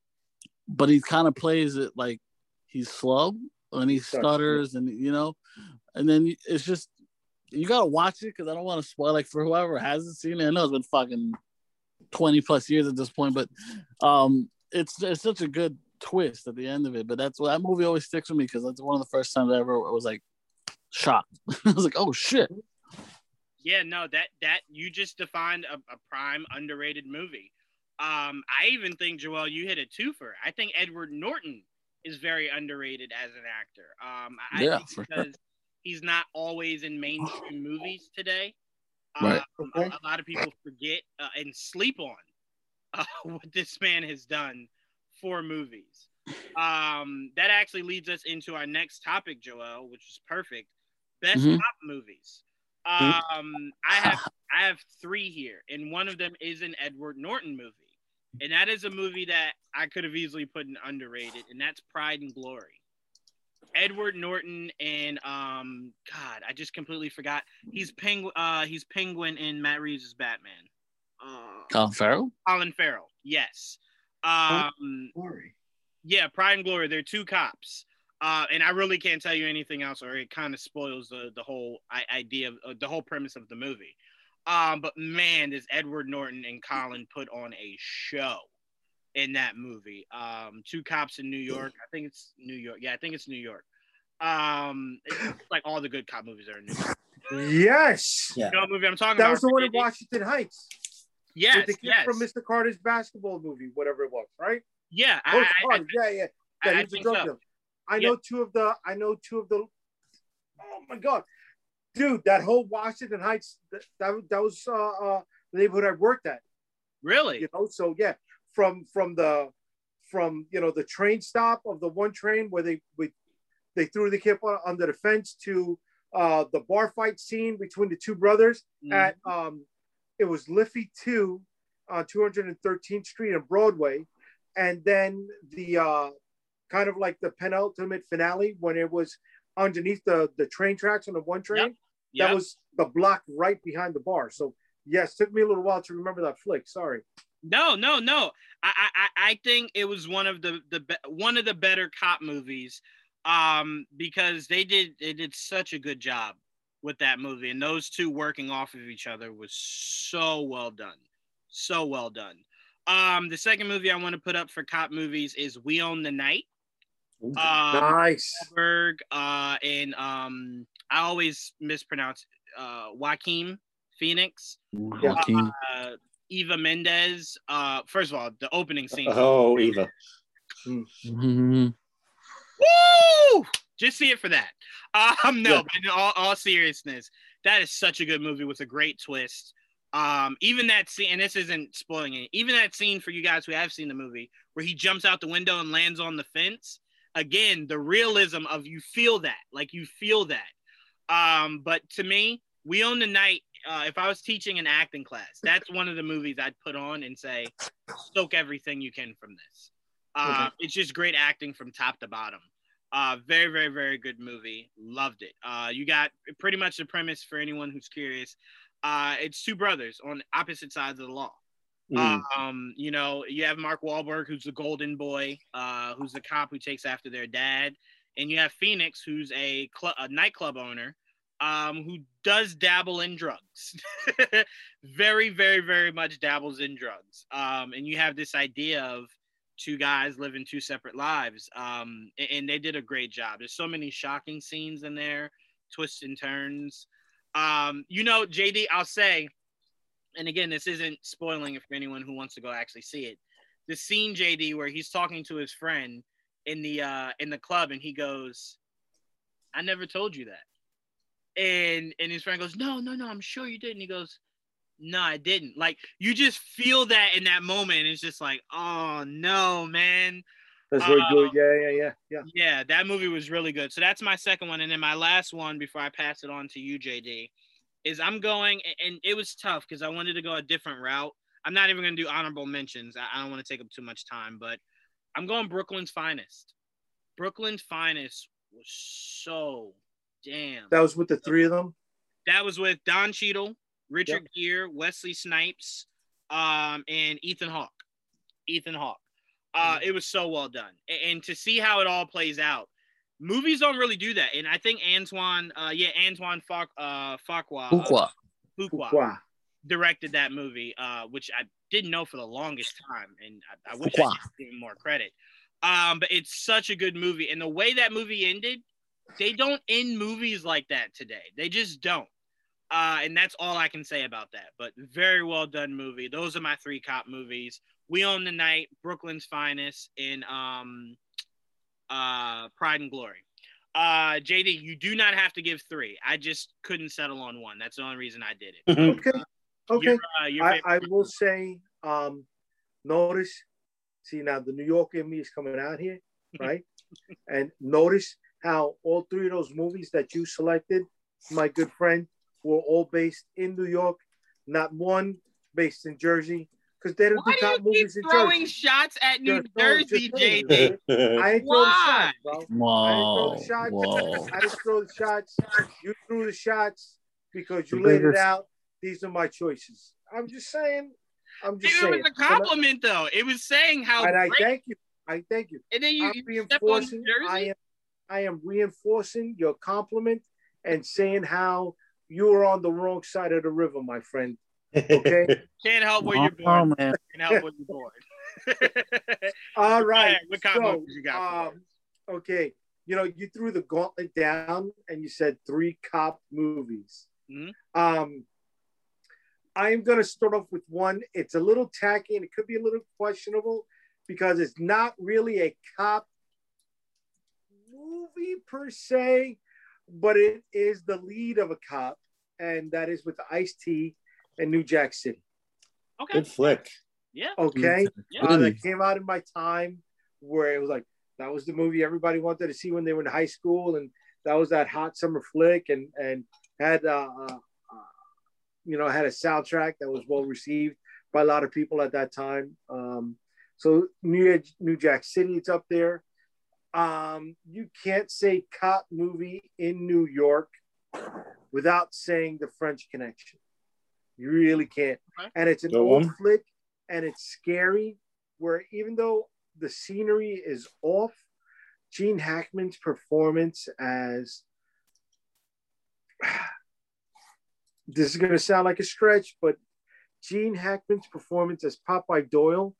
but he kind of plays it like he's slow. And he stutters, and you know, and then it's just you gotta watch it because I don't want to spoil. Like for whoever hasn't seen it, I know it's been fucking twenty plus years at this point, but um, it's it's such a good twist at the end of it. But that's why that movie always sticks with me because that's one of the first times I ever was like shocked. I was like, oh shit. Yeah, no, that that you just defined a, a prime underrated movie. Um, I even think Joel, you hit a twofer. I think Edward Norton is very underrated as an actor. Um, I yeah, think because sure. he's not always in mainstream movies today. Right. Um, a, a lot of people forget uh, and sleep on uh, what this man has done for movies. Um, that actually leads us into our next topic, Joel, which is perfect. Best mm-hmm. cop movies. Um, mm-hmm. I have I have three here, and one of them is an Edward Norton movie. And that is a movie that I could have easily put in underrated, and that's Pride and Glory. Edward Norton and um, God, I just completely forgot. He's Penguin. Uh, he's Penguin in Matt Reeves' Batman. Uh, Colin Farrell. Colin Farrell. Yes. Um, Glory. Yeah, Pride and Glory. They're two cops, uh, and I really can't tell you anything else, or it kind of spoils the the whole idea of uh, the whole premise of the movie. Um, but man, does Edward Norton and Colin put on a show in that movie. Um, two cops in New York. I think it's New York. Yeah, I think it's New York. Um, it's like all the good cop movies are in New York. Yes. You know what movie I'm talking that about? That was the one in Washington Heights. Yes, with the kid yes. from Mister Carter's basketball movie, whatever it was, right? Yeah. I, I, I, yeah, yeah. Yeah, I, I think so. I know yeah. two of the. I know two of the. Oh my god, dude! That whole Washington Heights. That that, that was uh, uh, the neighborhood I worked at. Really? You know. So yeah, from from the from you know the train stop of the one train where they we, they threw the kid under the fence to uh, the bar fight scene between the two brothers mm-hmm. at um, it was Liffey two on two hundred thirteenth Street and Broadway, and then the. Uh, kind of like the penultimate finale when it was underneath the, the train tracks on the one train. Yep. Yep. That was the block right behind the bar. So yes, took me a little while to remember that flick. Sorry. No, no, no. I I, I think it was one of the, the be- one of the better cop movies um, because they did they did such a good job with that movie. And those two working off of each other was so well done. So well done. Um, the second movie I want to put up for cop movies is We Own the Night. Um, nice. Uh, and um, I always mispronounce uh, Joaquin Phoenix, Joaquin. Uh, Eva Mendes. Uh, first of all, the opening scene. Oh, Eva. Mm-hmm. Woo! Just see it for that. Um, no, yeah. But in all, all seriousness, that is such a good movie with a great twist. Um, even that scene, and this isn't spoiling it, even that scene for you guys who have seen the movie where he jumps out the window and lands on the fence. Again, the realism of you feel that, like you feel that. Um, but to me, We Own the Night, uh, if I was teaching an acting class, that's one of the movies I'd put on and say, soak everything you can from this. Uh, okay. It's just great acting from top to bottom. Uh, very, very, very good movie. Loved it. Uh, you got pretty much the premise for anyone who's curious. Uh, it's two brothers on opposite sides of the law. Mm. Um, you know, you have Mark Wahlberg, who's the golden boy, uh, who's the cop who takes after their dad. And you have Phoenix, who's a, cl- a nightclub owner, um, who does dabble in drugs. Very, very, very much dabbles in drugs. Um, and you have this idea of two guys living two separate lives. Um, and, and they did a great job. There's so many shocking scenes in there, twists and turns. Um, you know, J D, I'll say, and again, this isn't spoiling it for anyone who wants to go actually see it. The scene, J D, where he's talking to his friend in the uh, in the club, and he goes, "I never told you that," and and his friend goes, "No, no, no, I'm sure you didn't." He goes, "No, I didn't." Like you just feel that in that moment. It's just like, oh no, man. That's really um, good. Yeah, yeah, yeah, yeah. Yeah, that movie was really good. So that's my second one. And then my last one before I pass it on to you, J D, is I'm going, and it was tough because I wanted to go a different route. I'm not even going to do honorable mentions. I don't want to take up too much time, but I'm going Brooklyn's Finest. Brooklyn's Finest was so damn. That was with the three of them? That was with Don Cheadle, Richard yep. Gere, Wesley Snipes, um, and Ethan Hawke. Ethan Hawke. Uh, it was so well done. And to see how it all plays out, movies don't really do that. And I think Antoine, uh, yeah, Antoine Fuqua, uh, Fuqua, Fuqua directed that movie, uh, which I didn't know for the longest time. And I, I wish Fuqua. I could give him more credit. Um, but it's such a good movie. And the way that movie ended, they don't end movies like that today. They just don't. Uh, and that's all I can say about that. But very well done movie. Those are my three cop movies. We Own the Night, Brooklyn's Finest, and um, uh, Pride and Glory. Uh, J D, you do not have to give three. I just couldn't settle on one. That's the only reason I did it. Okay. Uh, okay. Your, uh, your I, I will say, um, notice, see now the New York in me is coming out here, right? And notice how all three of those movies that you selected, my good friend, were all based in New York. Not one based in Jersey. Because they don't do top movies in Jersey. Why do you keep throwing shots at New Jersey, J D? I ain't throwing shots, bro. Whoa, I ain't throwing shots. I didn't throw the shots. You threw the shots because you laid it out. These are my choices. I'm just saying. I'm just saying. It was a compliment, though. It was saying how. And I thank you. I thank you. And then you step on Jersey. I am, I am reinforcing your compliment and saying how you are on the wrong side of the river, my friend. Okay. Can't help where you're born. Can't help where you're born. All right. What kind of movies you got? Um, okay. You know, you threw the gauntlet down and you said three cop movies. Mm-hmm. Um, I am going to start off with one. It's a little tacky and it could be a little questionable because it's not really a cop movie per se, but it is the lead of a cop, and that is with Ice-T and New Jack City. Okay. Good flick. Yeah. Okay. Yeah. Uh, that came out in my time where it was like, that was the movie everybody wanted to see when they were in high school, and that was that hot summer flick, and and had uh, uh, you know had a soundtrack that was well received by a lot of people at that time. Um, so New New Jack City, it's up there. Um, you can't say cop movie in New York without saying The French Connection. You really can't. And it's an old flick, and it's scary. Where even though the scenery is off, Gene Hackman's performance as, this is going to sound like a stretch, but Gene Hackman's performance as Popeye Doyle,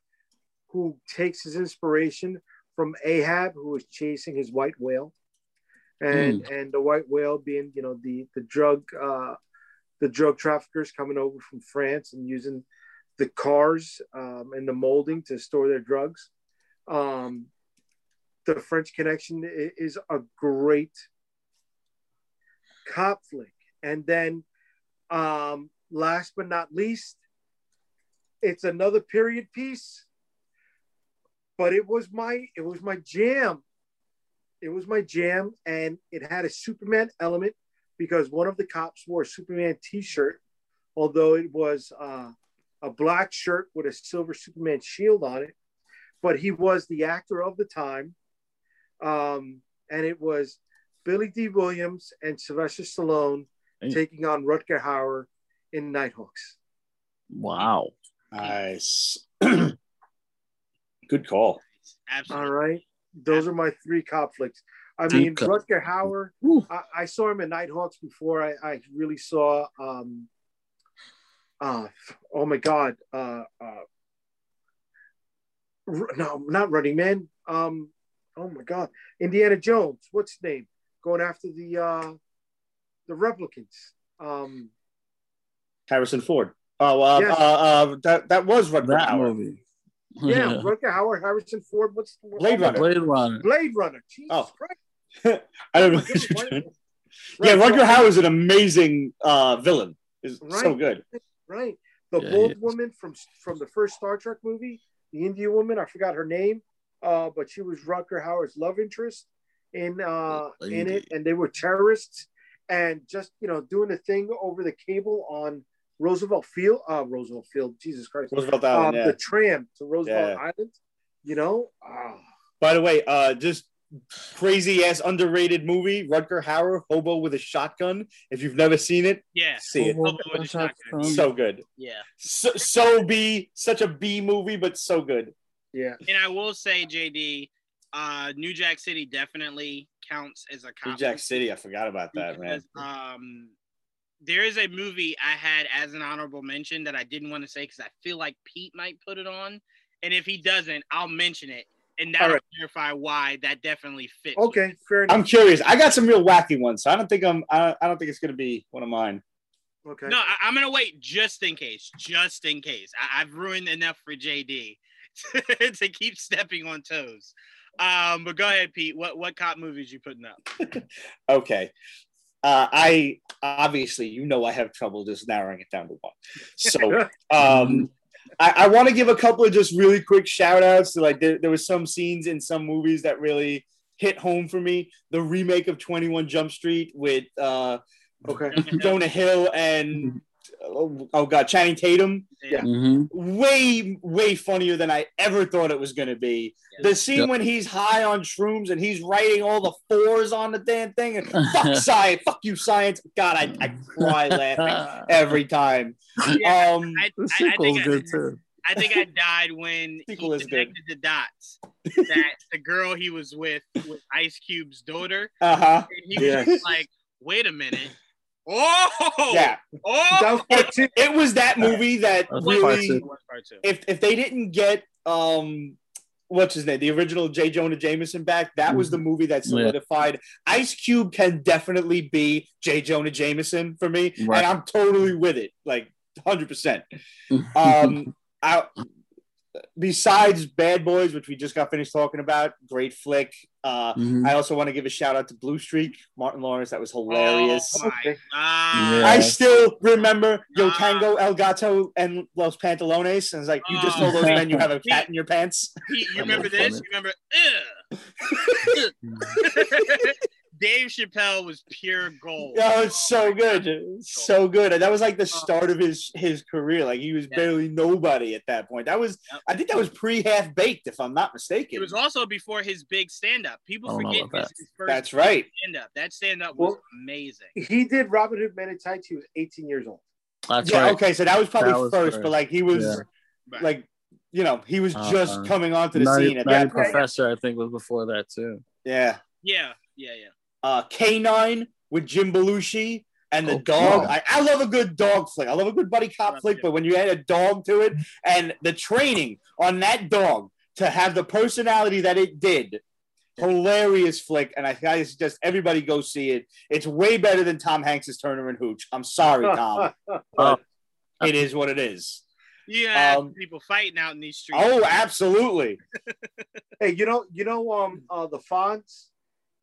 who takes his inspiration from Ahab, who is chasing his white whale, and mm. and the white whale being, you know, the the drug uh, the drug traffickers coming over from France and using the cars um, and the molding to store their drugs. Um, The French Connection is a great cop flick. And then um, last but not least, it's another period piece, but it was my, it was my jam. It was my jam, and it had a Superman element because one of the cops wore a Superman t-shirt, although it was uh, a black shirt with a silver Superman shield on it, but he was the actor of the time. Um, and it was Billy D. Williams and Sylvester Stallone Thanks. taking on Rutger Hauer in Nighthawks. Wow. Nice. Good call. Absolutely. All right. Those Absolutely. are my three cop flicks. I mean, okay. Rutger Hauer, I, I saw him in Nighthawks before I, I really saw, um, uh, oh my God, uh, uh, no, not Running Man. Um, Oh my God, Indiana Jones. What's his name? Going after the uh, the replicants. Um, Harrison Ford. Oh, uh, yes. uh, uh, that that was Rutger Hauer. Yeah, Rutger Hauer, Harrison Ford. What's the Blade Runner? Blade Runner. Blade Runner. Jesus oh. Christ! I don't know what you're doing. Yeah, Rutger Hauer is an amazing uh, villain. Is right. so good. Right. The yeah, old woman from from the first Star Trek movie, the Indian woman. I forgot her name. Uh, but she was Rutger Hauer's love interest in uh, in it, and they were terrorists, and just you know doing a thing over the cable on Roosevelt Field, uh, Roosevelt Field, Jesus Christ, Roosevelt Island, um, yeah. the tram to Roosevelt yeah. Island, you know. Uh, By the way, uh, just crazy ass underrated movie, Rutger Hauer, Hobo with a Shotgun. If you've never seen it, yeah, see it. Hobo with a Shotgun, so good. Yeah, so so B, such a B movie, but so good. Yeah, and I will say, J D, uh, New Jack City definitely counts as a cop. New Jack City, I forgot about that, because, man. Um, there is a movie I had as an honorable mention that I didn't want to say because I feel like Pete might put it on, and if he doesn't, I'll mention it, and that'll right. clarify why that definitely fits. Okay, fair enough. I'm curious. I got some real wacky ones, so I don't think I'm. I don't think it's gonna be one of mine. Okay. No, I, I'm gonna wait just in case. Just in case, I, I've ruined enough for J D. to keep stepping on toes. Um, but go ahead, Pete. What what cop movies you putting up? Okay. Uh, I obviously, you know, I have trouble just narrowing it down to one. So um, I, I want to give a couple of just really quick shout outs. Like there, there was some scenes in some movies that really hit home for me. The remake of twenty-one Jump Street with uh, okay. Jonah Hill and Oh, oh God, Channing Tatum. Yeah. Mm-hmm. Way, way funnier than I ever thought it was going to be. Yeah. The scene yep. when he's high on shrooms and he's writing all the fours on the damn thing. And fuck science. Fuck you, science. God, I, I cry laughing every time. Yeah, um, I, I, I, think I, I think I died when he connected the dots. That the girl he was with was Ice Cube's daughter. Uh-huh. And he was yes. just like, wait a minute. Oh yeah! Oh, it, it was that movie that really, if if they didn't get um, what's his name, the original J. Jonah Jameson back, that mm-hmm. was the movie that solidified. Yeah. Ice Cube can definitely be J. Jonah Jameson for me, right. and I'm totally with it, like one hundred percent. Um, I besides Bad Boys, which we just got finished talking about, great flick. Uh, mm-hmm. I also want to give a shout out to Blue Streak, Martin Lawrence. That was hilarious. Oh my God. I still remember Yo Tango, El Gato, and Los Pantalones. And it's like, you just told those men you have a cat in your pants. Pete, you remember this? You remember? Dave Chappelle was pure gold. Oh, it's so good. It's so good. And that was like the start of his his career. Like, he was yeah. barely nobody at that point. That was, yep. I think that was pre-Half Baked, if I'm not mistaken. It was also before his big stand-up. People forget his, his first That's right. stand-up. That stand-up was well, amazing. He did Robin Hood Men in Tights. He was eighteen years old. That's yeah, right. Okay, so that was probably that was first, great. But like he was yeah. like, you know, he was uh, just uh, coming onto the scene at that point. Professor, I think, was before that too. Yeah. Yeah, yeah, yeah. Uh, K nine with Jim Belushi and the oh, dog. I, I love a good dog flick. I love a good buddy cop That's flick, good. But when you add a dog to it and the training on that dog to have the personality that it did, hilarious flick. And I, I suggest everybody go see it. It's way better than Tom Hanks's Turner and Hooch. I'm sorry, Tom, but it is what it is. Yeah, um, people fighting out in these streets. Oh, absolutely. Hey, you know, you know, um, uh, the Fonz.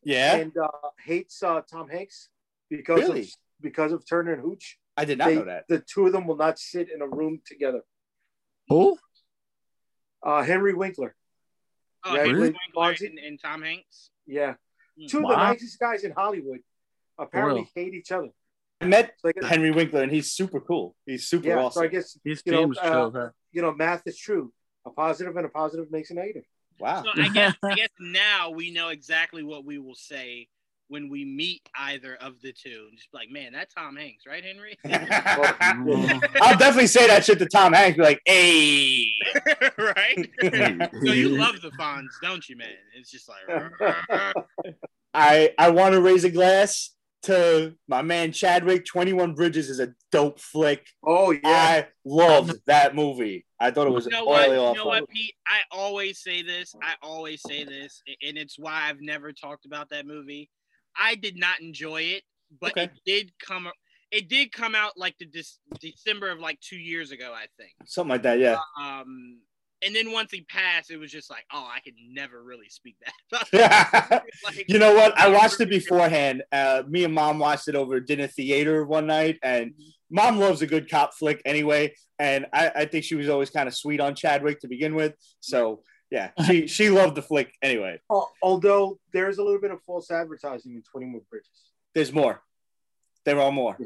Yeah, and uh, hates uh, Tom Hanks because really? of because of Turner and Hooch. I did not they, know that the two of them will not sit in a room together. Who? Uh, Henry Winkler. Oh, yeah, Henry Winkler and, and Tom Hanks. Yeah, mm. two wow. of the nicest guys in Hollywood apparently hate each other. I met so I guess, Henry Winkler, and he's super cool. He's super yeah, awesome. So I guess his you know, uh, true, you know, math is true. A positive and a positive makes a negative. Wow. So I guess I guess now we know exactly what we will say when we meet either of the two. And just be like, man, that's Tom Hanks, right, Henry? I'll definitely say that shit to Tom Hanks. Be like, hey. Right? So you love the Fonz, don't you, man? It's just like. I, I want to raise a glass to my man Chadwick. twenty-one Bridges is a dope flick. Oh, yeah. I loved that movie. I thought it was you know oily what? Off. You know what, Pete? I always say this. I always say this, and it's why I've never talked about that movie. I did not enjoy it, but okay. it did come. It did come out like the De- December of like two years ago, I think. Something like that, yeah. Um, and then once he passed, it was just like, oh, I could never really speak that. Like, you know what? I watched it beforehand. Uh, me and Mom watched it over dinner theater one night, and Mom loves a good cop flick anyway. And I, I think she was always kind of sweet on Chadwick to begin with. So, yeah, she, she loved the flick anyway. Although there's a little bit of false advertising in twenty-one Bridges. There's more. There are more.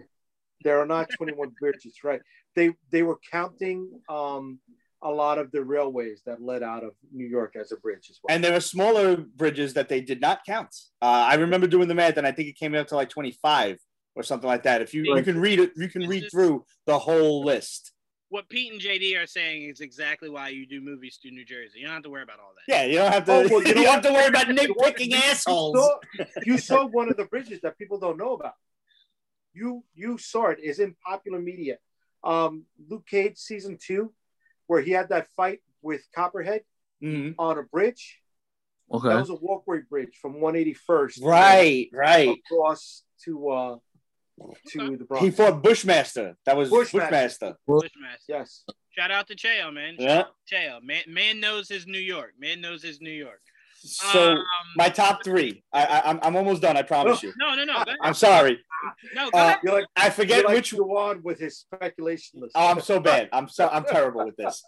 There are not twenty-one Bridges, right? They they were counting um, a lot of the railways that led out of New York as a bridge as well. And there were smaller bridges that they did not count. Uh, I remember doing the math, and I think it came up to like twenty-five or something like that. If you, you can read it, you can read through the whole list. What Pete and J D are saying is exactly why you do movies to New Jersey. You don't have to worry about all that. Yeah, you don't have to. Oh, well, you, you don't have to worry about nitpicking assholes. You saw, you saw one of the bridges that people don't know about. You you saw it. It's in popular media. Um, Luke Cage season two, where he had that fight with Copperhead mm-hmm. on a bridge. Okay, that was a walkway bridge from one eighty-first. Right, to, right across to. Uh, To the Bronx. He fought Bushmaster. That was Bushmaster. Bushmaster. Bushmaster. Yes. Shout out to Cheo, man. Shout yeah. out to Cheo. Man, man knows his New York. Man knows his New York. So um, my top three. I, I, I'm I'm almost done. I promise no, you. No, no, no. I'm sorry. No, go ahead. Uh, you're like, I forget like which one with his speculation list. Oh, I'm so bad. I'm so I'm terrible with this.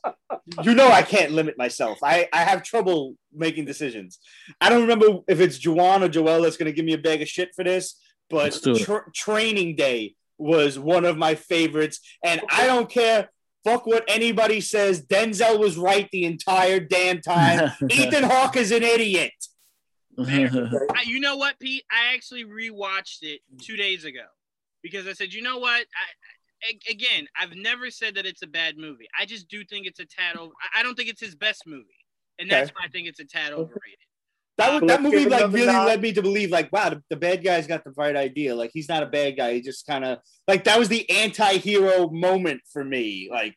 You know I can't limit myself. I, I have trouble making decisions. I don't remember if it's Juwan or Joel that's going to give me a bag of shit for this. But tra- Training Day was one of my favorites. And okay. I don't care. Fuck what anybody says. Denzel was right the entire damn time. Ethan Hawke is an idiot. I, you know what, Pete? I actually rewatched it two days ago because I said, you know what? I, I, again, I've never said that it's a bad movie. I just do think it's a tad over. I don't think it's his best movie. And that's okay. why I think it's a tad overrated. That, that movie like really nod. led me to believe like, wow, the, the bad guy's got the right idea. Like, he's not a bad guy. He just kind of like that was the anti-hero moment for me. Like,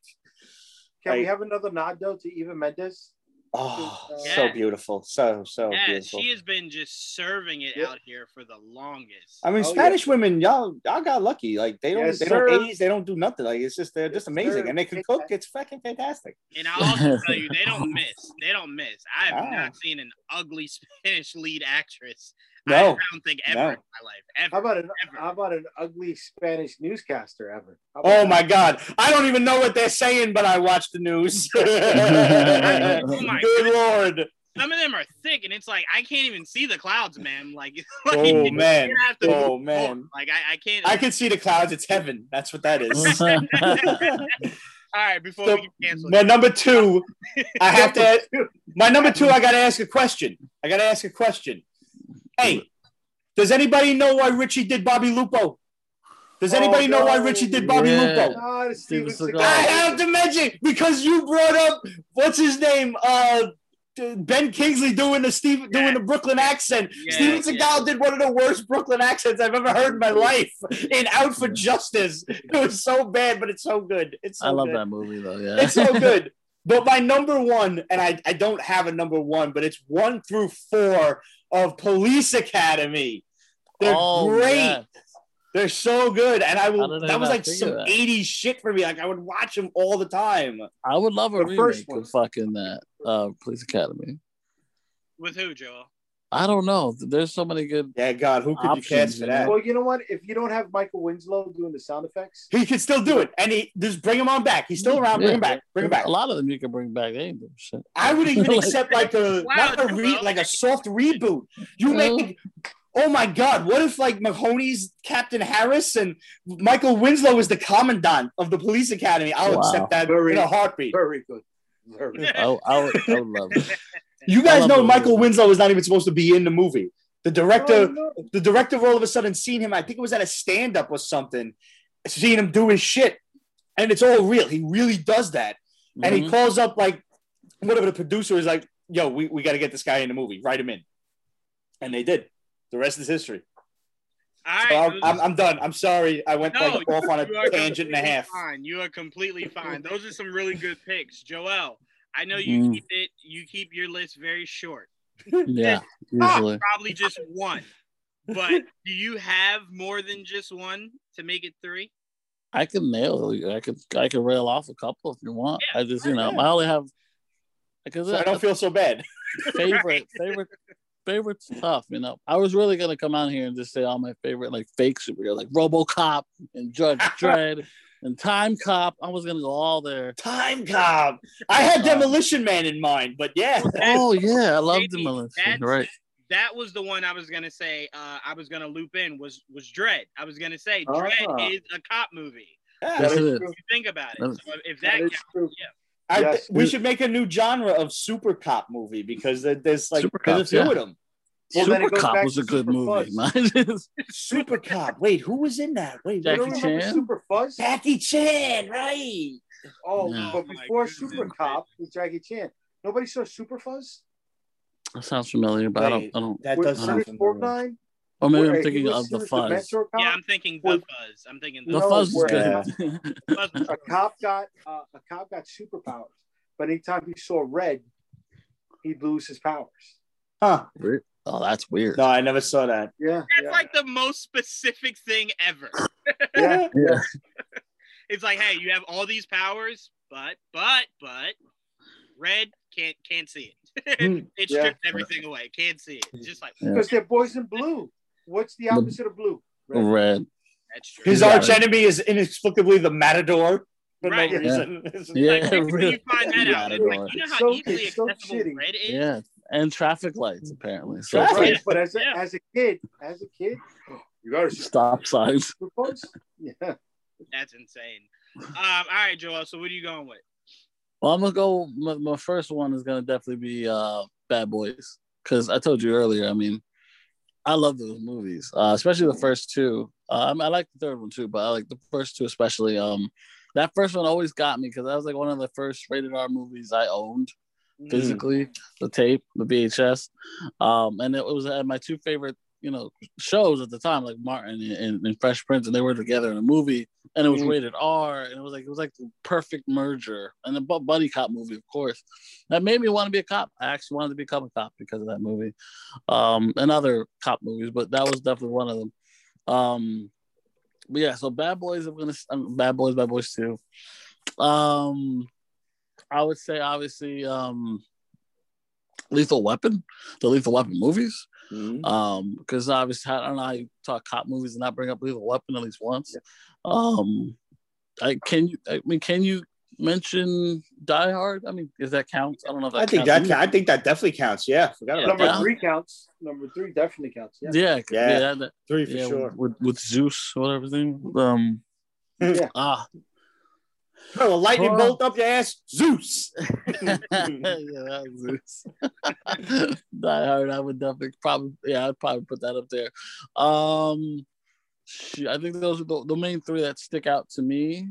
can like, we have another nod though to Eva Mendes? Oh, yeah. So beautiful. So, so yeah, beautiful. She has been just serving it yep. out here for the longest. I mean, oh, Spanish yeah. women, y'all y'all got lucky. Like, they don't yes, they sir. don't age, they don't do nothing. Like, it's just, they're yes, just amazing. Sir. And they can cook. It's fucking fantastic. And I'll also tell you, they don't miss. They don't miss. I have ah. not seen an ugly Spanish lead actress. No. I don't think ever no. in my life. Ever, how about an ever. how about an ugly Spanish newscaster ever? Oh my that? God! I don't even know what they're saying, but I watch the news. I, oh my Good goodness. Lord! Some of them are thick, and it's like I can't even see the clouds, man. Like, like oh man, oh man, forward. Like I, I can't. I can see the clouds. It's heaven. That's what that is. All right, before so, we get canceled. My number two, I have to. My number two, I got to ask a question. I got to ask a question. Hey, does anybody know why Richie did Bobby Lupo? Does anybody oh, no. know why Richie did Bobby yeah. Lupo? Oh, Steven Seagal. I have to mention because you brought up what's his name, uh, Ben Kingsley doing the Steve yeah. doing the Brooklyn accent. Yeah, Steven Seagal yeah. did one of the worst Brooklyn accents I've ever heard in my life. In Out for Justice, it was so bad, but it's so good. It's so I love good. that movie though. Yeah, it's so good. But my number one, and I, I don't have a number one, but it's one through four of Police Academy. They're oh, great. Yes. They're so good. And I will I that was like some that. eighties shit for me. Like I would watch them all the time. I would love a the remake first one. of fucking that uh, Police Academy. With who, Joel? I don't know. There's so many good Yeah, God, who could you cast for that? Well, you know what? If you don't have Michael Winslow doing the sound effects, he could still do it. And he just bring him on back. He's still around. Yeah, bring him back. Bring him back. A lot of them you can bring back. They ain't doing shit. I would even like, accept like a wow, not a re- like a soft reboot. You make oh my God, what if like Mahoney's Captain Harris and Michael Winslow is the commandant of the police academy? I'll wow. accept that very, in a heartbeat. Very good. Very good. I, I, would, I would love it. You guys know Michael Winslow was not even supposed to be in the movie. The director, oh, no. the director, all of a sudden seen him. I think it was at a stand-up or something, seeing him do his shit, and it's all real. He really does that, mm-hmm. and he calls up like whatever the producer is like, "Yo, we, we got to get this guy in the movie. Write him in," and they did. The rest is history. Right, so I'm, I'm, I'm done. I'm sorry. I went no, like, off on a tangent and a half. Fine. You are completely fine. Those are some really good picks, Joel. I know you mm. keep it. You keep your list very short. Yeah, usually. Probably just one. But do you have more than just one to make it three? I can nail it. I could. I could rail off a couple if you want. Yeah, I just, you know, yeah. I only have. Because so I don't feel so bad. Favorite, right. favorite, favorite's tough. You know, I was really gonna come out here and just say all my favorite like fake superheroes, like RoboCop and Judge Dredd. And Time Cop, I was gonna go all there. Time Cop, I had Demolition Man in mind, but yeah. Oh yeah, I love Demolition. Right. That was the one I was gonna say. Uh, I was gonna loop in was was Dredd. I was gonna say oh. Dredd is a cop movie. Yeah, that is true. If you think about it. So if that, that counts, true. yeah. I, yes. We should make a new genre of super cop movie because there's like super cops, yeah. two of them. Well, Super Cop was a good Super movie, man. Super Cop. Wait, who was in that? Wait, Jackie don't remember Chan? Super Fuzz? Jackie Chan, right? Oh, no. But before Super Cop with Jackie Chan, nobody saw Super Fuzz. That sounds familiar, but Wait, I don't. I don't. That does sound familiar. Or maybe I'm thinking of the Fuzz. The yeah, I'm thinking the Fuzz. I'm thinking the, the no, Fuzz is good. Uh, a cop got uh, a cop got superpowers, but anytime he saw red, he'd lose his powers. Huh. Weird. Oh, that's weird. No, I never saw that. Yeah, that's yeah. like the most specific thing ever. yeah, yeah. It's like, hey, you have all these powers, but, but, but, red can't can't see it. It yeah. strips everything away. Can't see it. It's just like because yeah. they're poison blue. What's the opposite of blue? Red. Red. That's true. His arch enemy is inexplicably the Matador. For right. no reason. Yeah. yeah. Like, yeah. When you find that out, it's like, you know how so, easily so accessible shitty. red is. Yeah. And traffic lights, apparently. So, right. yeah. But as a, yeah. as a kid, as a kid, you gotta stop signs. yeah, that's insane. Um, all right, Joel. So, what are you going with? Well, I'm gonna go. My, my first one is gonna definitely be uh, Bad Boys because I told you earlier. I mean, I love those movies, uh, especially the first two. Uh, I, mean, I like the third one too, but I like the first two especially. Um, that first one always got me because that was like one of the first rated R movies I owned. Physically, mm. the tape, the V H S, um, and it was uh, my two favorite you know, shows at the time, like Martin and, and Fresh Prince, and they were together in a movie, and it was mm-hmm. rated R, and it was like it was like the perfect merger, and the buddy cop movie, of course, that made me want to be a cop. I actually wanted to become a cop because of that movie, um, and other cop movies, but that was definitely one of them. Um, but yeah, so Bad Boys, I'm gonna um, Bad Boys, Bad Boys Two. Um, I would say obviously, um, Lethal Weapon, the Lethal Weapon movies. Mm-hmm. Um, because obviously I don't know how you talk cop movies and not bring up Lethal Weapon at least once. Yeah. Um, I can you. I mean, can you mention Die Hard? I mean, does that count? I don't know. If that I think counts. that. I think that definitely counts. Yeah, forgot yeah about number that. three counts. Number three definitely counts. Yeah, yeah, yeah, yeah that, three for yeah, sure. With, with Zeus or everything. Um, yeah. Ah. Throw a lightning oh. bolt up your ass, Zeus. Yeah, that was Zeus. Die Hard, I would definitely probably, yeah, I'd probably put that up there. Um, I think those are the, the main three that stick out to me,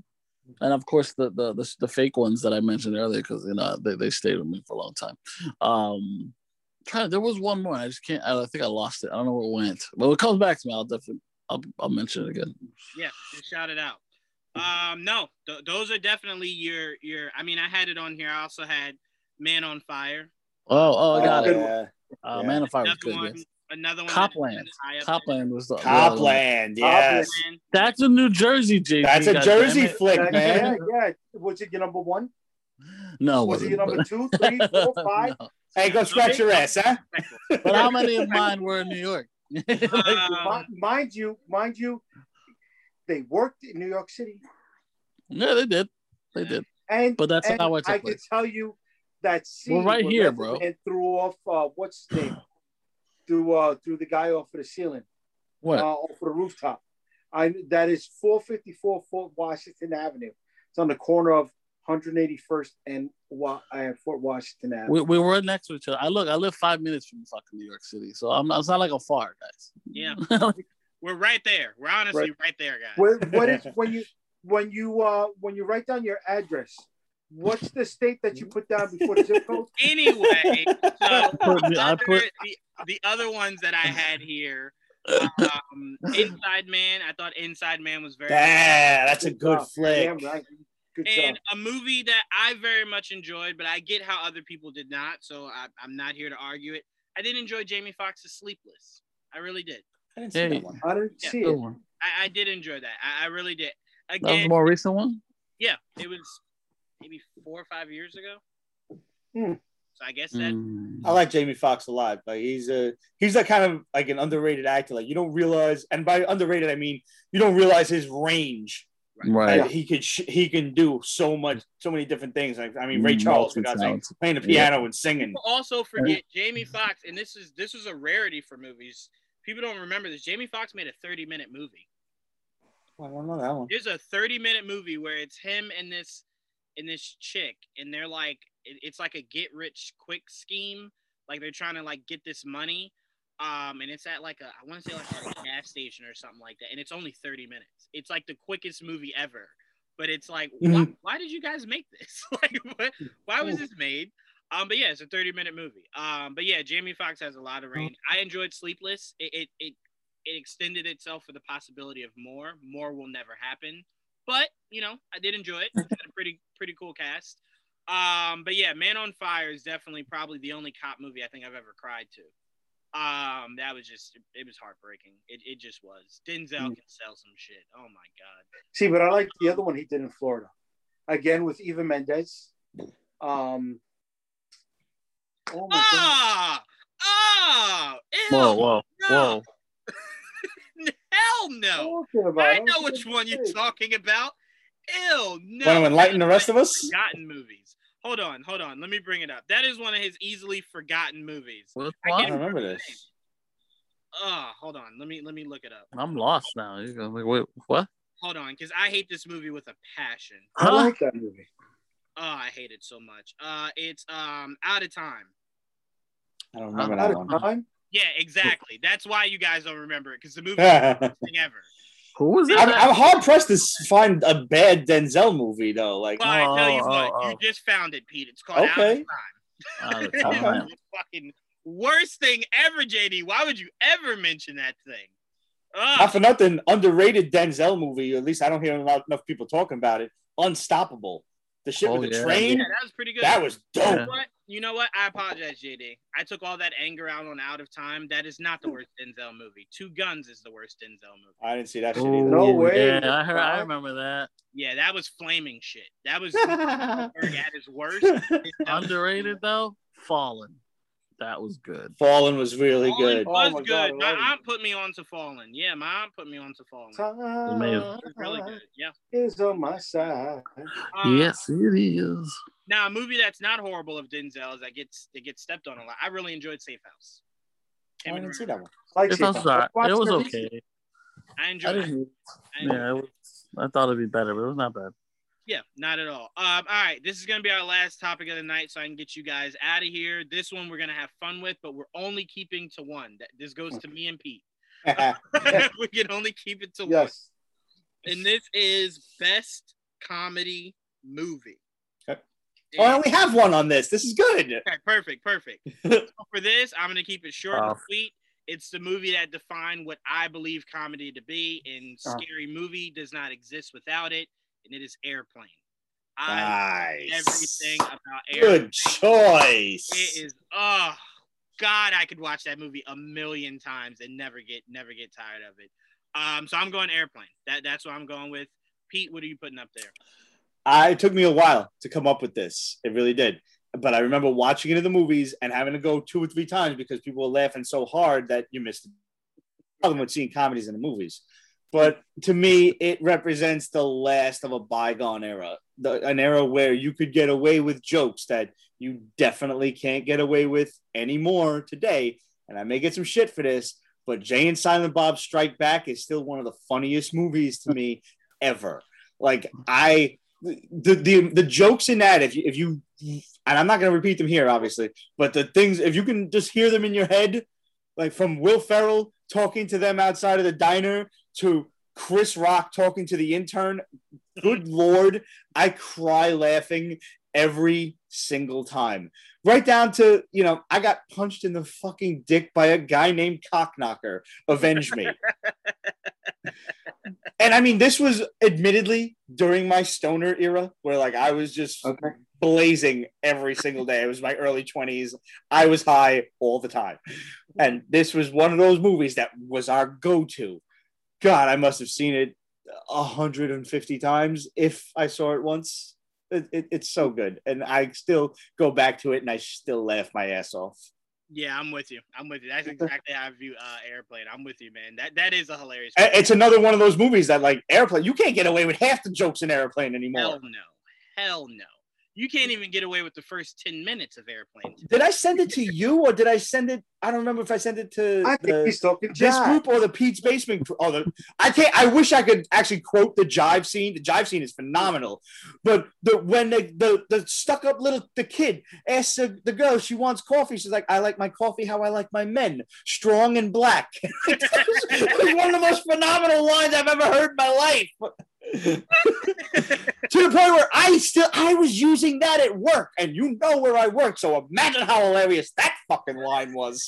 and of course the the the, the fake ones that I mentioned earlier, because you know they, they stayed with me for a long time. Um, trying to, there was one more, I just can't. I, I think I lost it. I don't know where it went. But when it comes back to me, I'll definitely I'll I'll mention it again. Yeah, just shout it out. Um, no, th- those are definitely your, your, I mean, I had it on here. I also had Man on Fire. Oh, oh, I got oh, it. Yeah. Uh, yeah. Man on Fire was good, one, yes. Another one. Copland. Copland was the Copland, yes. Copland. That's a New Jersey, J P. That's a Jersey flick, man. Yeah, yeah. Was it your number one? No. Was it your number two, three, four, five? No. Hey, go scratch your ass, huh? But how many of mine were in New York? like, um, mind you, mind you, they worked in New York City. Yeah, they did. They did. And but that's and how I, I can tell you that scene. Well, right here, bro. And threw off uh, what's his name? threw uh, threw the guy off of the ceiling. What? Uh, off the rooftop. I that is four fifty-four Fort Washington Avenue. It's on the corner of one hundred eighty-first and Wa- uh, Fort Washington Avenue. We, we were next to each other. I look. I live five minutes from fucking New York City, so I'm not, it's not like I'm far, guys. Yeah. We're right there. We're honestly right, right there, guys. What, what is when you when you uh when you write down your address? What's the state that you put down before the zip code? Anyway, so I put, the, I put... the, the other ones that I had here, um, Inside Man. I thought Inside Man was very. Yeah, that's a good job. flick. Damn right. Good and job. A movie that I very much enjoyed, but I get how other people did not, so I, I'm not here to argue it. I did enjoy Jamie Foxx's Sleepless. I really did. I didn't see hey, that one. I didn't yeah. see it. I, I did enjoy that. I, I really did. Again, that was the more recent one? Yeah. It was maybe four or five years ago. Hmm. So I guess that... Mm. I like Jamie Foxx a lot. Like he's a he's that kind of like an underrated actor. Like you don't realize... And by underrated, I mean you don't realize his range. Right. Like, yeah. He could sh- he can do so much, so many different things. Like, I mean, Ray Charles, for God's sake, playing the piano yeah. and singing. People also forget Jamie Foxx, and this is this was a rarity for movies... People don't remember this. Jamie Foxx made a thirty-minute movie. Well, I don't know that one. There's a thirty-minute movie where it's him and this and this chick, and they're like, it's like a get-rich-quick scheme. Like they're trying to like get this money, um, and it's at like a I want to say like a gas station or something like that, and it's only thirty minutes. It's like the quickest movie ever, but it's like, mm-hmm. why, why did you guys make this? Like, what, why was this made? Um, but yeah, it's a thirty-minute movie. Um, but yeah, Jamie Foxx has a lot of range. I enjoyed Sleepless. It, it it it extended itself for the possibility of more. More will never happen. But you know, I did enjoy it. It had a pretty pretty cool cast. Um, but yeah, Man on Fire is definitely probably the only cop movie I think I've ever cried to. Um, that was just it was heartbreaking. It it just was. Denzel can sell some shit. Oh my god. See, but I like the other one he did in Florida, again with Eva Mendes. Um. Oh my ah, ah, ew, whoa, whoa, no. whoa. Hell no. I know which one you're talking about. Ew, no. Want to enlighten the rest of us? Forgotten movies. Hold on, hold on. Let me bring it up. That is one of his easily forgotten movies. Well, I, I remember, remember this. Ah, oh, hold on. Let me let me look it up. I'm lost now. You're gonna wait, what? Hold on, because I hate this movie with a passion. Huh? I like that movie. Oh, I hate it so much. Uh, it's um Out of Time. I don't remember Out that of one. Time? Yeah, exactly. That's why you guys don't remember it, because the movie is the best thing ever. Who was it? I'm, I'm hard-pressed to find a bad Denzel movie, though. Like, well, I tell you oh, what, oh, you oh. just found it, Pete. It's called okay. Out of Time. Out of Time. Fucking worst thing ever, J D. Why would you ever mention that thing? Ugh. Not for nothing, underrated Denzel movie. Or at least I don't hear enough people talking about it. Unstoppable. The shit oh, with the yeah. train. Yeah, that was pretty good. That was dope. You know what? You know what? I apologize, J D. I took all that anger out on Out of Time. That is not the worst Denzel movie. Two Guns is the worst Denzel movie. I didn't see that shit either. No way. Yeah, I heard. I remember that. Yeah, that was flaming shit. That was at his worst. Underrated though. Fallen. That was good. Fallen was really Fallen good. Was oh good. God, my really aunt good. put me on to Fallen. Yeah, my aunt put me on to Fallen. It was really good. Yeah. It's on my side. Uh, yes, it is. Now, a movie that's not horrible of Denzel's that gets it gets stepped on a lot. I really enjoyed Safe House. I didn't see that one. Like it, was right. it was okay. I enjoyed I it. I enjoyed yeah, it was, I thought it'd be better, but it was not bad. Yeah, not at all. Um, all right, this is going to be our last topic of the night, so I can get you guys out of here. This one we're going to have fun with, but we're only keeping to one. This goes to me and Pete. Uh, we can only keep it to yes. one. And this is best comedy movie. Okay. Oh, I only have one on this. This is good. Okay, perfect, perfect. So for this, I'm going to keep it short uh, and sweet. It's the movie that defined what I believe comedy to be, and uh, Scary Movie does not exist without it. And it is Airplane. I nice. Everything about Airplane. Good choice. It is. Oh God, I could watch that movie a million times and never get never get tired of it. Um, so I'm going Airplane. That that's what I'm going with. Pete, what are you putting up there? I, it took me a while to come up with this. It really did. But I remember watching it in the movies and having to go two or three times because people were laughing so hard that you missed it. Problem with seeing comedies in the movies. But to me, it represents the last of a bygone era, the, an era where you could get away with jokes that you definitely can't get away with anymore today. And I may get some shit for this, but Jay and Silent Bob Strike Back is still one of the funniest movies to me ever. Like I, the the, the jokes in that, if you, if you, and I'm not going to repeat them here, obviously, but the things, if you can just hear them in your head, like from Will Ferrell talking to them outside of the diner, to Chris Rock talking to the intern. Good Lord, I cry laughing every single time. Right down to, you know, I got punched in the fucking dick by a guy named Cockknocker. Avenge me. And I mean, this was admittedly during my stoner era where like I was just okay. blazing every single day. It was my early twenties. I was high all the time. And this was one of those movies that was our go-to. God, I must have seen it one hundred fifty times if I saw it once. It, it, it's so good. And I still go back to it and I still laugh my ass off. Yeah, I'm with you. I'm with you. That's exactly how I view uh, Airplane. I'm with you, man. That That is a hilarious movie. It's another one of those movies that, like, Airplane, you can't get away with half the jokes in Airplane anymore. Hell no. Hell no. You can't even get away with the first ten minutes of Airplane. Today. Did I send it to you or did I send it? I don't remember if I sent it to I the, think he's talking this jive. Group or the Pete's Basement. Or the, I can't. I wish I could actually quote the jive scene. The jive scene is phenomenal. But the when the the, the stuck up little the kid asks the, the girl if she wants coffee. She's like, I like my coffee how I like my men, strong and black. It was one of the most phenomenal lines I've ever heard in my life. To the point where I still I was using that at work, and you know where I work, so imagine how hilarious that fucking line was.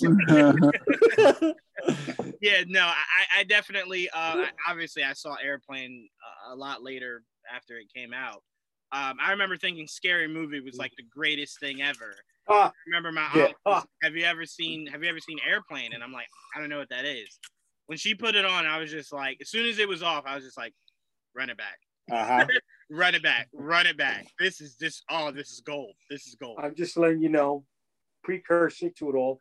Yeah, no, I, I definitely uh, obviously I saw Airplane a lot later after it came out. Um, I remember thinking Scary Movie was like the greatest thing ever. Uh, I remember my yeah, aunt was, uh, have you ever seen Have you ever seen Airplane? And I'm like, I don't know what that is. When she put it on, I was just like, as soon as it was off, I was just like. Run it back. Uh-huh. Run it back. Run it back. This is this. Oh, this is gold. This is gold. I'm just letting you know, precursor to it all,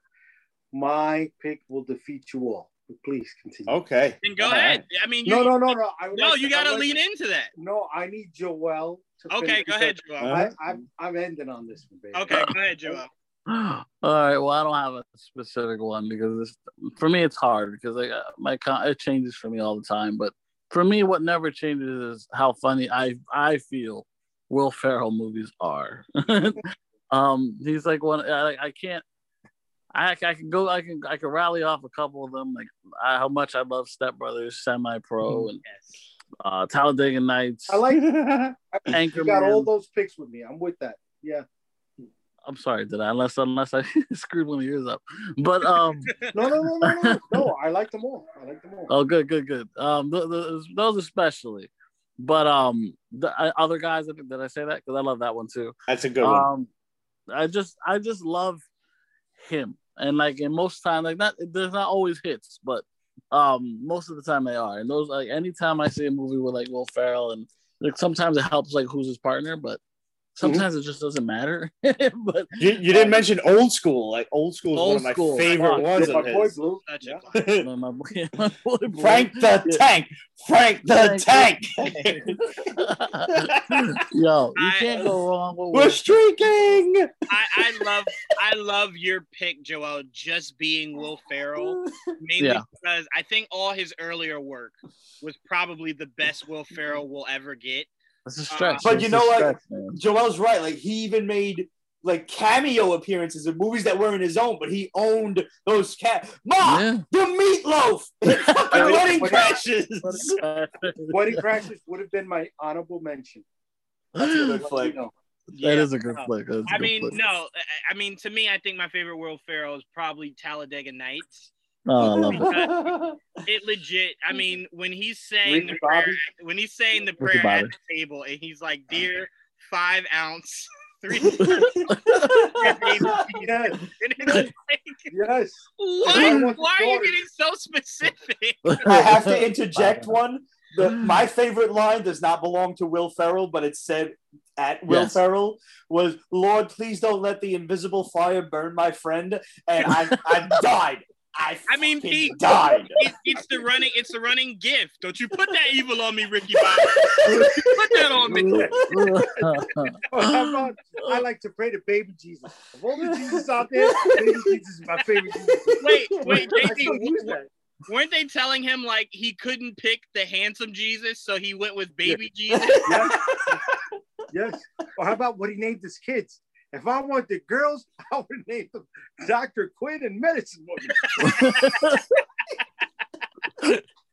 my pick will defeat you all. But please continue. Okay. Then go all ahead. Right. I mean, you, no, no, no, no. I no, like, you got to like, lean into that. No, I need Joel. To okay, go ahead, Joel. I, I'm, I'm ending on this one, baby. Okay, go ahead, Joel. All right. Well, I don't have a specific one because this, for me, it's hard because like my it changes for me all the time, but. For me, what never changes is how funny I I feel Will Ferrell movies are. um, he's like one. I, I can't. I I can go. I can I can rally off a couple of them. Like I, how much I love Step Brothers, Semi Pro, and uh, Talladega Nights. I like Anchorman. You got all those picks with me. I'm with that. Yeah. I'm sorry, did I? Unless unless I screwed one of yours up. But um, no, no, no, no, no, no. I like them all. I like them all. Oh, good, good, good. Um, th- th- those especially. But um, the uh, other guys. Did I say that? Because I love that one too. That's a good um, one. I just, I just love him, and like, in most time, like not, there's not always hits, but um, most of the time they are. And those, like, anytime I see a movie with like Will Ferrell, and like sometimes it helps like who's his partner, but sometimes mm-hmm. it just doesn't matter. But you, you didn't um, mention Old School. Like Old School is old one of my school. favorite oh, ones. My boy Blue. Yeah. my boy, my boy Blue. Frank the yeah. Tank. Frank the Tank. tank. Yo, you I, can't go wrong. With we're streaking. I, I love, I love your pick, Joel. Just being Will Ferrell, mainly yeah. because I think all his earlier work was probably the best Will Ferrell will ever get. It's a stretch. Uh, but you know what? Like, Joel's right. Like, he even made like cameo appearances in movies that weren't his own, but he owned those cat. Ma, yeah. the meatloaf. Wedding Crashes. Wedding Crashes would have been my honorable mention. That's a good flick. That yeah. is a good flick. That's I good mean, flick. no. I mean, to me, I think my favorite Will Ferrell is probably Talladega Nights. Oh, it legit. I mean, when he's saying the prayer, when he's saying the prayer at the table, and he's like, "Dear, five ounce, three." Yes. Like, yes. Why? Why are you getting so specific? I have to interject one. The, my favorite line does not belong to Will Ferrell, but it's said at Will yes. Ferrell was, "Lord, please don't let the invisible fire burn my friend," and I, I died. I, I mean, Pete, died. It, it's the running, it's the running gift. Don't you put that evil on me, Ricky Bobby. Don't you put that on me. Oh, I like to pray to baby Jesus. Of all the Jesus out there, baby Jesus is my favorite Jesus. Wait, wait, J T, weren't they telling him like he couldn't pick the handsome Jesus, so he went with baby yes. Jesus? Yes. yes. Or how about what he named his kids? If I want the girls, I would name them Doctor Quinn and Medicine Woman.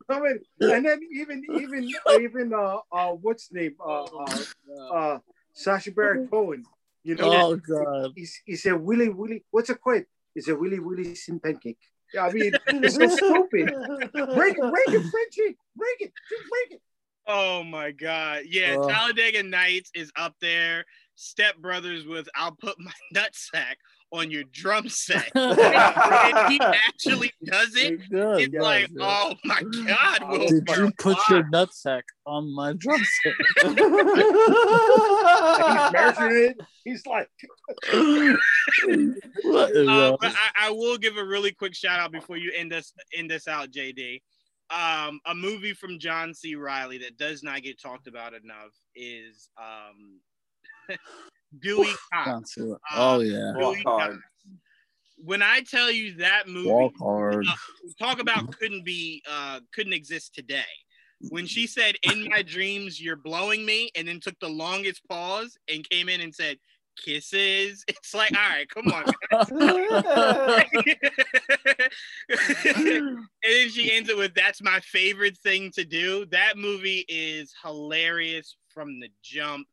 I mean, and then even even even uh, uh what's his name uh, uh uh Sacha Baron Cohen, you know? Oh God! He, he said Willy Willy. What's a quip? He said Willy Willy sin pancake. I mean, it's so stupid. Break it, break it, Frenchie, break it, just break it. Oh my God! Yeah, uh, Talladega Nights is up there. Step Brothers with "I'll put my nutsack on your drum set," and, and he actually does it. It does, it's yes, like, yes. oh my God! Will Did Ferrell. you put wow. your nutsack on my drum set? He's measuring it. He's like, what is uh, but I, I will give a really quick shout out before you end us end us out, J D. Um, a movie from John C. Reilly that does not get talked about enough is. Um, Dewey Cox. Um, oh yeah. Dewey Cox. When I tell you that movie, uh, talk about couldn't be, uh, couldn't exist today. When she said, "In my dreams, you're blowing me," and then took the longest pause and came in and said, "Kisses." It's like, all right, come on. And then she ends it with, "That's my favorite thing to do." That movie is hilarious from the jump.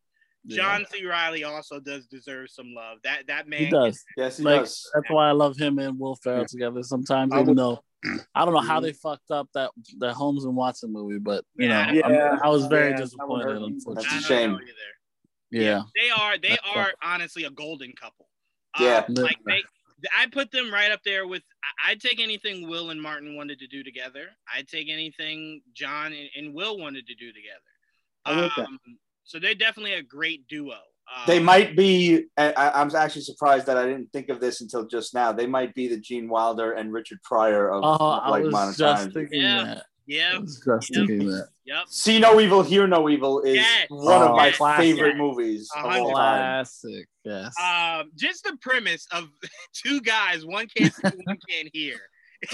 John yeah. C. Reilly also does deserve some love. That that man, he does. Yes, he like, does. That's why I love him and Will Ferrell yeah. together. Sometimes, I even would, though I don't know how they fucked up that, that Holmes and Watson movie, but you yeah, know, yeah, I was very yeah, disappointed. Unfortunately, that's a shame. Yeah. yeah, they are. They that's are tough. honestly a golden couple. Yeah, um, like they, I put them right up there with. I, I'd take anything Will and Martin wanted to do together. I'd take anything John and, and Will wanted to do together. I like um, that. So they're definitely a great duo. Um, they might be, I, I'm actually surprised that I didn't think of this until just now. They might be the Gene Wilder and Richard Pryor of oh, like modern times. Yeah. That. Yeah. I was just yep. thinking that. Yep. See No Evil, Hear No Evil is yes. one oh, of my classic. favorite movies of all time. Classic, yes. Um, just the premise of two guys, one can't see, one can't hear.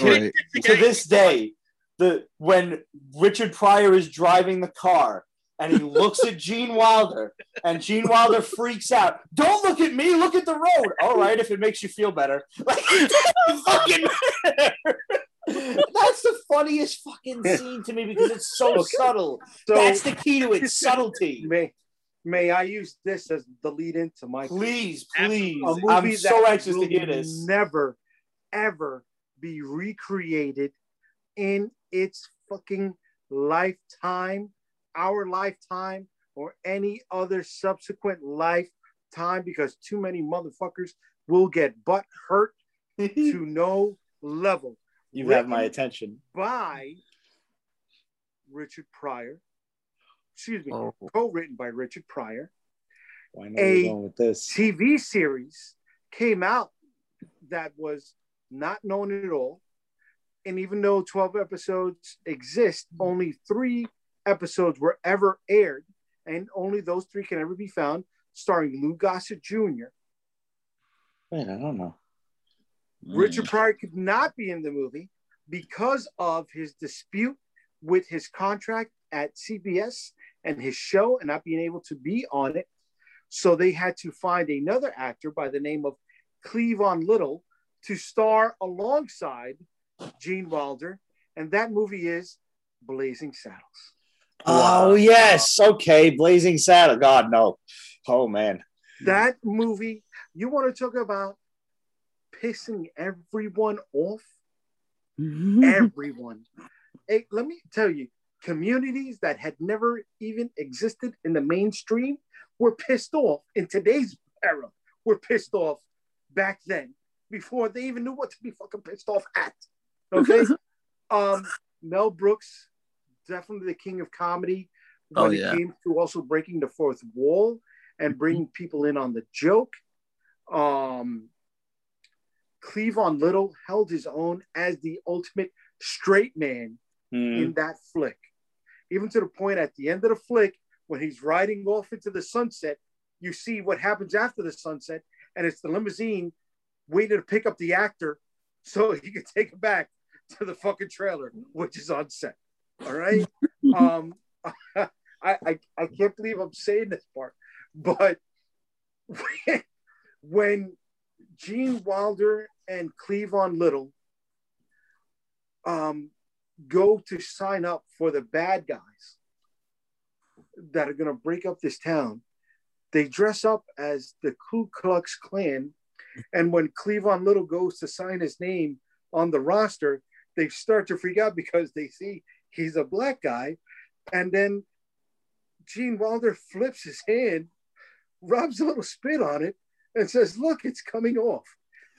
Right. To this day, the when Richard Pryor is driving the car, and he looks at Gene Wilder, and Gene Wilder freaks out. "Don't look at me, look at the road." "All right, if it makes you feel better." Like, it doesn't fucking matter. That's the funniest fucking scene to me because it's so okay. subtle. So, that's the key to it, subtlety. May, may I use this as the lead into my please, please. A movie I'm so that anxious to hear this. Never, ever be recreated in its fucking lifetime, our lifetime, or any other subsequent lifetime, because too many motherfuckers will get butt hurt to no level. You have my attention. By Richard Pryor. Excuse me, oh. co-written by Richard Pryor. Why not a going with this? T V series came out that was not known at all. And even though twelve episodes exist, only three episodes were ever aired. And only those three can ever be found, starring Lou Gossett Junior Man, I don't know. Richard mm. Pryor could not be in the movie because of his dispute with his contract at C B S and his show and not being able to be on it. So they had to find another actor by the name of Cleavon Little to star alongside Gene Wilder. And that movie is Blazing Saddles. Oh, wow. Yes. Okay. Blazing Saddles. God, no. Oh, man. That movie, you want to talk about pissing everyone off? Mm-hmm. Everyone. Hey, let me tell you, communities that had never even existed in the mainstream were pissed off in today's era, were pissed off back then before they even knew what to be fucking pissed off at. Okay. um, Mel Brooks, definitely the king of comedy when oh, yeah. it came to also breaking the fourth wall and bringing mm-hmm. people in on the joke. Um, Cleavon Little held his own as the ultimate straight man mm. in that flick. Even to the point at the end of the flick, when he's riding off into the sunset, you see what happens after the sunset, and it's the limousine waiting to pick up the actor so he could take him back to the fucking trailer, which is on set. All right? um, I, I, I can't believe I'm saying this part, but when, when Gene Wilder and Cleavon Little um, go to sign up for the bad guys that are going to break up this town, they dress up as the Ku Klux Klan. And when Cleavon Little goes to sign his name on the roster, they start to freak out because they see he's a black guy. And then Gene Wilder flips his hand, rubs a little spit on it, and says, look, it's coming off.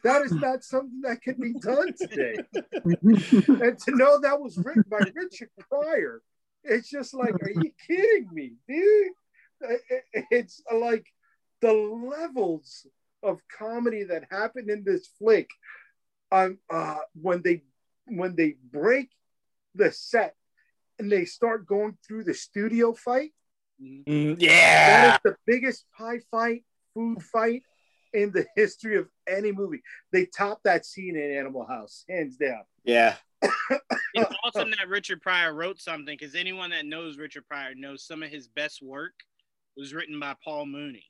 That is not something that can be done today. And to know that was written by Richard Pryor, it's just like, are you kidding me, dude? It's like the levels of comedy that happened in this flick. Um, uh, when they when they break the set and they start going through the studio fight, yeah, that is the biggest pie fight, food fight in the history of any movie. They topped that scene in Animal House, hands down. Yeah. It's awesome that Richard Pryor wrote something, because anyone that knows Richard Pryor knows some of his best work was written by Paul Mooney.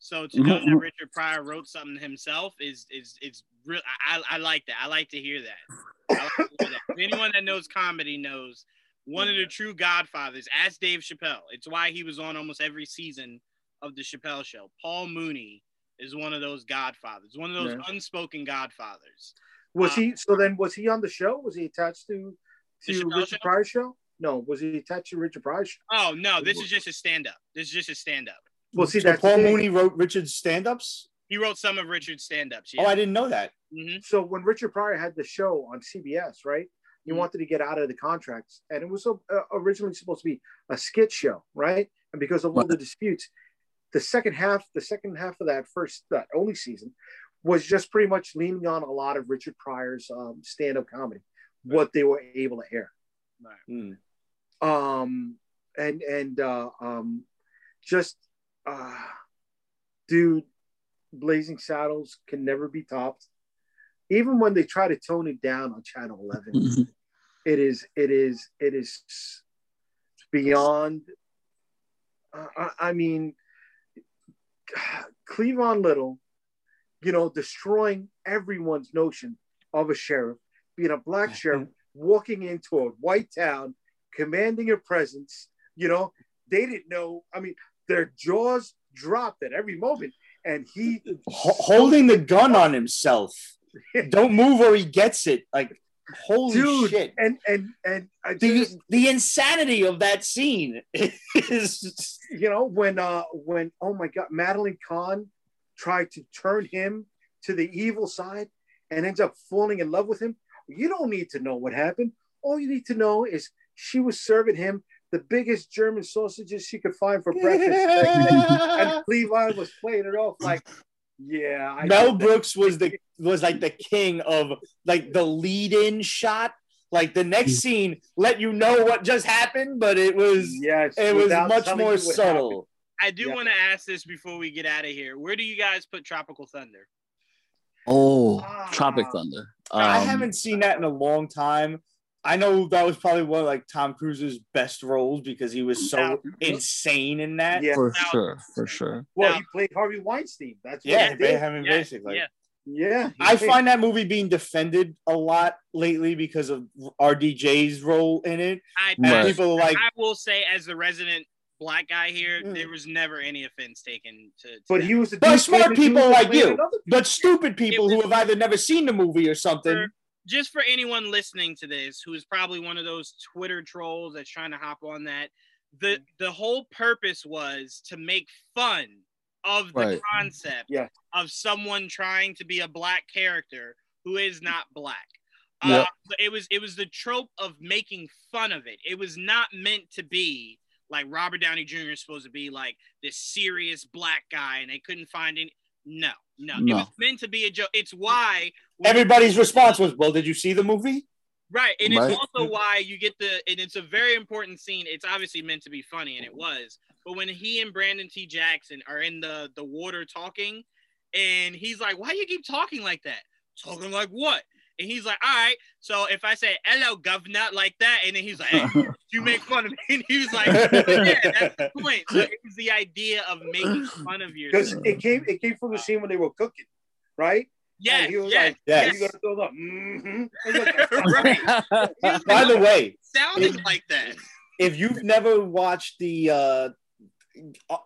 So to know that Richard Pryor wrote something himself is is it's real. I, I like that. I like to hear that. I like to hear that. Anyone that knows comedy knows one of the true godfathers. Ask Dave Chappelle. It's why he was on almost every season of the Chappelle Show. Paul Mooney is one of those godfathers, one of those yeah. unspoken godfathers. Was um, he, so then was he on the show? Was he attached to, to Richard Pryor's show? No, was he attached to Richard Pryor's show? Oh, no, this is just a stand-up. This is just a stand-up. Well, see, so that Paul Mooney wrote Richard's stand-ups? He wrote some of Richard's stand-ups, yeah. Oh, I didn't know that. Mm-hmm. So when Richard Pryor had the show on C B S, right, he mm-hmm. wanted to get out of the contracts, and it was uh, originally supposed to be a skit show, right? And because of all the disputes, the second half, the second half of that first, that only season, was just pretty much leaning on a lot of Richard Pryor's um, stand-up comedy, right. What they were able to air. Right. Mm. Um, and and uh, um, just, uh, dude, Blazing Saddles can never be topped. Even when they try to tone it down on Channel eleven, it is, it is, it is beyond, uh, I, I mean, Cleavon Little, you know, destroying everyone's notion of a sheriff, being a black sheriff, walking into a white town, commanding a presence, you know, they didn't know. I mean, their jaws dropped at every moment. And he... H- holding the gun on himself. Don't move or he gets it. Like, holy Dude, shit. And and and I just, the, the insanity of that scene is... You know, when, uh, when oh my God, Madeline Kahn tried to turn him to the evil side and ends up falling in love with him. You don't need to know what happened. All you need to know is she was serving him the biggest German sausages she could find for breakfast. And Cleveland was playing it off like, yeah. I Mel Brooks was the was like the king of like the lead-in shot. Like the next scene let you know what just happened, but it was yes, it was much more subtle. I do yeah. want to ask this before we get out of here. Where do you guys put Tropical Thunder? Oh, ah. Tropic Thunder. Um, I haven't seen that in a long time. I know that was probably one of like Tom Cruise's best roles because he was so now, insane in that. Yeah. For now, sure, for sure. Well, now, he played Harvey Weinstein. That's yeah, what he did. I mean, yeah, basically. Yeah. yeah I did. Find that movie being defended a lot lately because of R D J's role in it. I, and people like I will say, as the resident black guy here, there was never any offense taken to, to but that. He was a but smart people like you, but stupid people was, who have either never seen the movie or something. For, just for anyone listening to this, who is probably one of those Twitter trolls that's trying to hop on that, the the whole purpose was to make fun of the right. concept yeah. of someone trying to be a black character who is not black. Yep. Uh, it was it was the trope of making fun of it. It was not meant to be like Robert Downey Junior is supposed to be like this serious black guy, and they couldn't find any. No, no, no. It was meant to be a joke. It's why everybody's response was, "Well, did you see the movie?" Right, and right. it's also why you get the. And it's a very important scene. It's obviously meant to be funny, and it was. But when he and Brandon T. Jackson are in the the water talking, and he's like, "Why do you keep talking like that? Talking like what?" And he's like, all right, so if I say, hello, governor, like that, and then he's like, hey, you make fun of me. And he was like, yeah, that's the point. So it was the idea of making fun of yourself. Because it came, it came from the scene when they were cooking, right? Yes, he was yes, like, yes. You're gonna throw up. Mm-hmm. Like, right. By the way, sounded if, like that. If you've never watched the, uh,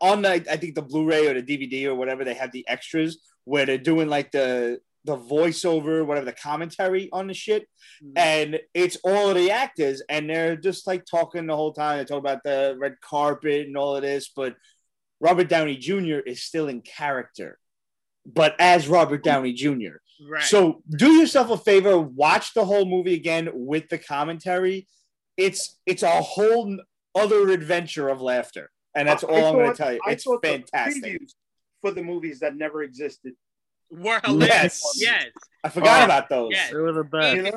on the, I think the Blu-ray or the D V D or whatever, they have the extras where they're doing like the, the voiceover, whatever, the commentary on the shit. Mm-hmm. And it's all of the actors, and they're just like talking the whole time. They talk about the red carpet and all of this, but Robert Downey Junior is still in character, but as Robert Downey Junior Right. So do yourself a favor, watch the whole movie again with the commentary. It's, it's a whole other adventure of laughter. And that's all I I'm going to tell you. I it's fantastic. The previews for the movies that never existed were hilarious. Yes. yes. I forgot oh, about those. Yes. They were the best. And,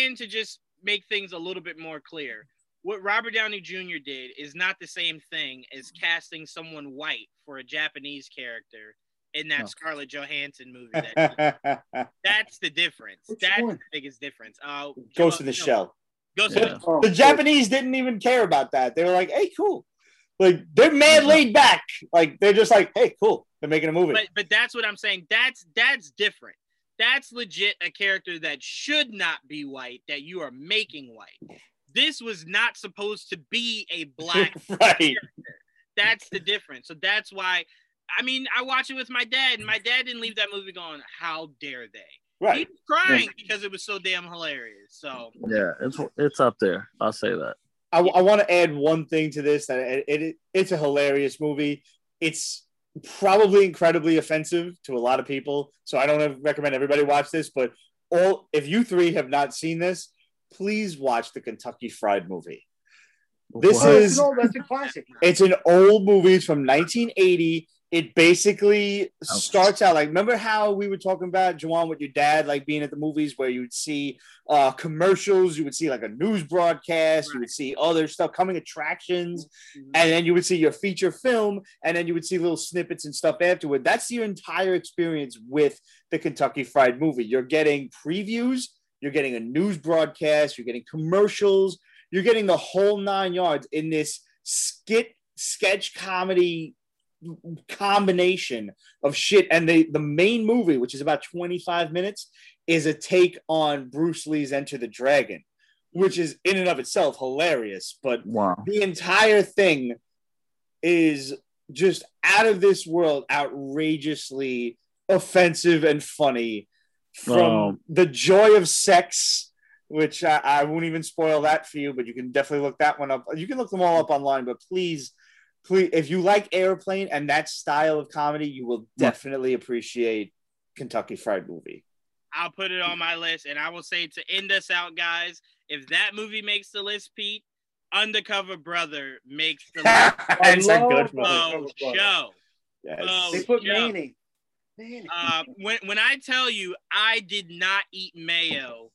and to just make things a little bit more clear, what Robert Downey Junior did is not the same thing as casting someone white for a Japanese character in that no. Scarlett Johansson movie. That that's the difference. Which that's one? The biggest difference. Uh, Ghost in the no, Shell. Ghost yeah. in the Shell. The Japanese didn't even care about that. They were like, hey, cool. Like, they're mad laid back. Like, they're just like, hey, cool. They're making a movie. But but that's what I'm saying. That's that's different. That's legit a character that should not be white, that you are making white. This was not supposed to be a black right. character. That's the difference. So that's why, I mean, I watched it with my dad, and my dad didn't leave that movie going, how dare they? Right. He was crying because it was so damn hilarious. So yeah, it's, it's up there. I'll say that. I, I want to add one thing to this, that it, it it's a hilarious movie. It's probably incredibly offensive to a lot of people, so I don't recommend everybody watch this, but all if you three have not seen this, please watch the Kentucky Fried Movie. This what? is no, that's a classic. It's an old movie. It's from nineteen eighty. It basically okay. starts out like, remember how we were talking about, Juwan, with your dad, like being at the movies where you would see uh, commercials, you would see like a news broadcast, right. you would see other stuff, coming attractions, mm-hmm. and then you would see your feature film, and then you would see little snippets and stuff afterward. That's your entire experience with the Kentucky Fried Movie. You're getting previews, you're getting a news broadcast, you're getting commercials, you're getting the whole nine yards in this skit, sketch comedy combination of shit. And the the main movie, which is about twenty-five minutes, is a take on Bruce Lee's Enter the Dragon, which is in and of itself hilarious, but wow. the entire thing is just out of this world, outrageously offensive and funny. From oh. the joy of sex, which I, I won't even spoil that for you, but you can definitely look that one up. You can look them all up online, but please, please, if you like Airplane and that style of comedy, you will definitely appreciate Kentucky Fried Movie. I'll put it on my list, and I will say to end us out, guys, if that movie makes the list, Pete, Undercover Brother makes the list. It's a good movie. Show. Yes. Oh, they put meaning. Uh, when when I tell you I did not eat mayo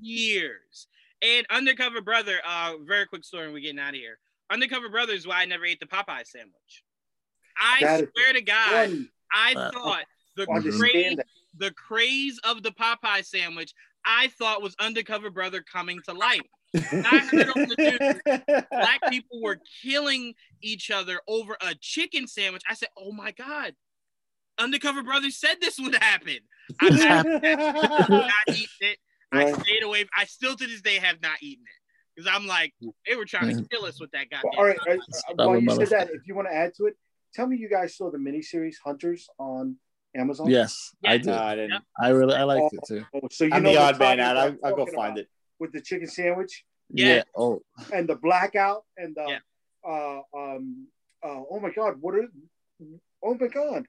years, and Undercover Brother, uh, very quick story and we're getting out of here. Undercover Brother is why I never ate the Popeye sandwich. I that swear to God, funny. I wow. thought the craze, the craze of the Popeye sandwich, I thought was Undercover Brother coming to life. I heard on the news, black people were killing each other over a chicken sandwich. I said, oh my God. Undercover Brother said this would happen. I have not eaten it. I stayed away. I still to this day have not eaten it because I'm like, they were trying to kill us with that goddamn. Well, all right, right. While you said that, if you want to add to it, tell me you guys saw the miniseries Hunters on Amazon. Yes, yeah, I did. No, I didn't. Yep. I really, I liked it too. Oh, so you I'm know the odd man out. I'll, I'll go find about. It with the chicken sandwich. Yeah. yeah. Oh. And the blackout and the yeah. uh um uh, oh my God, what are oh my God.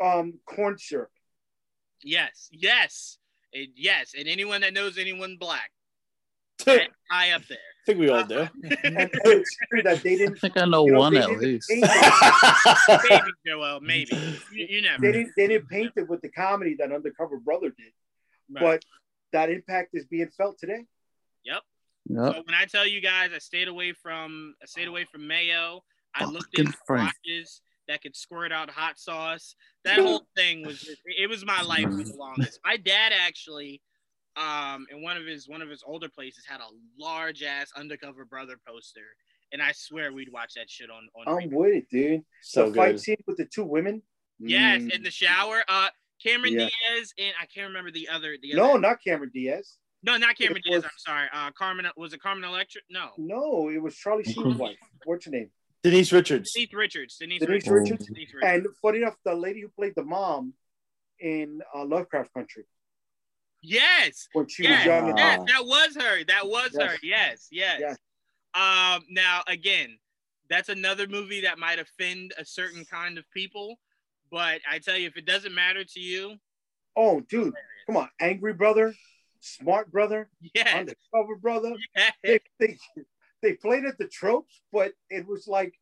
Um, corn syrup. Yes, yes, and yes, and anyone that knows anyone black, high up there. I think we all do. And it's true that they didn't. I think I know, you know one at least. Maybe Joel, maybe you, you never. They didn't. They didn't paint it with the comedy that Undercover Brother did, right. But that impact is being felt today. Yep. Yep. So when I tell you guys, I stayed away from. I stayed away from mayo. I Fucking looked at watches. That could squirt out hot sauce. That whole thing was just, it was my life for the longest. My dad actually, um, in one of his one of his older places, had a large ass Undercover Brother poster, and I swear we'd watch that shit on. on I'm with it, dude. So the good. Fight scene with the two women. Yes, mm. in the shower. Uh, Cameron yeah. Diaz and I can't remember the other. The no, other. Not Cameron Diaz. No, not Cameron was, Diaz. I'm sorry. Uh, Carmen was it Carmen Electra? No. No, it was Charlie Sheen's wife. What's her name? Denise Richards. Denise Richards. Denise, Denise Richards. Richards. Denise Richards. And funny enough, the lady who played the mom in uh, Lovecraft Country. Yes. When she yes. was young. Yes, that was her. That was yes. her. Yes. Yes. yes. Um, now, again, that's another movie that might offend a certain kind of people. But I tell you, if it doesn't matter to you. Oh, dude. Come on. Angry Brother. Smart Brother. Yes. Undercover Brother. Yes. They, they, They played at the tropes, but it was like,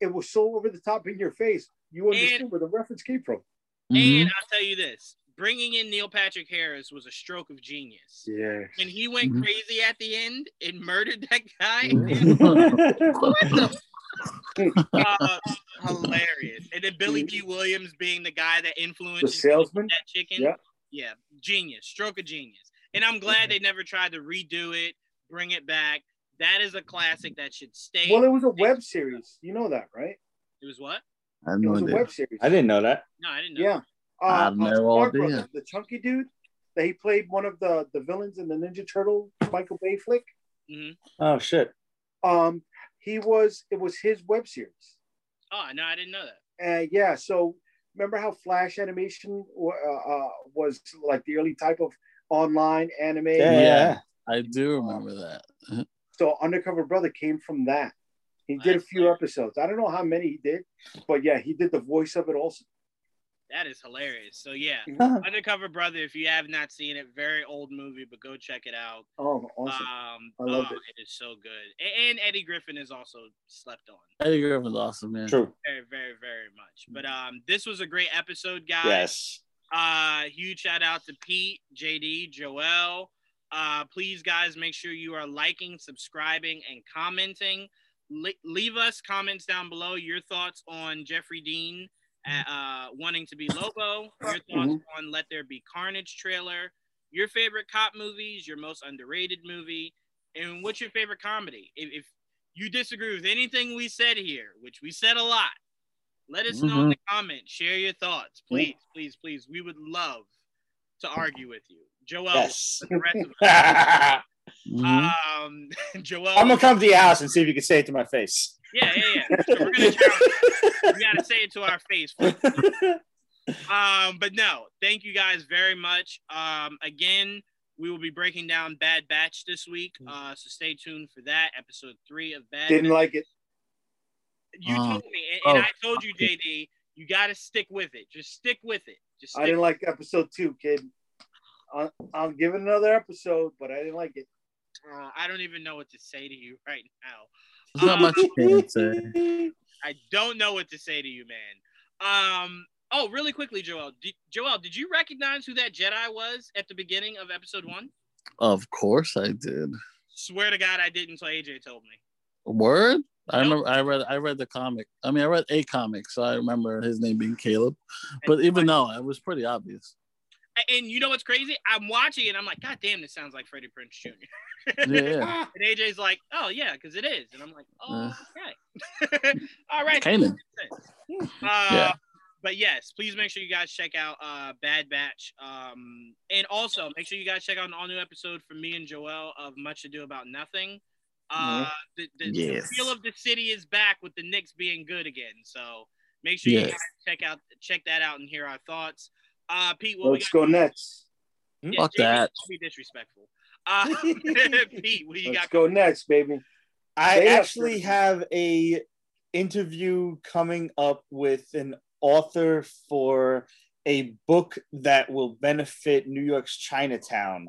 it was so over the top in your face. You understood and, where the reference came from. And mm-hmm. I'll tell you this, bringing in Neil Patrick Harris was a stroke of genius. Yeah. When he went mm-hmm. crazy at the end and murdered that guy. What the uh, hilarious. And then Billy D. Williams being the guy that influenced the salesman? That chicken. Yeah. yeah. Genius. Stroke of genius. And I'm glad they never tried to redo it, bring it back. That is a classic that should stay. Well, it was a web series. You know that, right? It was what? I have no idea. It was a web series. I didn't know that. No, I didn't know yeah. that. Yeah. Uh, brother, the chunky dude, they played one of the, the villains in the Ninja Turtle Michael Bay flick. Mm-hmm. Oh, shit. Um, he was, it was his web series. Oh, no, I didn't know that. Uh, yeah, so remember how Flash animation uh, uh, was like the early type of online anime? Yeah, yeah. I do remember that. So Undercover Brother came from that. He did a few episodes. I don't know how many he did, but yeah, he did the voice of it also. That is hilarious. So yeah, Undercover Brother, if you have not seen it, very old movie, but go check it out. Oh, awesome. Um, I love oh, it. It is so good. And Eddie Griffin is also slept on. Eddie Griffin's awesome, man. True. Very, very, very much. But um, this was a great episode, guys. Yes. Uh, huge shout out to Pete, J D, Joel. Uh, please, guys, make sure you are liking, subscribing, and commenting. Le- leave us comments down below. Your thoughts on Jeffrey Dean uh, wanting to be Lobo. Your thoughts mm-hmm. on Let There Be Carnage trailer. Your favorite cop movies. Your most underrated movie. And what's your favorite comedy? If, if you disagree with anything we said here, which we said a lot, let us mm-hmm. know in the comments. Share your thoughts. Please, mm-hmm. please, please. We would love to argue with you. Joel, yes. But the rest of us. um, Joel, I'm going to come to your house and see if you can say it to my face. Yeah, yeah, yeah. So we're going to challenge. We got to say it to our face. Um, but no, thank you guys very much. Um, again, we will be breaking down Bad Batch this week. Uh, so stay tuned for that. Episode three of Bad Didn't Batch. like it. You uh, told me, and, and oh. I told you, J D, you got to stick with it. Just stick with it. Just stick I didn't like episode two, kid. I'll, I'll give it another episode, but I didn't like it. Uh, I don't even know what to say to you right now. Not um, much to I don't know what to say to you, man. Um. Oh, really quickly, Joel. D- Joel, did you recognize who that Jedi was at the beginning of episode one? Of course I did. Swear to God, I didn't until A J told me. Word? I nope. remember I read I read the comic. I mean, I read a comic, so I remember his name being Caleb. But and even though, it was pretty obvious. And you know what's crazy? I'm watching it, and I'm like, God damn, this sounds like Freddie Prinze Junior Yeah. And A J's like, oh, yeah, because it is. And I'm like, oh, uh, okay. All right. Kanan. Uh, yeah. But yes, please make sure you guys check out uh, Bad Batch. Um, and also, make sure you guys check out an all-new episode from me and Joel of Much Ado About Nothing. Uh, the, the, yes. the feel of the city is back with the Knicks being good again. So make sure yes. you guys check out check that out and hear our thoughts. Uh, Pete, what let's we got go next. Yeah, Fuck J D, that. Don't be disrespectful. Uh, Pete, what you let's got? Go next, baby. I they actually have, have a interview coming up with an author for a book that will benefit New York's Chinatown.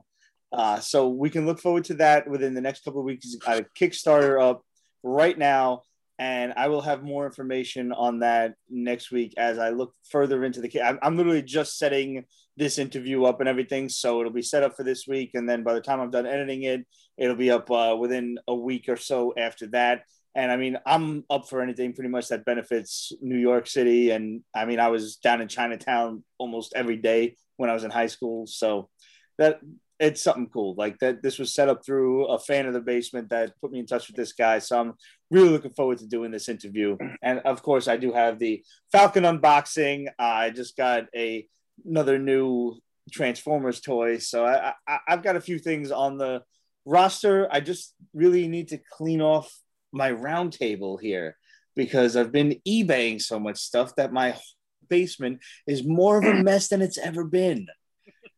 Uh, so we can look forward to that within the next couple of weeks. He's got a Kickstarter up right now, and I will have more information on that next week as I look further into the... I'm, I'm literally just setting this interview up and everything, so it'll be set up for this week, and then by the time I'm done editing it, it'll be up uh, within a week or so after that. And, I mean, I'm up for anything pretty much that benefits New York City. And, I mean, I was down in Chinatown almost every day when I was in high school. So that it's something cool. Like, that. This was set up through a fan of the basement that put me in touch with this guy. So I'm really looking forward to doing this interview. And, of course, I do have the Falcon unboxing. Uh, I just got a another new Transformers toy. So I, I, I've got a few things on the roster. I just really need to clean off my round table here because I've been eBaying so much stuff that my basement is more of a mess than it's ever been.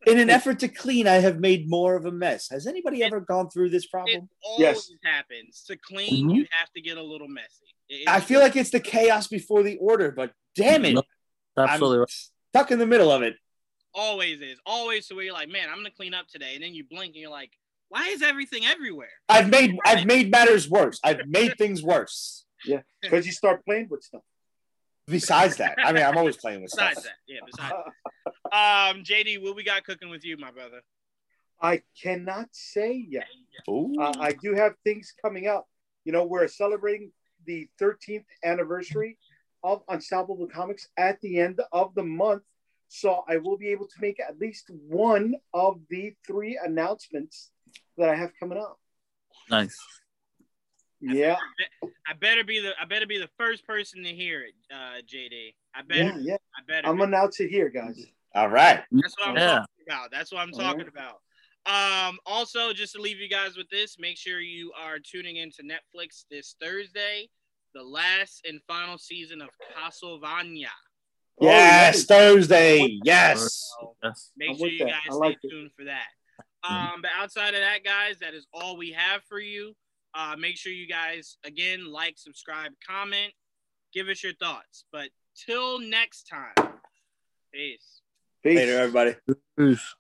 In an effort to clean, I have made more of a mess. Has anybody it, ever gone through this problem? It always yes. happens. To clean, mm-hmm. you have to get a little messy. It, I feel like it's the chaos before the order, but damn it. No, absolutely I'm right. Stuck in the middle of it. Always is. Always so where you're like, man, I'm going to clean up today. And then you blink and you're like, why is everything everywhere? I've made I've made matters worse. I've made things worse. Yeah, because you start playing with stuff. Besides that, I mean, I'm always playing with besides stuff. Besides that, yeah, besides that. Um, J D, what we got cooking with you, my brother? I cannot say yet. Uh, I do have things coming up. You know, we're celebrating the thirteenth anniversary of Unstoppable Comics at the end of the month, so I will be able to make at least one of the three announcements that I have coming up. Nice. Yeah. I better be the I better be the first person to hear it, uh, J D. I better. Yeah, yeah. I better. I'm gonna announce it here, guys. All right. That's what I'm yeah. talking about. That's what I'm talking right. about. Um, also, just to leave you guys with this, make sure you are tuning into Netflix this Thursday, the last and final season of Castlevania. Yes, oh, really? Thursday. Yes. So yes. Make sure you guys stay like tuned it. for that. Um, but outside of that, guys, that is all we have for you. Uh, make sure you guys, again, like, subscribe, comment, give us your thoughts. But till next time, peace. Peace. Later, everybody. Peace.